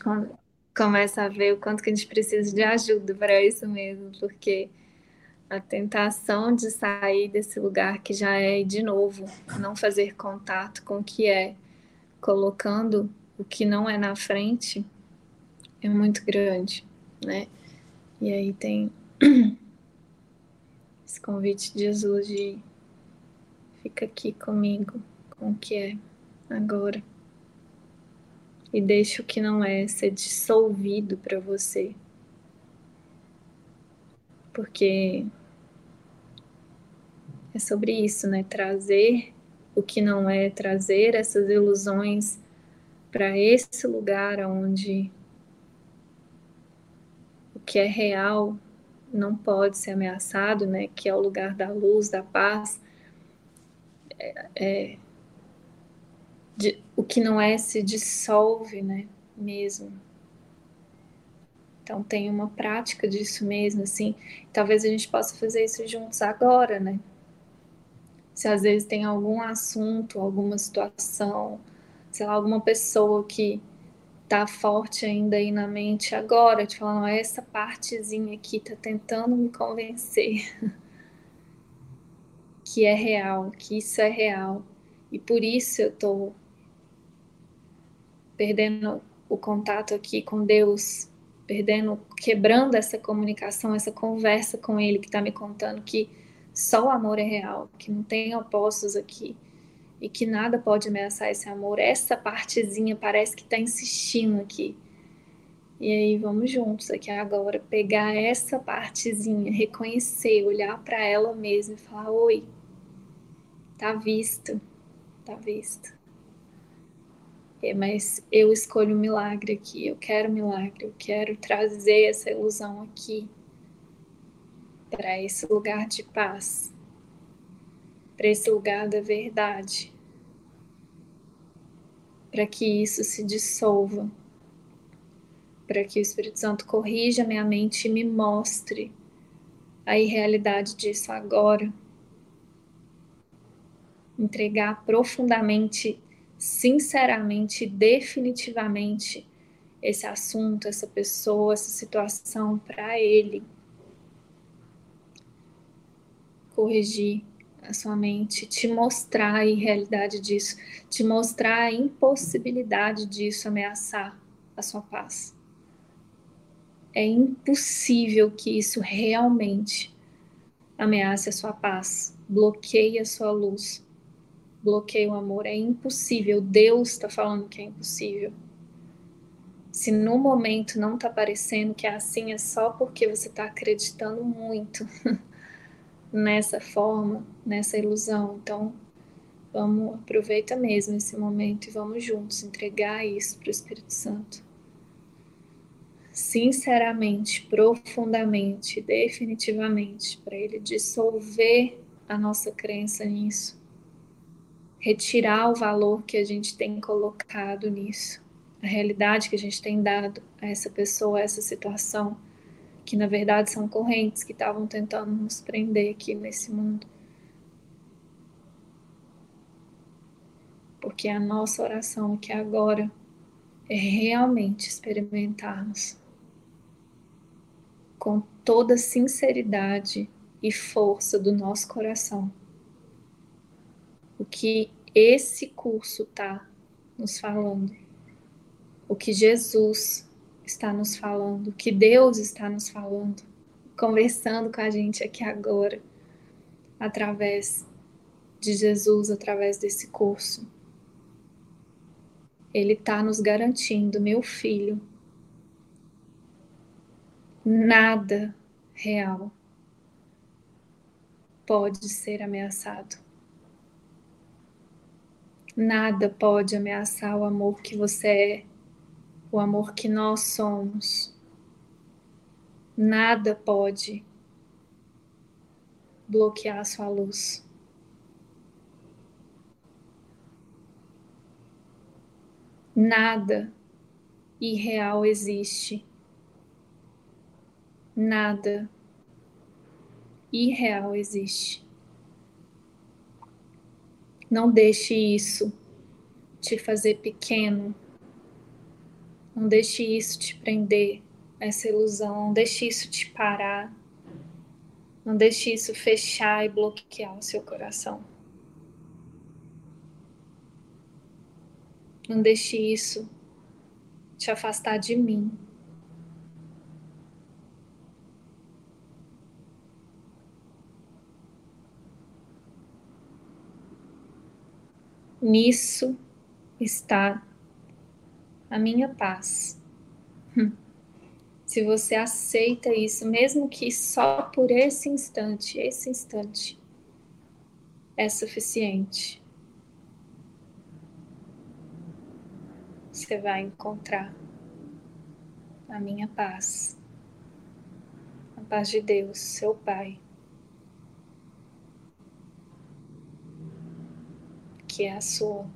começa a ver o quanto que a gente precisa de ajuda para isso mesmo, porque a tentação de sair desse lugar que já é, e de novo, não fazer contato com o que é, colocando o que não é na frente, é muito grande, né? E aí tem esse convite de Jesus de fica aqui comigo, com o que é agora. E deixa o que não é ser dissolvido para você. Porque é sobre isso, né? Trazer o que não é, trazer essas ilusões para esse lugar onde o que é real não pode ser ameaçado, né? Que é o lugar da luz, da paz. O que não é se dissolve, né, mesmo. Então tem uma prática disso mesmo, assim, talvez a gente possa fazer isso juntos agora, né? Se às vezes tem algum assunto, alguma situação, sei lá, alguma pessoa que tá forte ainda aí na mente agora, te falando, essa partezinha aqui tá tentando me convencer que é real, que isso é real. E por isso eu tô perdendo o contato aqui com Deus, quebrando essa comunicação, essa conversa com Ele, que está me contando que só o amor é real, que não tem opostos aqui, e que nada pode ameaçar esse amor. Essa partezinha parece que está insistindo aqui. E aí vamos juntos aqui agora, pegar essa partezinha, reconhecer, olhar para ela mesma e falar, oi, tá visto. Tá visto. É, mas eu escolho o milagre aqui, eu quero milagre, eu quero trazer essa ilusão aqui para esse lugar de paz, para esse lugar da verdade, para que isso se dissolva, para que o Espírito Santo corrija minha mente e me mostre a irrealidade disso agora. Entregar profundamente, sinceramente, definitivamente esse assunto, essa pessoa, essa situação para Ele. Corrigir a sua mente, te mostrar a irrealidade disso, te mostrar a impossibilidade disso ameaçar a sua paz. É impossível que isso realmente ameace a sua paz, bloqueie a sua luz. Bloqueio o amor, é impossível. Deus está falando que é impossível. Se no momento não está parecendo que é assim, é só porque você está acreditando muito nessa forma, nessa ilusão. Então, vamos, aproveita mesmo esse momento e vamos juntos entregar isso para o Espírito Santo. Sinceramente, profundamente, definitivamente, para Ele dissolver a nossa crença nisso. Retirar o valor que a gente tem colocado nisso, a realidade que a gente tem dado a essa pessoa, a essa situação, que na verdade são correntes que estavam tentando nos prender aqui nesse mundo. Porque a nossa oração aqui agora é realmente experimentarmos com toda sinceridade e força do nosso coração o que esse curso está nos falando, o que Jesus está nos falando, o que Deus está nos falando, conversando com a gente aqui agora, através de Jesus, através desse curso. Ele está nos garantindo, meu filho, nada real pode ser ameaçado. Nada pode ameaçar o amor que você é, o amor que nós somos. Nada pode bloquear a sua luz. Nada irreal existe. Nada irreal existe. Não deixe isso te fazer pequeno. Não deixe isso te prender, essa ilusão. Não deixe isso te parar. Não deixe isso fechar e bloquear o seu coração. Não deixe isso te afastar de mim. Nisso está a minha paz. Se você aceita isso, mesmo que só por esse instante é suficiente. Você vai encontrar a minha paz. A paz de Deus, seu Pai. Que é a sua.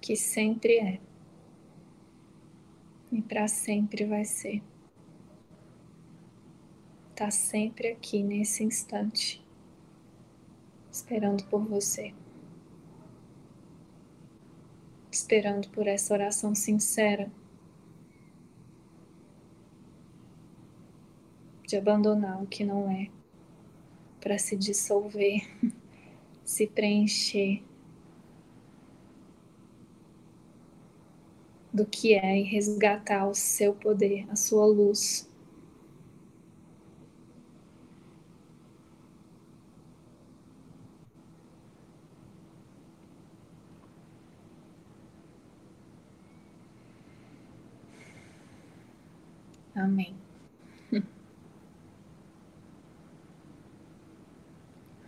Que sempre é. E para sempre vai ser. Tá sempre aqui nesse instante. Esperando por você. Esperando por essa oração sincera. De abandonar o que não é, para se dissolver, se preencher do que é e resgatar o seu poder, a sua luz. Amém.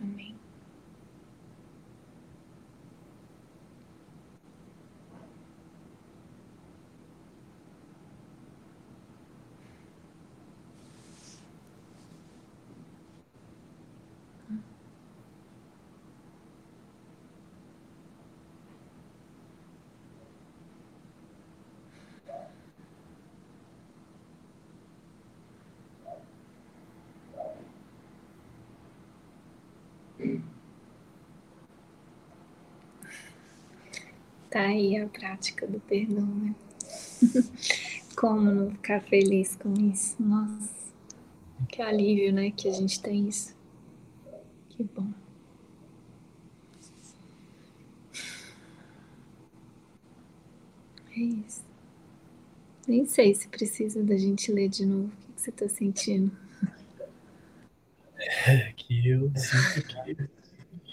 Amém. Tá aí a prática do perdão, né? Como não ficar feliz com isso? Nossa, que alívio, né? Que a gente tem isso. Que bom. É isso. Nem sei se precisa da gente ler de novo. O que você tá sentindo? É que eu sinto que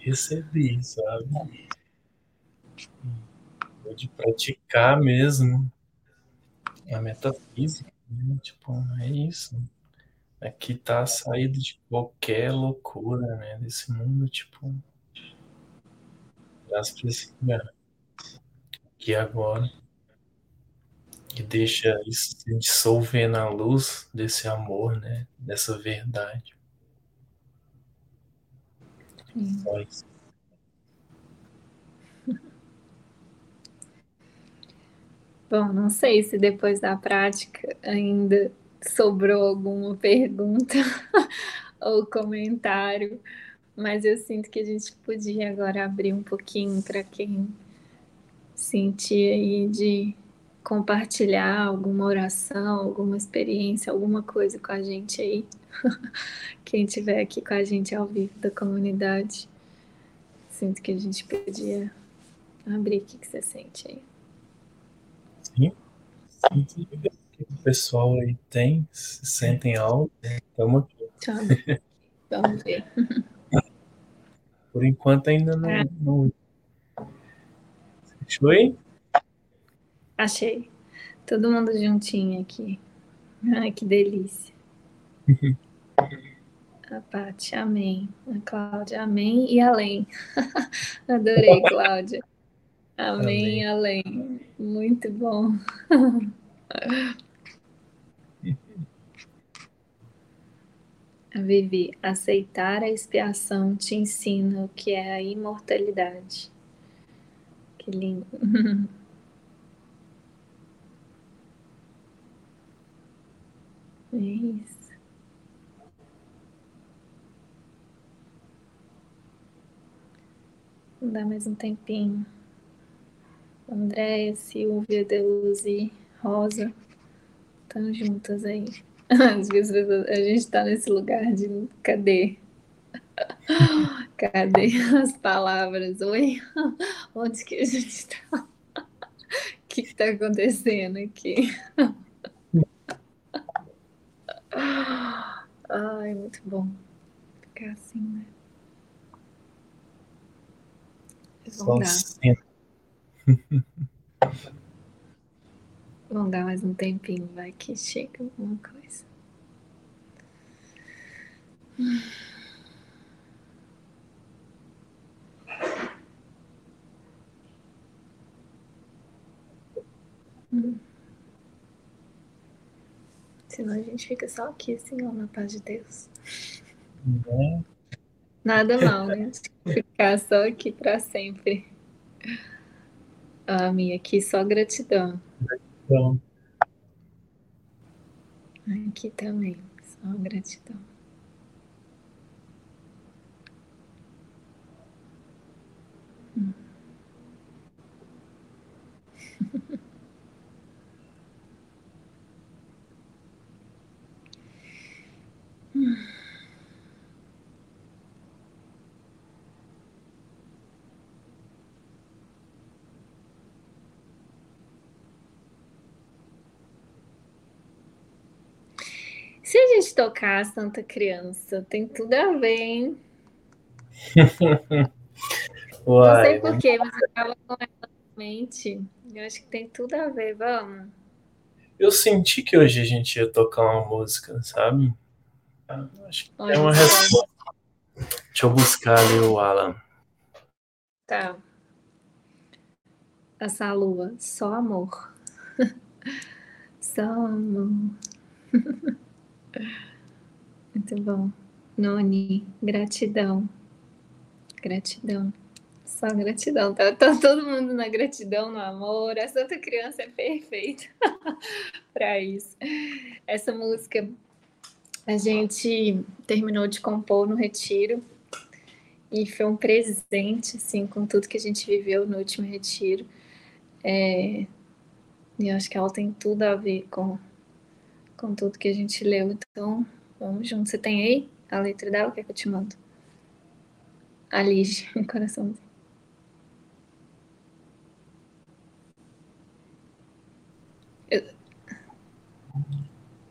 recebi, sabe? De praticar mesmo a metafísica, né? Tipo, é isso. Aqui tá a saída de qualquer loucura, né? Desse mundo, tipo, traz pra esse lugar aqui agora e deixa isso se dissolver na luz desse amor, né? Dessa verdade. Só isso. Bom, não sei se depois da prática ainda sobrou alguma pergunta ou comentário, mas eu sinto que a gente podia agora abrir um pouquinho para quem sentir aí de compartilhar alguma oração, alguma experiência, alguma coisa com a gente aí, quem estiver aqui com a gente ao vivo da comunidade. Sinto que a gente podia abrir, o que você sente aí? Sim. O pessoal aí tem, se sentem algo, estamos aqui. Tchau. Vamos ver. Por enquanto ainda não... Achou aí? Achei. Todo mundo juntinho aqui. Ai, que delícia. A Pati, amém. A Cláudia, amém e além. Adorei, Cláudia. Amém, Alan. Muito bom. A Vivi, aceitar a expiação te ensina o que é a imortalidade. Que lindo. É isso. Vamos dar mais um tempinho. André, Silvia, Deluzi, Rosa, estão juntas aí. Às vezes a gente está nesse lugar de cadê? Cadê as palavras? Oi? Onde que a gente está? O que está acontecendo aqui? Ai, muito bom ficar assim, né? Vamos dar mais um tempinho, vai que chega alguma coisa. Senão a gente fica só aqui, assim, ó, na paz de Deus. É. Nada mal, né? Ficar só aqui para sempre. Ah, minha, aqui só gratidão. Gratidão. Aqui também, só gratidão. Se a gente tocar a Santa Criança, tem tudo a ver, hein? Uai, não sei porquê, mas eu estava com ela na mente. Eu acho que tem tudo a ver, vamos. Eu senti que hoje a gente ia tocar uma música, sabe? Acho que é uma resposta. Deixa eu buscar ali o Alan. Tá. Essa lua, só amor. Só amor. Muito bom. Noni, gratidão. Gratidão. Só gratidão. Tá todo mundo na gratidão, no amor. A Santa Criança é perfeita para isso. Essa música a gente terminou de compor no retiro e foi um presente, assim, com tudo que a gente viveu no último retiro. E eu acho que ela tem tudo a ver com tudo que a gente leu. Então, vamos junto. Você tem aí a letra dela? O que é que eu te mando? A Ligi, um coraçãozinho.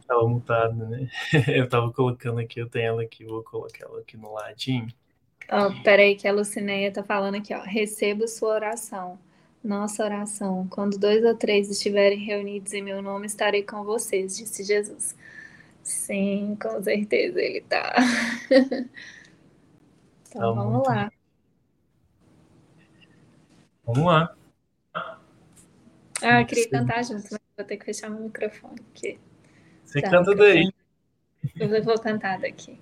Ela mutada, né? Eu tava colocando aqui, eu tenho ela aqui, vou colocar ela aqui no ladinho. Ó, peraí que a Lucineia tá falando aqui, ó. Recebo sua oração. Nossa oração, quando 2 ou 3 estiverem reunidos em meu nome, estarei com vocês, disse Jesus. Sim, com certeza ele tá. Então vamos lá. Vamos lá. Ah, eu queria cantar junto, mas vou ter que fechar meu microfone aqui. Você canta daí. Eu vou cantar daqui.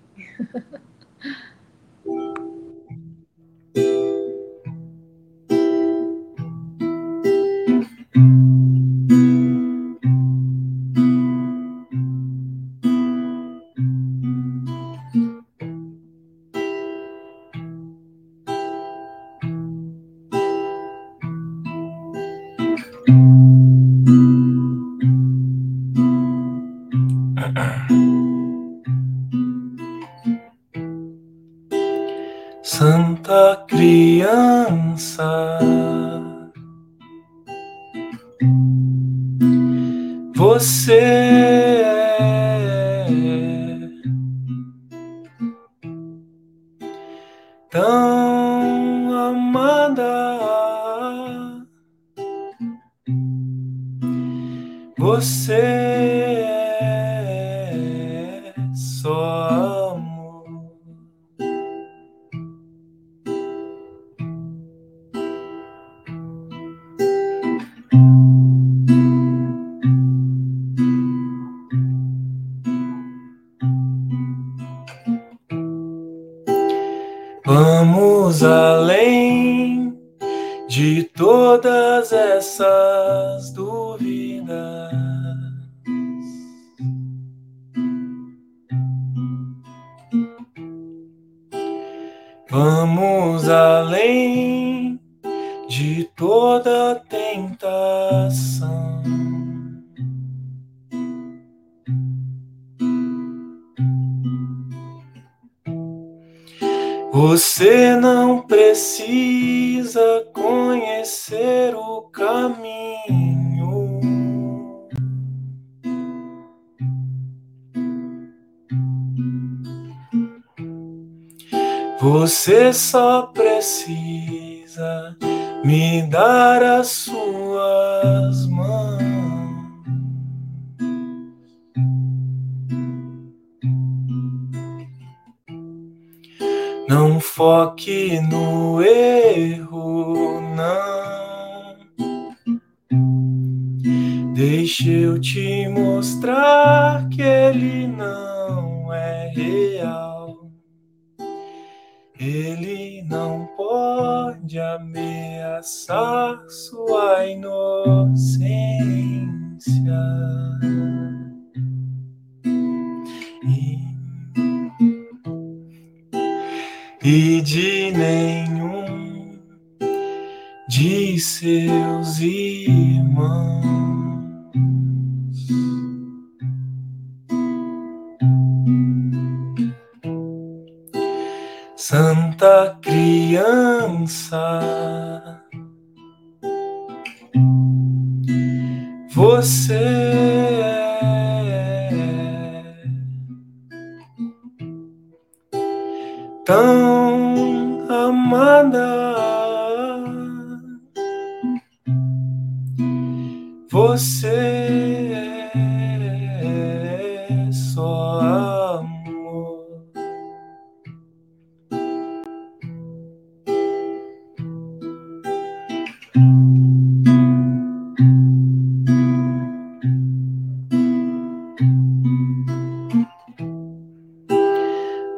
Santa Criança, você é tão amada, você é só. Vamos além de todas essas dúvidas. Vamos além de toda tentação. Você não precisa conhecer o caminho. Você só precisa me dar as suas mãos. Não foque no erro, não. Deixa eu te mostrar que ele não é real. Ele não pode ameaçar sua inocência. E de nenhum de seus irmãos. Santa criança, você é. Tão amada, você é só amor.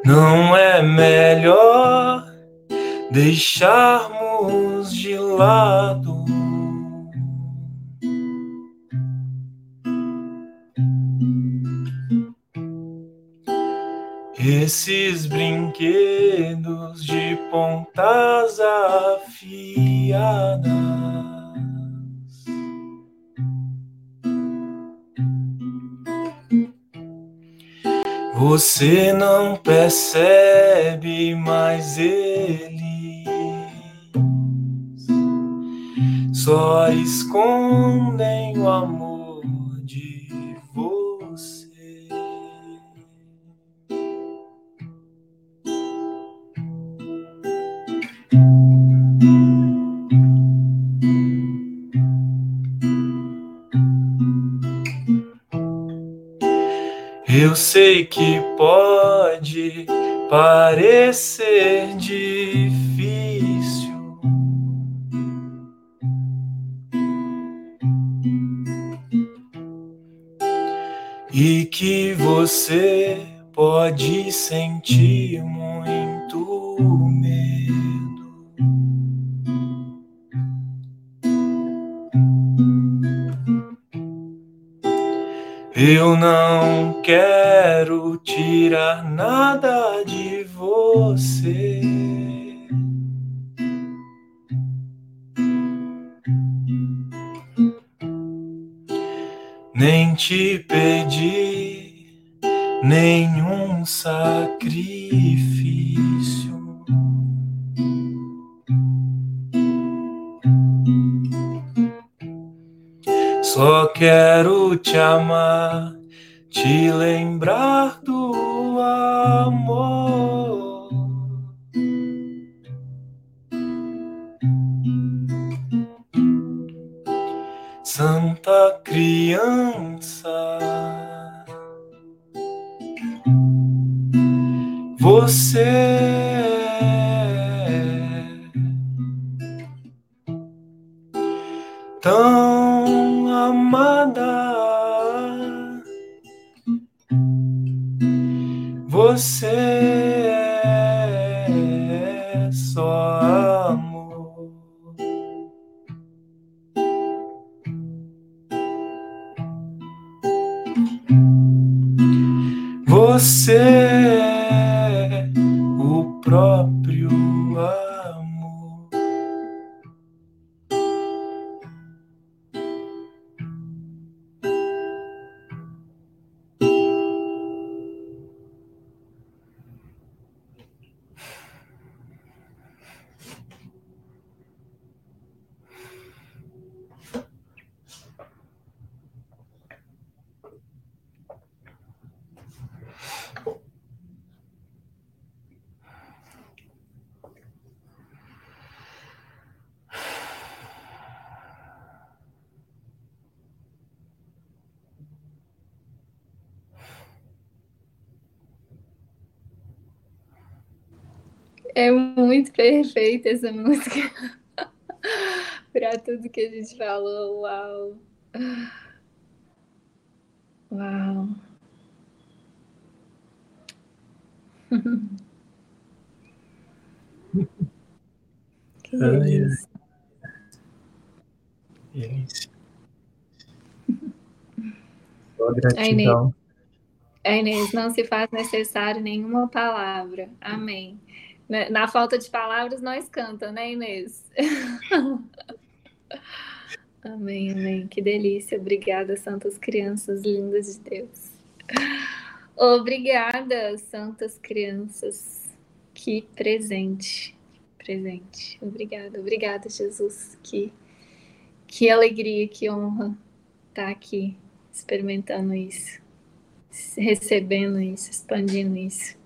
Não é melhor deixarmos de lado esses brinquedos de pontas afiadas. Você não percebe, mas eles só escondem o amor de você. Eu sei que pode parecer difícil, e que você pode sentir muito medo, eu não quero tirar nada de você. Nem te pedi nenhum sacrifício. Só quero te amar, te lembrar do amor. Santa criança, você é tão amada, você é só amor. Você é o próprio amor. É muito perfeita essa música. Para tudo que a gente falou, uau. Uau. Que delícia. Só gratidão. A Inês, não se faz necessário nenhuma palavra. Amém. Na falta de palavras, nós cantamos, né, Inês? Amém, amém. Que delícia. Obrigada, santas crianças lindas de Deus. Obrigada, santas crianças. Que presente. Presente. Obrigada, obrigada, Jesus. Que alegria, que honra estar aqui experimentando isso, recebendo isso, expandindo isso.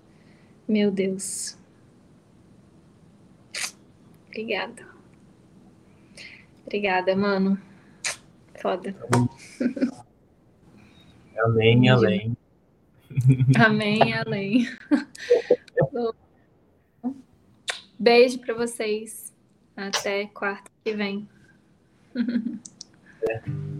Meu Deus. Obrigada. Obrigada, mano. Foda. Amém, além. Amém, além. Beijo pra vocês. Até quarta que vem. É.